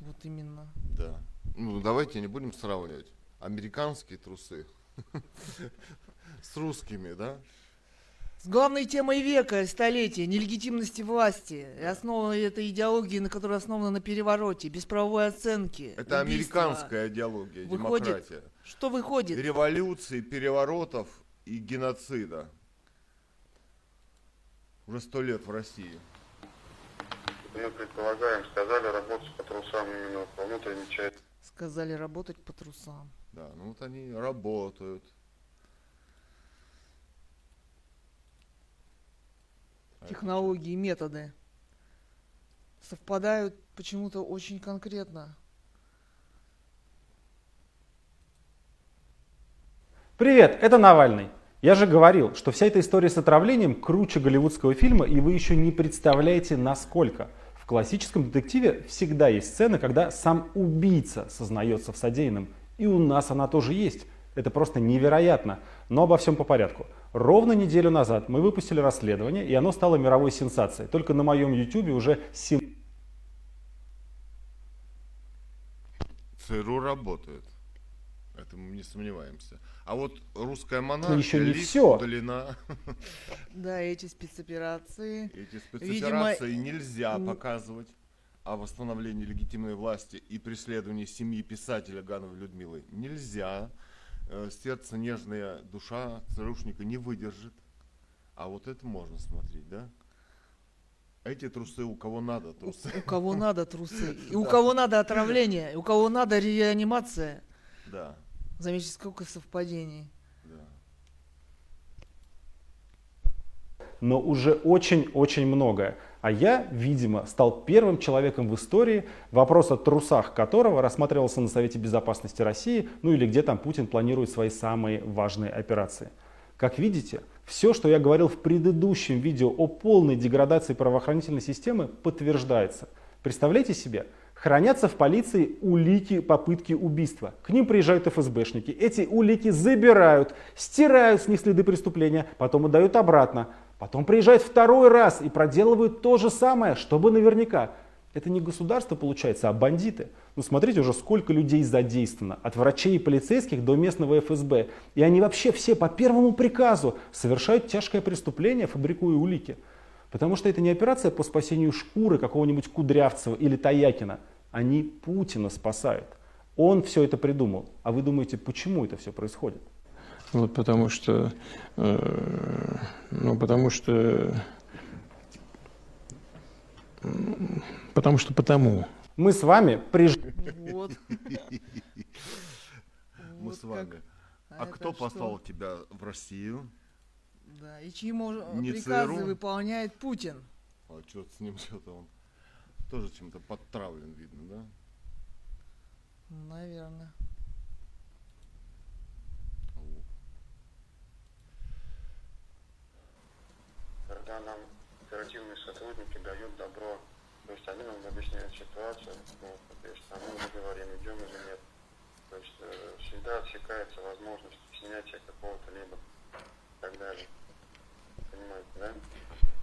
Вот именно. Да. Ну, давайте не будем сравнивать американские трусы с русскими, да? С главной темой века, столетия, нелегитимности власти, и основой этой идеологии, на которой основана на перевороте, без правовой оценки. Это американская идеология, демократия. Что выходит? Революции, переворотов и геноцида. Уже 100 лет в России. Мы предполагаем, сказали работать по трусам именно по внутренней части. Сказали работать по трусам. Да, ну вот они работают. Технологии, методы совпадают почему-то очень конкретно. Привет, это Навальный. Я же говорил, что вся эта история с отравлением круче голливудского фильма, и вы еще не представляете, насколько. В классическом детективе всегда есть сцена, когда сам убийца сознается в содеянном. И у нас она тоже есть. Это просто невероятно. Но обо всем по порядку. Ровно неделю назад мы выпустили расследование, и оно стало мировой сенсацией. Только на моем ютубе уже 7... ЦРУ работает. Это мы не сомневаемся. А вот русская монархия еще не все. Удалена. Да, эти спецоперации. Эти спецоперации видимо... нельзя показывать. А восстановление легитимной власти и преследование семьи писателя Гановой Людмилы нельзя. Сердце нежная, душа царушника не выдержит. А вот это можно смотреть, да? Эти трусы у кого надо трусы. У кого надо трусы. И у кого надо отравление, у кого надо реанимация. Да. Заметьте, сколько совпадений. Да. Но уже очень-очень многое. А я, видимо, стал первым человеком в истории, вопрос о трусах которого рассматривался на Совете Безопасности России, ну или где там Путин планирует свои самые важные операции. Как видите, все, что я говорил в предыдущем видео о полной деградации правоохранительной системы, подтверждается. Представляете себе, хранятся в полиции улики попытки убийства. К ним приезжают ФСБшники, эти улики забирают, стирают с них следы преступления, потом отдают обратно. Потом приезжают второй раз и проделывают то же самое, чтобы наверняка. Это не государство получается, а бандиты. Ну смотрите уже, сколько людей задействовано. От врачей и полицейских до местного ФСБ. И они вообще все по первому приказу совершают тяжкое преступление, фабрикуя улики. Потому что это не операция по спасению шкуры какого-нибудь Кудрявцева или Таякина. Они Путина спасают. Он все это придумал. А вы думаете, почему это все происходит? Вот потому что мы с вами вот. Мы вот с вами. Как... А кто послал что? Тебя в Россию? Да, и чьи приказы выполняет Путин? А что с ним, что-то он тоже чем-то подтравлен, видно, да? Наверное. Когда нам оперативные сотрудники дают добро, то есть они нам объясняют ситуацию, вот, то есть а мы уже говорим, идем или нет. То есть всегда отсекается возможность снятия какого-то либо и так далее. Понимаете, да?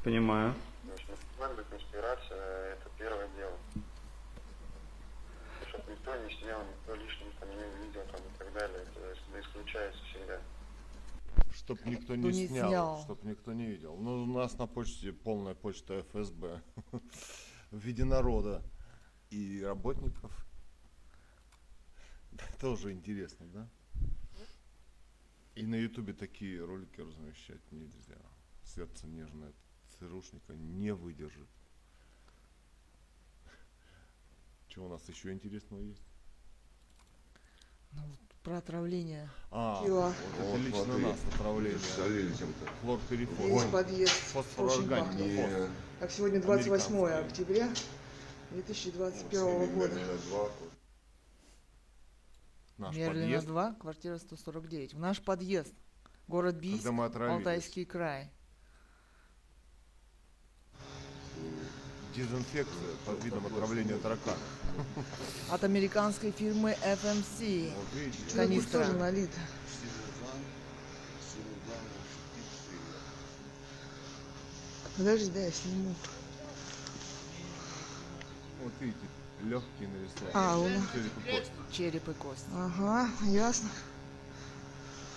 Понимаю. То есть национальная конспирация – это первое дело. То, чтобы никто не снял, никто лишним там, не увидел там, и так далее, это исключается всегда. Чтобы никто не снял, чтобы никто не видел. Ну, у нас на почте полная почта ФСБ в виде народа и работников. Тоже интересно, да? И на Ютубе такие ролики размещать нельзя. Сердце нежное ЦРУшника не выдержит. Чего у нас еще интересного есть? Про отравление. Тела. Вот, это лично нас отравление. Хлорперифос. Как сегодня 28 октября 2021 года. Мерлина 2, квартира 149. В наш подъезд. Город Бийск, Алтайский край. Дезинфекция под видом отравления тараканов. От американской фирмы FMC. Канистра. Подожди, да, я сниму. Вот видите, легкие нарисованы. Череп и кость. Череп и кость. Ага, ясно.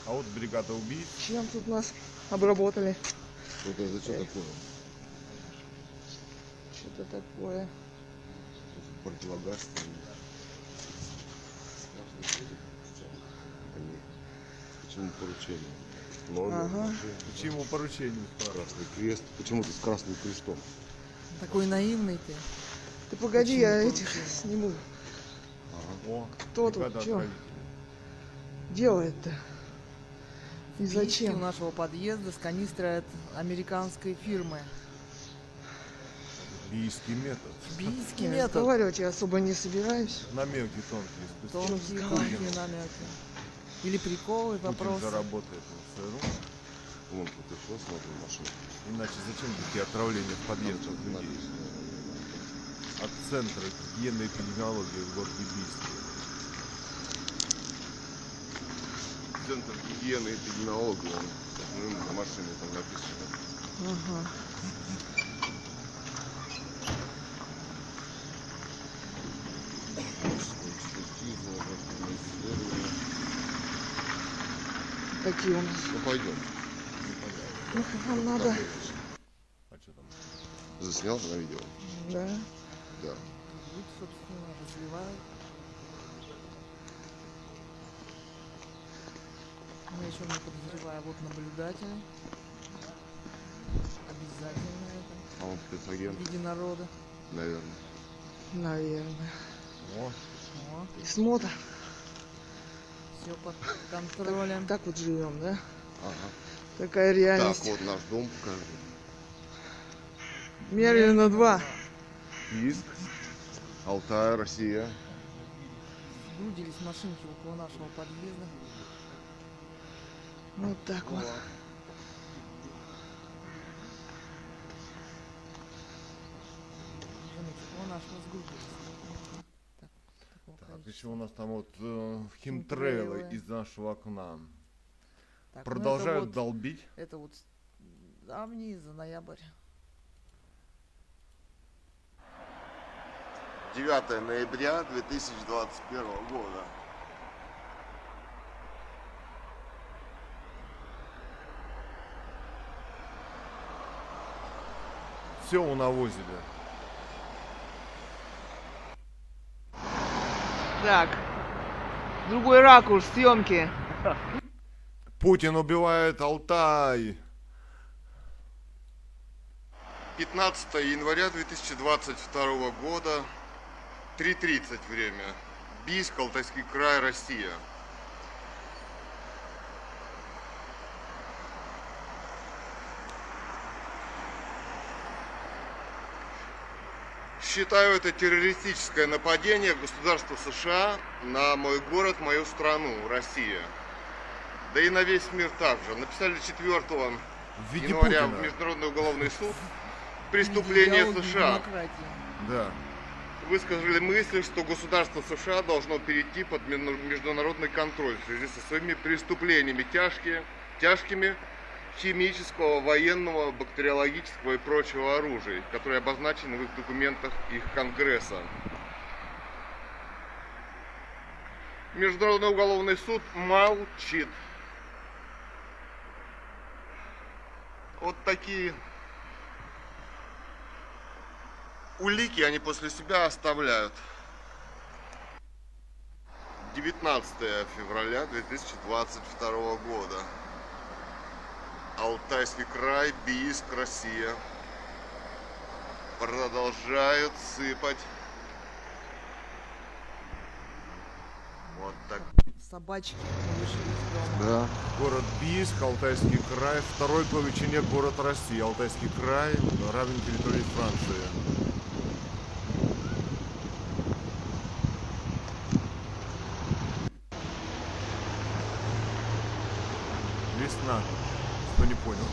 А вот бригада убийц. Чем тут нас обработали? Это за что такое? Что-то такое. Противогаз. Почему поручение? Почему поручение? Красный крест. Почему ты с красным крестом? Такой наивный ты. Ты погоди, почему я этих сниму. Ага. Кто тут что делает-то? И зачем? У нашего подъезда с канистрой от американской фирмы. Бийский метод. Бийский метод. Разговаривать я особо не собираюсь. Намеки тонкие. Тонкие намеки. Или приколы, вопросы. Путин заработает в ЦРУ. Вон тут и шел, смотрю, машину. Иначе зачем такие отравления в подъездах людей? От центра гигиенной эпидемиологии в городе Бийске. Центр гигиены и эпидемиологии. Ну, на машине там написано. Ага. такие у нас. Ну пойдем. Ну, вам надо. А что там? Заснял на видео? Да. Да. Вид, собственно, развивает. Я еще не подозреваю. Вот наблюдатель. Обязательно это. А он спецагент? В виде народа. Наверное. Наверное. О. О. И смотр. Все под контролем. Так, так вот живем, да? Ага. Такая реальность. Так, вот наш дом покажи. Мерлина 2. Бийск, Алтай, Россия. Сгрудились машинки около нашего подъезда. Вот так вот. Около нашего сгрудились. Так, еще у нас там вот химтрейлы из нашего окна. Так, продолжают это долбить. Вот, это вот давний за ноябрь. 9 ноября 2021 года. Все унавозили. Так. Другой ракурс съемки. Путин убивает Алтай. 15 января 2022 года, 3:30 время. Бийск, Алтайский край, Россия. Считаю это террористическое нападение государства США на мой город, мою страну, Россия. Да и на весь мир также. Написали 4 января в Международный уголовный суд преступление США. Да. Высказали мысль, что государство США должно перейти под международный контроль в связи со своими преступлениями тяжкими химического, военного, бактериологического и прочего оружия, которые обозначены в их документах их Конгресса. Международный уголовный суд молчит. Вот такие улики они после себя оставляют. 19 февраля 2022 года. Алтайский край, Бийск, Россия. Продолжают сыпать. Вот так. Собачки. Да. Город Бийск, Алтайский край, второй по величине город России. Алтайский край равен территории Франции. Весна. Кто не понял.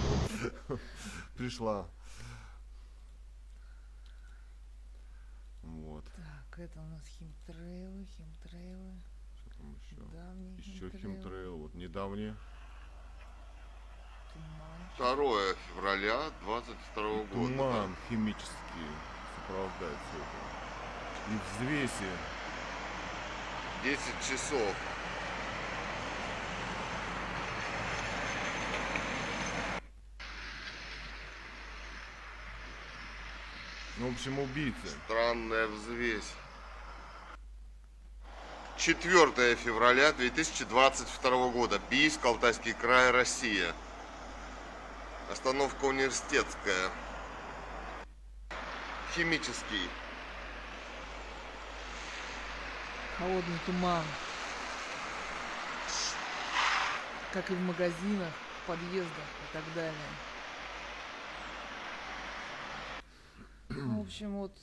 Пришла. Вот. Так, это у нас химтрейлы, химтрейлы. Еще химтрейл, вот недавний. 2 февраля 22 года. Туман химический сопровождает все это. И взвеси. 10 часов. Ну, в общем, убийцы. Странная взвесь. 4 февраля 2022 года. Бийск, Алтайский край, Россия. Остановка Университетская. Химический. Холодный туман. Как и в магазинах, в подъездах и так далее. В общем, вот...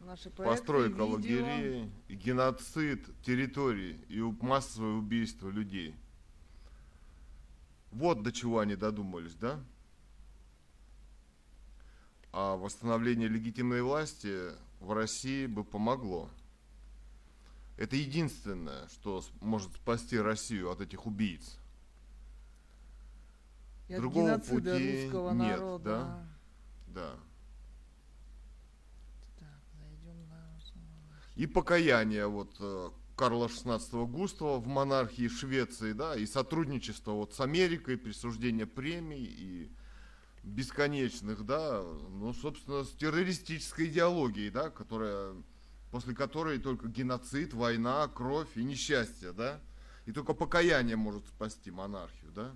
Наши постройка лагерей, геноцид территорий и массовое убийство людей. Вот до чего они додумались, да? А восстановление легитимной власти в России бы помогло. Это единственное, что может спасти Россию от этих убийц. И от другого пути нет, народа. Да? Да. И покаяние вот Карла XVI Густава в монархии Швеции, да, и сотрудничество вот с Америкой, присуждение премий и бесконечных, да, ну, собственно, с террористической идеологией, да, которая, после которой только геноцид, война, кровь и несчастье, да, и только покаяние может спасти монархию, да.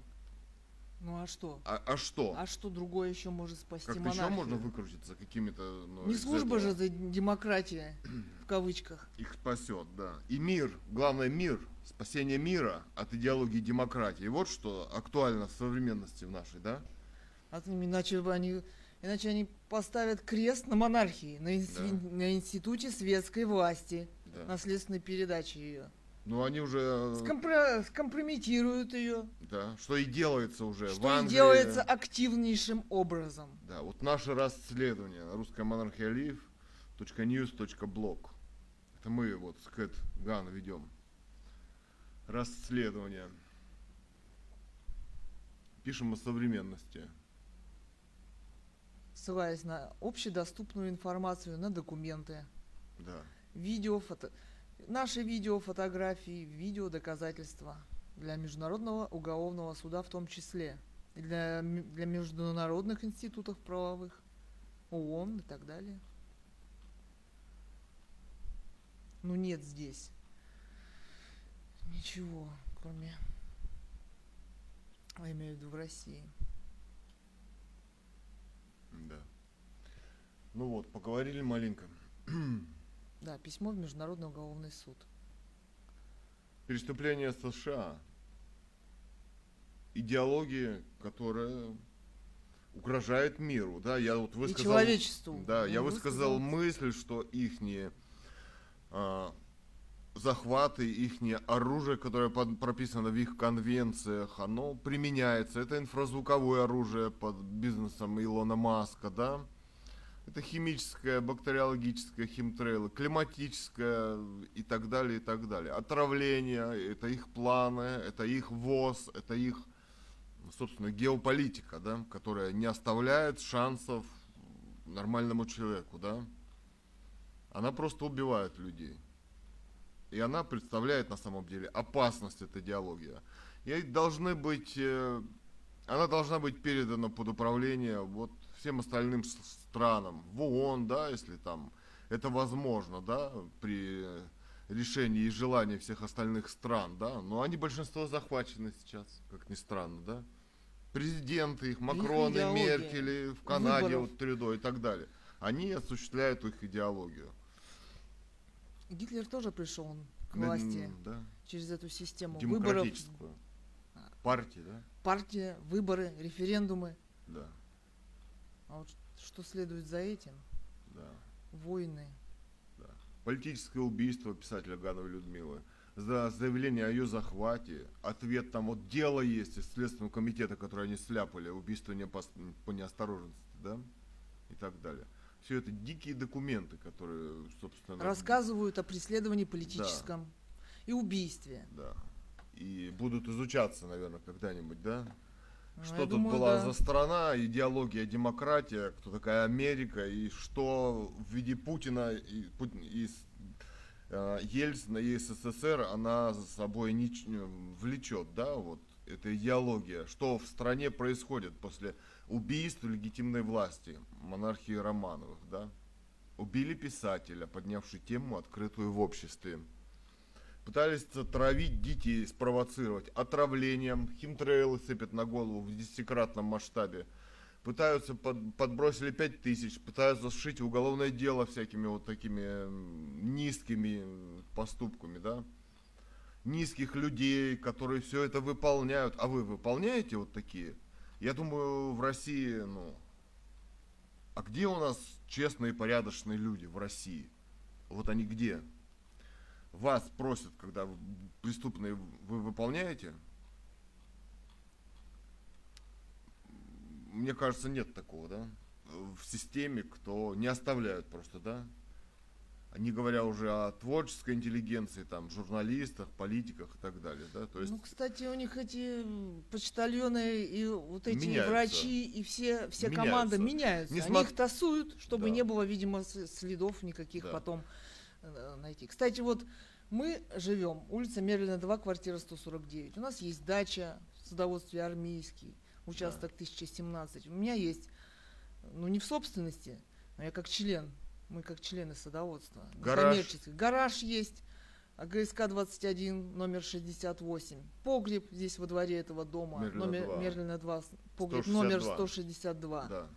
Ну а что? А что? А что другое еще может спасти монархию? Как-то еще можно выкрутиться какими-то... Ну, не служба же за демократия, в кавычках. Их спасет, да. И мир, главное мир, спасение мира от идеологии демократии. Вот что актуально в современности в нашей, да? Иначе они поставят крест на монархии, на институте светской власти, да. Наследственной передачи ее. Ну, они уже... Скомпрометируют ее. Да, что и делается уже в Англии. Что и делается активнейшим образом. Да, вот наше расследование, русская монархия live.news.blog. Это мы вот с Кэт Ган ведем расследование. Пишем о современности. Ссылаясь на общедоступную информацию, на документы. Да. Видео, фото... Наши видео, фотографии, видео доказательства для Международного уголовного суда в том числе, и для международных институтов правовых, ООН и так далее. Ну нет здесь ничего, кроме, я имею в виду, в России. Да. Ну вот, поговорили маленько. Да, письмо в Международный уголовный суд. Преступление США. Идеология, которая угрожает миру. Да, я вот высказал, и человечеству. Да, я высказал мысль, что ихние захваты, ихнее оружие, которое прописано в их конвенциях, оно применяется. Это инфразвуковое оружие под бизнесом Илона Маска, да? Это химическое, бактериологическое, химтрейлы, климатическое и так далее, и так далее. Отравление, это их планы, это их ВОЗ, это их, собственно, геополитика, да, которая не оставляет шансов нормальному человеку, да. Она просто убивает людей. И она представляет на самом деле опасность, эта идеология. И она должна быть передана под управление вот всем остальным странам, в ООН, да, если там это возможно, да, при решении и желании всех остальных стран, да, но они большинство захвачены сейчас, как ни странно, да, президенты их, Макрон и Меркель, в Канаде, вот, Трюдо и так далее, они осуществляют их идеологию. Гитлер тоже пришел к власти, да, через эту систему демократическую, выборов, партии, да? Партия, выборы, референдумы. Да. А вот что следует за этим? Да. Войны. Да. Политическое убийство писателя Гановой Людмилы. За заявление о ее захвате. Ответ там, вот дело есть из Следственного комитета, которое они сляпали. Убийство по неосторожности, да? И так далее. Все это дикие документы, которые, собственно... Рассказывают о преследовании политическом, да, и убийстве. Да. И будут изучаться, наверное, когда-нибудь, да? Что тут была, да, за страна, идеология, демократия, кто такая Америка, и что в виде Путина и Ельцина и СССР она за собой не влечет, да, вот эта идеология, что в стране происходит после убийств легитимной власти, монархии Романовых, да, убили писателя, поднявший тему, открытую в обществе. Пытались травить детей, спровоцировать отравлением, химтрейлы сыпят на голову в 10-кратном масштабе. Пытаются, подбросили 5000, пытаются сшить уголовное дело всякими вот такими низкими поступками, да? Низких людей, которые все это выполняют. А вы выполняете вот такие? Я думаю, в России, ну... А где у нас честные, порядочные люди в России? Вот они где? Вас просят, когда вы преступные, вы выполняете? Мне кажется, нет такого, да? В системе, кто не оставляют просто, да? Не говоря уже о творческой интеллигенции, там, журналистах, политиках и так далее, да? То есть, ну, кстати, у них эти почтальоны и вот эти меняются, врачи и все меняются. Команды меняются. Они их тасуют, чтобы, да, не было, видимо, следов никаких, да, потом найти. Кстати, вот Мы живем, улица Мерлина 2, квартира 149. У нас есть дача в садоводстве армейский, участок 1017. У меня есть, ну не в собственности, но я как член, мы как члены садоводства. Гараж. Гараж есть, ГСК 21, номер 68. Погреб здесь во дворе этого дома, Мерлина 2, погреб 162. Номер 162. Да.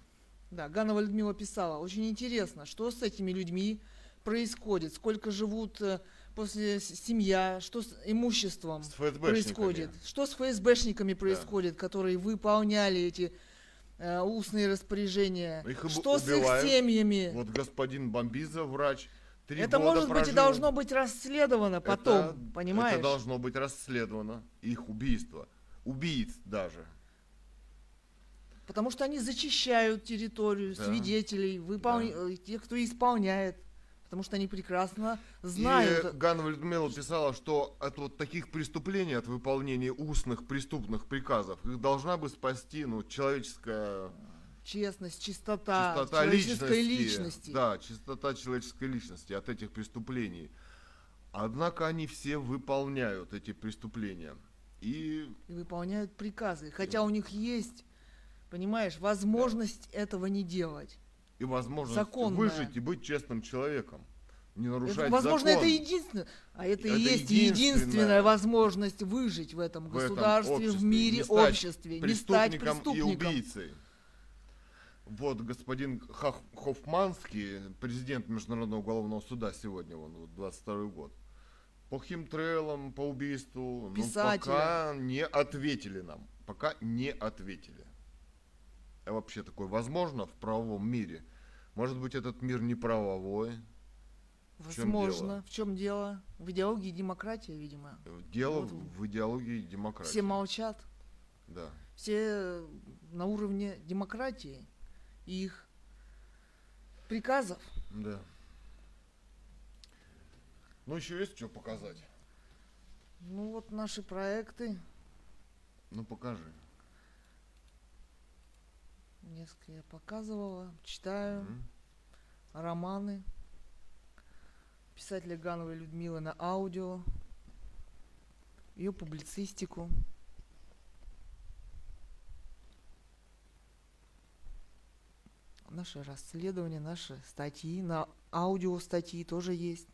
Да, Ганова Людмила писала, очень интересно, что с этими людьми происходит, сколько живут после семья, что с имуществом происходит, что с ФСБшниками происходит, да, которые выполняли эти устные распоряжения, их что убивают, с их семьями. Вот господин Бомбиза, врач, 3 это года может прожил. Быть и должно быть расследовано потом, это, понимаешь? Это должно быть расследовано, их убийство, убийц даже. Потому что они зачищают территорию, да, свидетелей, тех, кто исполняет. Потому что они прекрасно знают. И Ганова Людмила писала, что от вот таких преступлений, от выполнения устных преступных приказов, их должна бы спасти человеческая... честность, чистота человеческой личности. Да, чистота человеческой личности от этих преступлений. Однако они все выполняют эти преступления. И выполняют приказы. Хотя у них есть... Понимаешь, возможность этого не делать. И возможность законная. Выжить и быть честным человеком. Не нарушать закон. Возможно, это единственное. А это и есть единственная возможность выжить в этом государстве, этом обществе, в мире, не стать обществе. Не стать преступником и убийцей. Вот господин Хофманский, президент Международного уголовного суда сегодня, он 22-й год. По химтрейлам, по убийству. Пока не ответили нам. Пока не ответили. А вообще такое возможно в правовом мире? Может быть, этот мир не правовой? Возможно. В чем дело? В идеологии демократии, видимо. Дело вот в идеологии демократии. Все молчат. Да. Все на уровне демократии и их приказов. Да. Ну, еще есть что показать? Ну, вот наши проекты. Ну, покажи. Несколько я показывала, читаю романы писателя Гановой Людмилы на аудио, ее публицистику. Наши расследования, наши статьи, на аудио статьи тоже есть.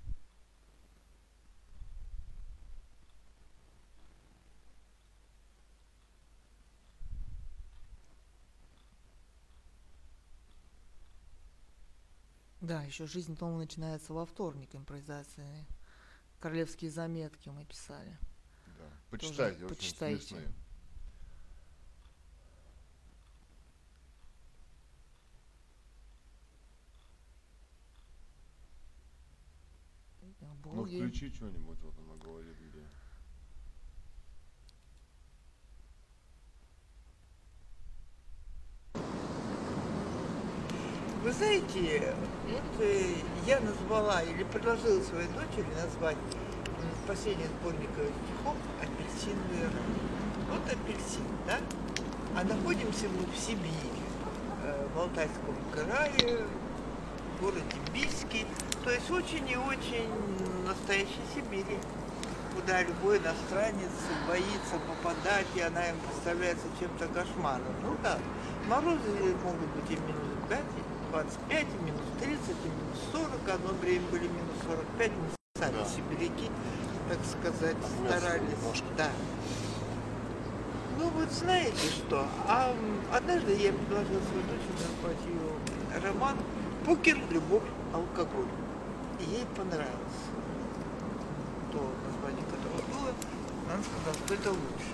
Да, еще «Жизнь Тома» начинается во вторник, импровизации, «Королевские заметки» мы писали. Да. Почитайте, тоже, почитайте. Смешные. Ну, включи что-нибудь, вот она говорит, где... Вы знаете, вот я назвала, или предложила своей дочери назвать последний сборник стихов «Апельсиновый рай». Вот апельсин, да? А находимся мы в Сибири, в Алтайском крае, в городе Бийске. То есть очень и очень настоящей Сибири, куда любой иностранец боится попадать, и она им представляется чем-то кошмарным. Ну да, морозы могут быть и -5. 25, и -30, и -40, одно время были -45, мы сами, да, сибиряки, так сказать, старались. Да. Ну вот знаете что, однажды я предложила свою дочь назвать ее роман «Покер, любовь, алкоголь». И ей понравилось то название, которое было, она сказала, что это лучше.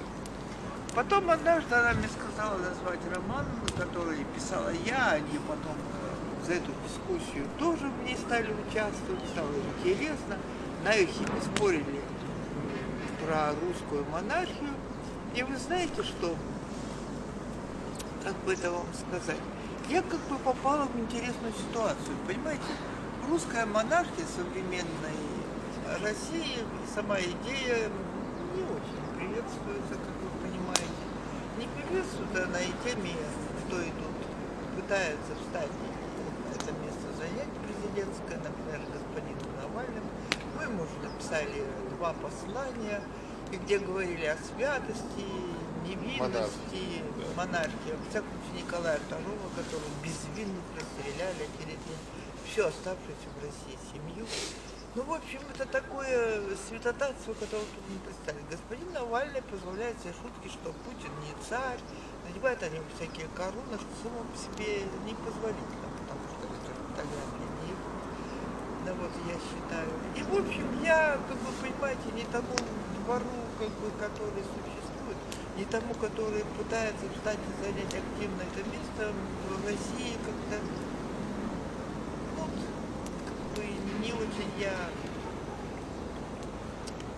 Потом однажды она мне сказала назвать роман, который писала я, они потом за эту дискуссию тоже в ней стали участвовать, стало интересно. На их химии спорили про русскую монархию. И вы знаете, что, как бы это вам сказать, я как бы попала в интересную ситуацию. Понимаете, русская монархия современной России, сама идея не очень приветствуется, как вы понимаете. Не приветствует она и теми, кто идут, пытаются встать это место занять президентское, например, господину Навальному. Мы по-моему, уже написали 2 послания, и где говорили о святости, невинности, монархии. В всяком случае, Николая II, которого безвинно расстреляли перед ним всю оставшуюся в России семью. Ну, в общем, это такое святотатство, которого тут не представили. Господин Навальный позволяет себе шутки, что Путин не царь, надевает они всякие короны, что само по себе непозволительно, потому что это фотографии не его. Да вот, я считаю. И, в общем, я, как вы понимаете, не тому двору, как бы, который существует, не тому, который пытается, кстати, занять активно это место в России как-то. Не очень я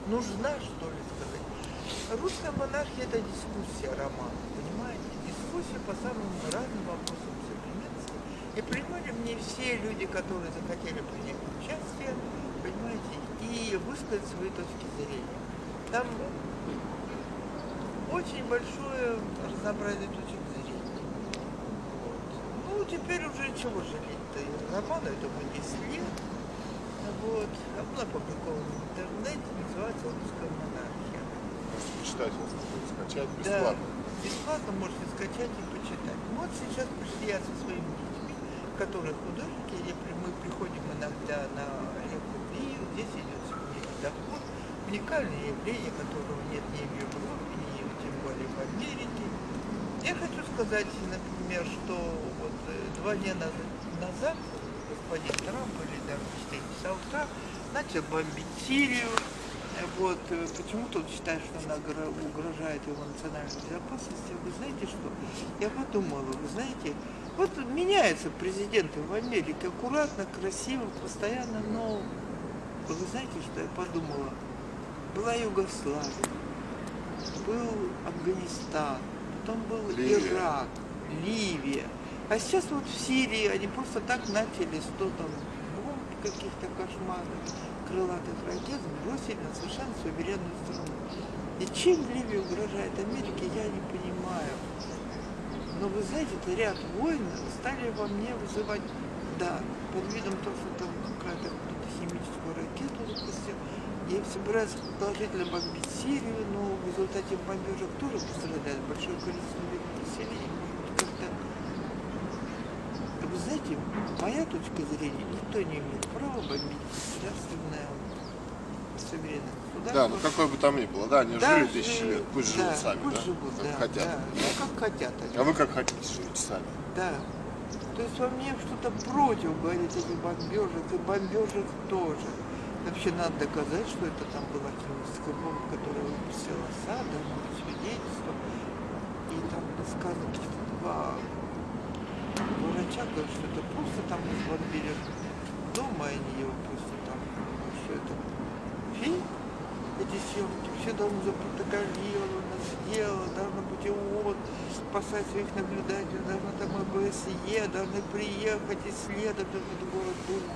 нужна, что ли, сказать. Русская монархия – это дискуссия, Роман, понимаете? Дискуссия по самым разным вопросам современности. И принимали в ней все люди, которые захотели принять участие, понимаете, и высказать свои точки зрения. Там очень большое разнообразие точек зрения. Вот. Ну, теперь уже чего жалеть-то? Роману это вынесли. Вот, она опубликована в интернете, называется «Русская монархия». Можете почитать, можно будет скачать бесплатно. Да, бесплатно можете скачать и почитать. Вот сейчас пришли я со своими детьми, которые художники, мы приходим иногда на лекцию, здесь идет семейный доход, уникальное явление, которого нет ни в Европе, ни тем более в Америке. Я хочу сказать, например, что вот 2 дня назад господин Трамп или там 4 часа утра начал бомбить Сирию. Вот почему-то он считает, что она угрожает его национальной безопасности. Вы знаете что? Я подумала, вы знаете, вот меняются президенты в Америке аккуратно, красиво, постоянно, но вы знаете, что я подумала? Была Югославия, был Афганистан, потом был Ирак, Ливия. А сейчас вот в Сирии они просто так начали 100 там бомб каких-то кошмарных, крылатых ракет бросили на совершенно суверенную страну. И чем Ливия угрожает Америке, я не понимаю. Но вы знаете, это ряд войн стали во мне вызывать, да, под видом того, что там какая-то химическую ракету запустил. Я собираюсь продолжительно бомбить Сирию, но в результате бомбежек тоже пострадает большое количество населения. Вы знаете, моя точка зрения, никто не имеет права бомбить государственное суверенное государство. Да, ну какое бы там ни было, да, они да, жили тысячи лет, пусть да, живут сами, пусть да, живут, как да, хотят. Да, ну, как хотят они. А вы как хотите, живете сами. Да, то есть во мне что-то против, говорит, этих бомбежек, и бомбежек тоже. Вообще надо доказать, что это там была химическая бомба, которая выпустила Асад, свидетельство, и там сказано, что 2 врача говорят, что это просто там разбомбили дома, и они его просто там, что это фильм, эти съемки, все давно запротоколировано, сделано, должно быть ООН, спасать своих наблюдателей, должна там ОБСЕ, должны приехать, исследовать этот город дома.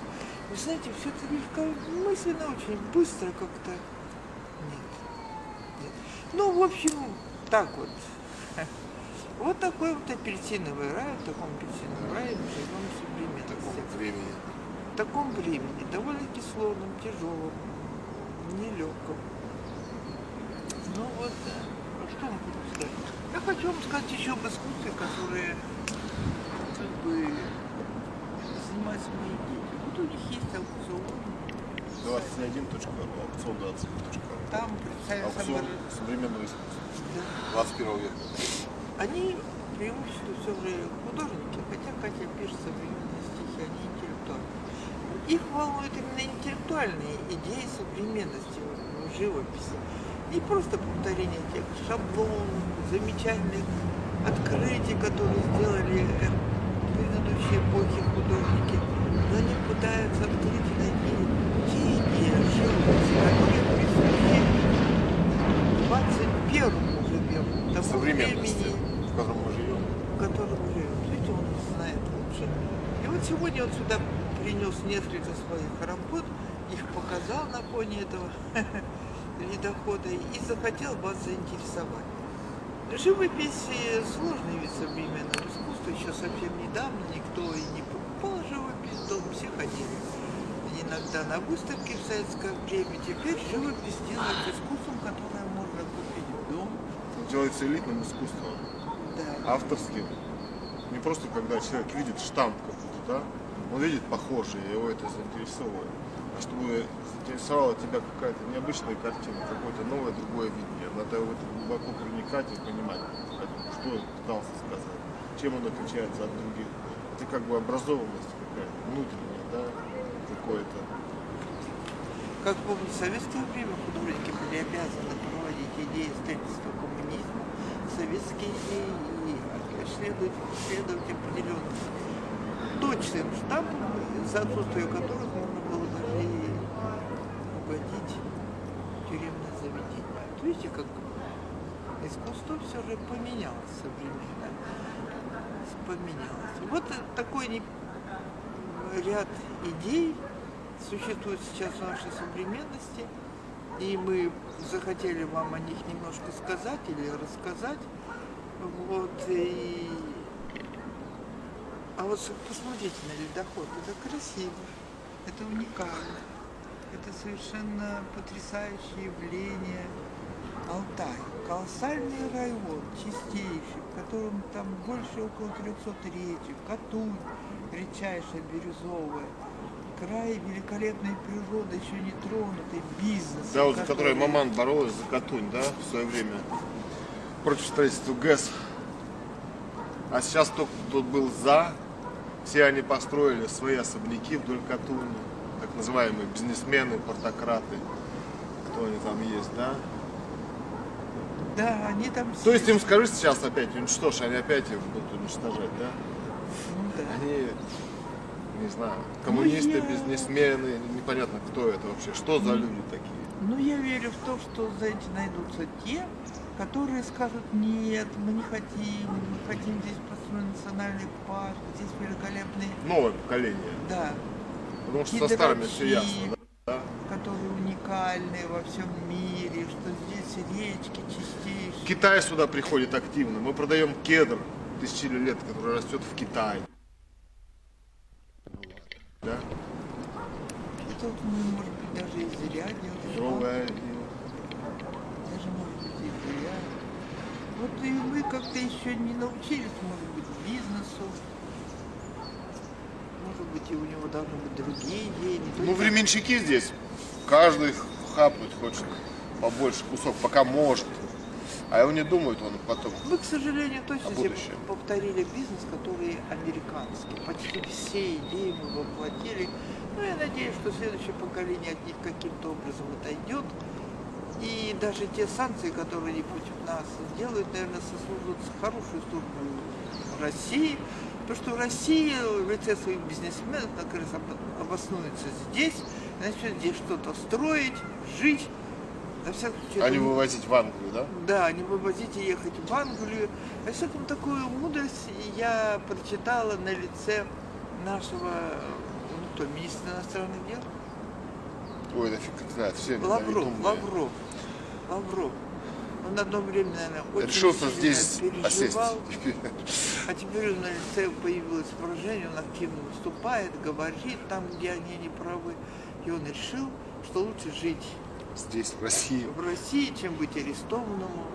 Вы знаете, все это легкомысленно, очень быстро как-то. Нет. Ну, в общем, так вот. Вот такой вот апельсиновый рай, в таком апельсиновом рае мы живем современности. В таком времени, довольно кислотном, тяжелом, нелегком. Ну вот, что вам хочу сказать? Я хочу вам сказать еще об искусстве, которое как бы занимаются мои дети. Вот у них есть аукцион. 21.ру, аукцион 20.ру. Там представляется аукцион современного искусства. Да. 21 века. Они преимущественно все же художники, хотя Катя пишет современные стихи, они интеллектуальные. Их волнуют именно интеллектуальные идеи современности в живописи. Не просто повторение тех шаблонов, замечательных открытий, которые сделали в предыдущей эпохе художники, но они пытаются открыть такие идеи живописи, которые присутствуют в 21-му уже веку, того времени. В котором мы живем. Видите, он знает лучше. И вот сегодня он сюда принес несколько своих работ, их показал на фоне этого ледохода и захотел вас заинтересовать. Живопись сложный вид современного искусства. Еще совсем недавно никто и не покупал живопись, дома все ходили. И иногда на выставке в советское время, теперь живопись делается искусством, которое можно купить дома. Делается элитным искусством, да. Авторским. Не просто когда человек видит штамп какой-то, да? Он видит похожий, его это заинтересовывает. А чтобы заинтересовала тебя какая-то необычная картина, какое-то новое, другое видение. Надо в это глубоко проникать и понимать, что он пытался сказать, чем он отличается от других. Это как бы образованность какая-то, внутренняя, да, какое-то. Как помню, в советское время художники были обязаны проводить идеи строительства коммунизма, советские идеи, следовать определенным точным штампам, за отсутствие которых можно было даже и угодить в тюремное заведение. Вот видите, как искусство все же поменялось современно. Поменялось. Вот такой ряд идей существует сейчас в нашей современности, и мы захотели вам о них немножко сказать или рассказать. Вот, и... А вот посмотрите на ледоход, это красиво, это уникально, это совершенно потрясающее явление. Алтай, колоссальный район, чистейший, в котором там больше около 300 речек, Катунь, редчайшая, бирюзовая, край великолепной природы, еще не тронутый, бизнес. Да, вот за который Маман боролась за Катунь, да, в свое время, против строительства ГЭС. А сейчас только кто был за, все они построили свои особняки вдоль Катуни, так называемые бизнесмены, портократы, кто они там есть, да? Да, они там... То есть им скажи сейчас опять уничтожь, они опять их будут уничтожать, да? Ну, да. Они, не знаю, коммунисты, бизнесмены, непонятно кто это вообще, что за люди такие. Ну, я верю в то, что, знаете, найдутся те, которые скажут, нет, мы не хотим, мы хотим здесь построить национальный парк, здесь великолепный... Новое поколение. Да. Потому что со старыми все ясно, да? Которые уникальны во всем мире, что здесь речки чистейшие. Китай сюда приходит активно. Мы продаем кедр тысячи лет, который растет в Китае. Да? Это, может быть, даже и зря делают. Даже, может быть, и зря. Вот и мы как-то еще не научились, может быть, бизнесу. Может быть, и у него должны быть другие идеи. Ну, временщики здесь. Каждый хапнуть хочет побольше кусок, пока может. А его не думают, он потом. Мы, к сожалению, точно повторили бизнес, который американский. Почти все идеи мы воплотили. Ну, я надеюсь, что следующее поколение от них каким-то образом отойдет. И даже те санкции, которые они против нас делают, наверное, сослужат хорошую службу России. Потому что Россия в лице своих бизнесменов, наконец, обоснуется здесь, начнет здесь что-то строить, жить. На всяком случае, а не вывозить в Англию, да? Да, не вывозить и ехать в Англию. Во всяком, такую мудрость я прочитала на лице нашего, ну кто, министра иностранных дел? Ой, да фиг знает, все Лавров. Он на одно время, наверное, очень сильно здесь переживал, а теперь на лице появилось выражение, он активно выступает, говорит там, где они не правы, и он решил, что лучше жить здесь, в России, чем быть арестованному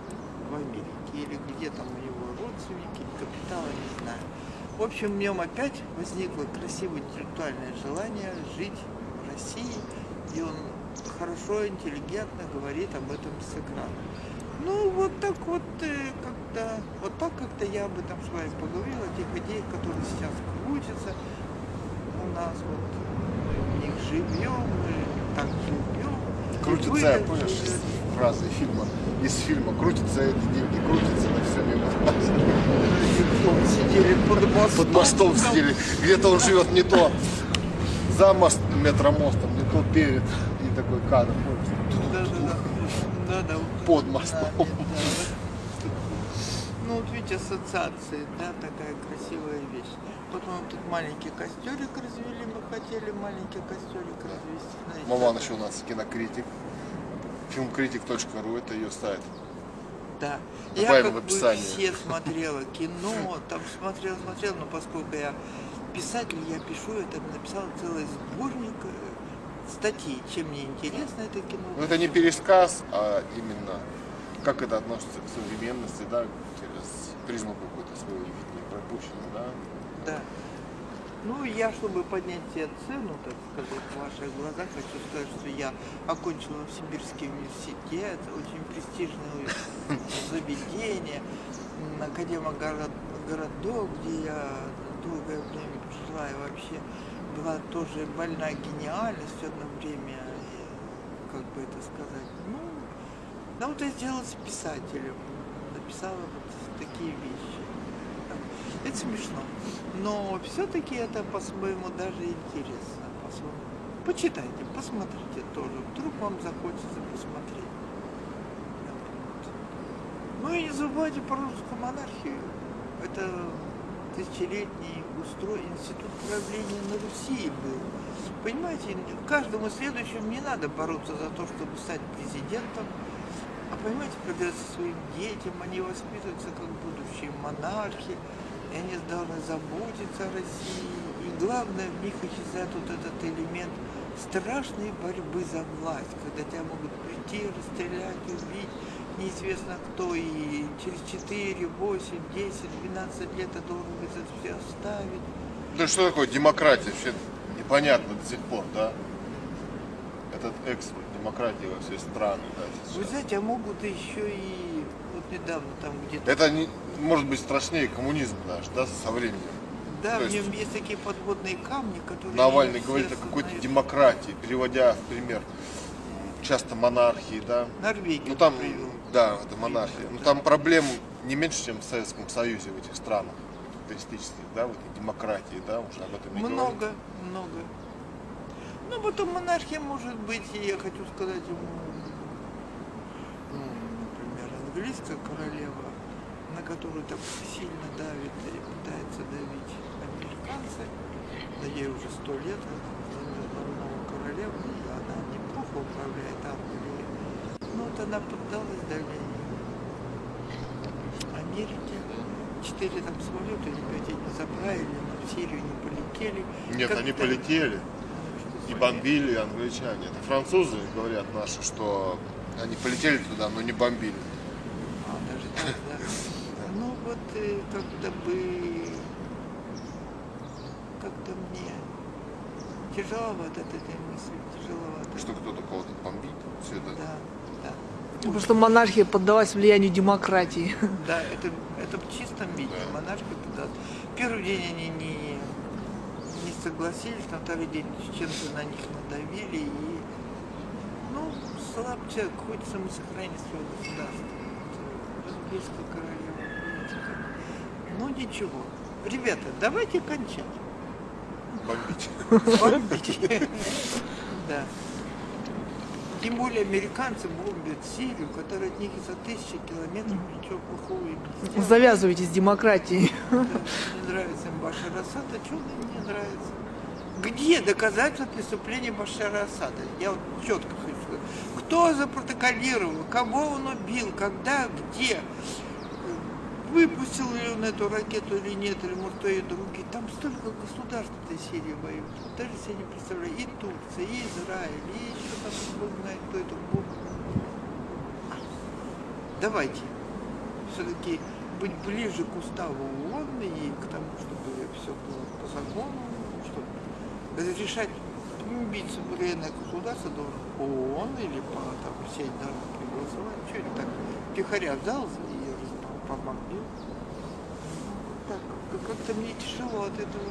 в Америке, или где там у него родственники, капитала, не знаю. В общем, в нем опять возникло красивое интеллектуальное желание жить в России, и он хорошо, интеллигентно говорит об этом с экрана. Ну, вот так вот как-то, я об этом с вами поговорила, о тех идеях, которые сейчас крутятся у нас, вот, мы в них живем, мы так живем. Крутится, я понял, фразы фильма, из фильма «Крутится, это деньги, крутится, на все мимо». Сидели под мостом, сидели, где-то он живет не то за мост, метромостом, не то перед, и такой кадр. Да, под мостом. Да. Ну вот видите, ассоциации, да, такая красивая вещь. Вот мы тут маленький костерик развели, мы хотели маленький костерик развести. Маман еще у нас кинокритик. Filmkritik.ru, это ее сайт. Да. Добавим в описании. Я все смотрела кино, там смотрела, но поскольку я писатель, я пишу, я там написала целый сборник статьи, чем мне интересно это кино. Ну это не пересказ, а именно как это относится к современности, да, через призму какой-то своего видения пропущено, да? Да. Ну, я, чтобы поднять себе цену, так сказать, в ваших глазах, хочу сказать, что я окончила Сибирский университет, очень престижное заведение, академгородок, где я долгое время пошла и вообще была тоже больна гениальностью одно время, и, как бы это сказать, ну, да, вот я сделалась писателем, написала вот такие вещи. Это смешно, но все-таки это по-своему даже интересно. По-своему. Почитайте, посмотрите тоже, вдруг вам захочется посмотреть. Ну и не забывайте про русскую монархию. Это тысячелетний институт правления на Руси был. Понимаете, каждому следующему не надо бороться за то, чтобы стать президентом. А понимаете, придется своим детям, они воспитываются как будущие монархи. И они должны заботиться о России. И главное, в них исчезает вот этот элемент страшной борьбы за власть, когда тебя могут прийти, расстрелять, убить, неизвестно кто, и через 4, 8, 10, 12 лет ты должен быть это все оставить. Ну что такое демократия? Вообще непонятно до сих пор, да? Этот экспорт демократии во все страны. Да, вы знаете, а могут еще и вот недавно там где-то... Это не... может быть страшнее коммунизм наш, да, со временем. Да, то в нем есть такие подводные камни, которые... Навальный говорит о какой-то демократии, приводя в пример часто монархии, да. Норвегия. Ну там, привел. Да, это монархия. Привел, но да. Там проблем не меньше, чем в Советском Союзе, в этих странах капиталистических, да, вот и демократии, да, уже об этом не много, много. Ну, потом монархия может быть, и я хочу сказать ему, ну, например, английская королева, на которую так сильно давит и пытается давить американцы. Да ей уже 100 лет, она королева, и она неплохо управляет Англией. Ну вот она поддалась давлению Америки. 4 там самолета, ребята, не забрали, но в Сирию не полетели. Нет, как-то... они полетели. И бомбили англичане. Это французы говорят наши, что они полетели туда, но не бомбили. А, даже так, да. Ну вот как-то мне тяжеловато от этой мысли, тяжеловато. Что кто-то кого-то бомбит, все это. Да, да. Потому что монархия поддалась влиянию демократии. Да, это в чистом виде, да. Монархия поддалась. Первый день они не согласились, на второй день чеченцы на них надавили, и, ну, слаб человек, хоть самосохранение своего государства. Английская королева. Ну ничего. Ребята, давайте кончать. Бомбить. Бомбить. Да. Тем более американцы бомбят Сирию, которая от них за 1000 километров ничего плохого и пиздец. Завязывайтесь с демократией. Да, не нравится им Башар Асад, а чего им не нравится? Где доказательства преступления Башара Асада? Я вот четко хочу сказать. Кто запротоколировал, кого он убил, когда, где? Выпустил ли он эту ракету или нет, или может и другие. Там столько государств в этой Сирии воюют. Даже себе не представляю. И Турция, и Израиль, и еще там Бог знает, кто это Бог. Давайте все-таки быть ближе к уставу ООН и к тому, чтобы все было по закону, чтобы разрешать бить суверенное государство должен ООН или по там все должны пригласовать. Что это так? Тихоря взял и помогли. Так, как-то мне тяжело от этого.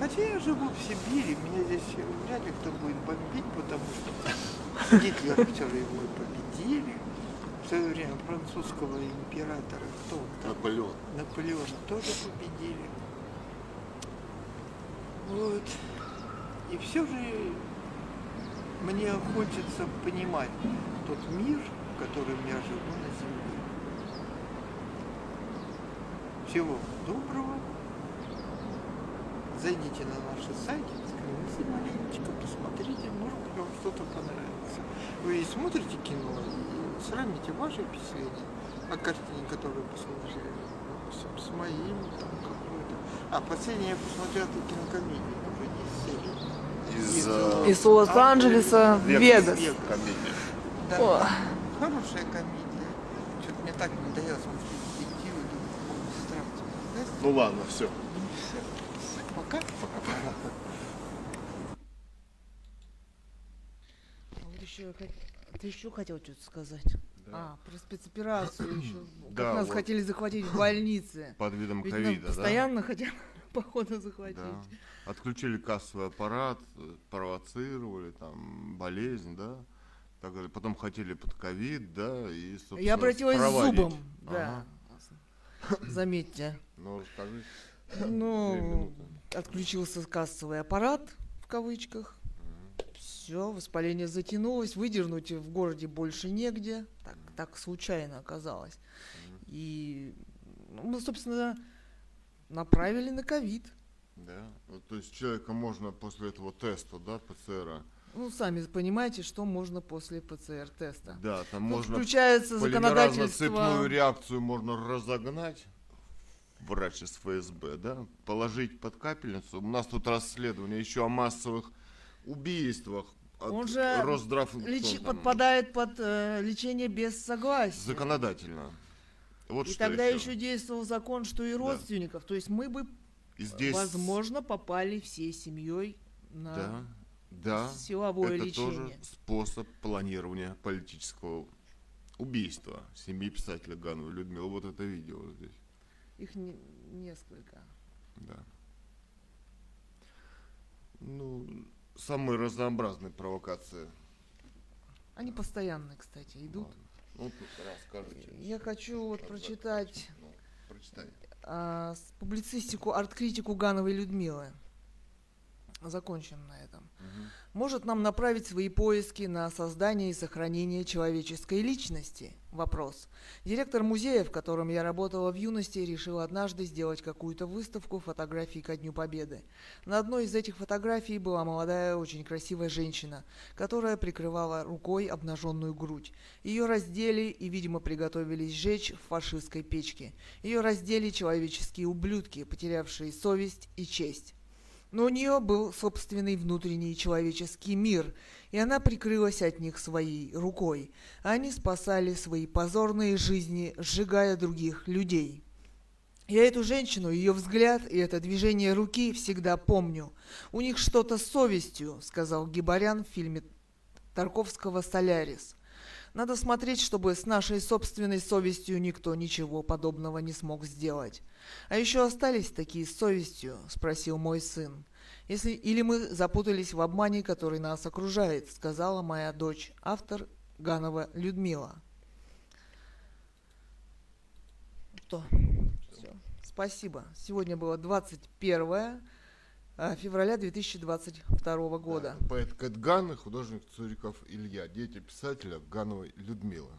Хотя я живу в Сибири, меня здесь вряд ли кто будет бомбить, потому что Гитлера все время победили. В свое время французского императора кто? Наполеон. Наполеона тоже победили. Вот. И все же мне хочется понимать тот мир, в котором я живу на земле. Всего доброго. Зайдите на наши сайты, скажите маленечко, посмотрите, может быть, вам что-то понравится. Вы смотрите кино и сравните ваши впечатления о картине, которую посмотрели, допустим, с моим там какой-то. А последнее я посмотрела эту кинокомедию, уже не серию. из Лос-Анджелеса в Вегас. Да. Хорошая комедия. Что-то мне так надоело смотреть детективы. Ну ладно, все. Пока. Ты еще хотел что-то сказать? Да. Про спецоперацию еще. Да, нас хотели захватить в больнице. Под видом ковида, да? Постоянно хотят, походу, захватить. Да. Отключили кассовый аппарат, провоцировали, там, болезнь, да? Так, потом хотели под ковид, да? И, я обратилась с зубом, да. Заметьте. Ну, расскажи. Ну, отключился кассовый аппарат, в кавычках. Все, воспаление затянулось, выдернуть в городе больше негде, так случайно оказалось. И мы, собственно, направили на ковид. Да, вот, то есть человека можно после этого теста, да, ПЦР. Ну, сами понимаете, что можно после ПЦР-теста. Да, там можно включается законодательство. Полимеразно-цепную реакцию можно разогнать. Врач из ФСБ, да, положить под капельницу. У нас тут расследование еще о массовых убийствах. Он же подпадает под лечение без согласия. Законодательно. Вот и что тогда еще действовал закон, что и родственников. Да. То есть мы бы, здесь, возможно, попали всей семьей на силовое лечение. Это тоже способ планирования политического убийства семьи писателя Гановой Людмилы. Вот это видео здесь. Их несколько. Да. Ну, самые разнообразные провокации. Они постоянные, кстати, идут. Вот, расскажите. Я хочу вот прочитать публицистику, арт-критику Гановой Людмилы. Закончим на этом. Может нам направить свои поиски на создание и сохранение человеческой личности? Вопрос. Директор музея, в котором я работала в юности, решил однажды сделать какую-то выставку фотографий ко Дню Победы. На одной из этих фотографий была молодая, очень красивая женщина, которая прикрывала рукой обнаженную грудь. Ее раздели и, видимо, приготовились сжечь в фашистской печке. Ее раздели человеческие ублюдки, потерявшие совесть и честь. Но у нее был собственный внутренний человеческий мир, и она прикрылась от них своей рукой. Они спасали свои позорные жизни, сжигая других людей. Я эту женщину, ее взгляд и это движение руки всегда помню. У них что-то с совестью, сказал Гибарян в фильме Тарковского «Солярис». Надо смотреть, чтобы с нашей собственной совестью никто ничего подобного не смог сделать. А еще остались такие с совестью, спросил мой сын. Или мы запутались в обмане, который нас окружает, сказала моя дочь, автор Ганова Людмила. Что? Все. Спасибо. Сегодня было 21 февраля 2022 года. Да, поэт Кэт Ган и художник Цуриков Илья, дети писателя Гановой Людмилы.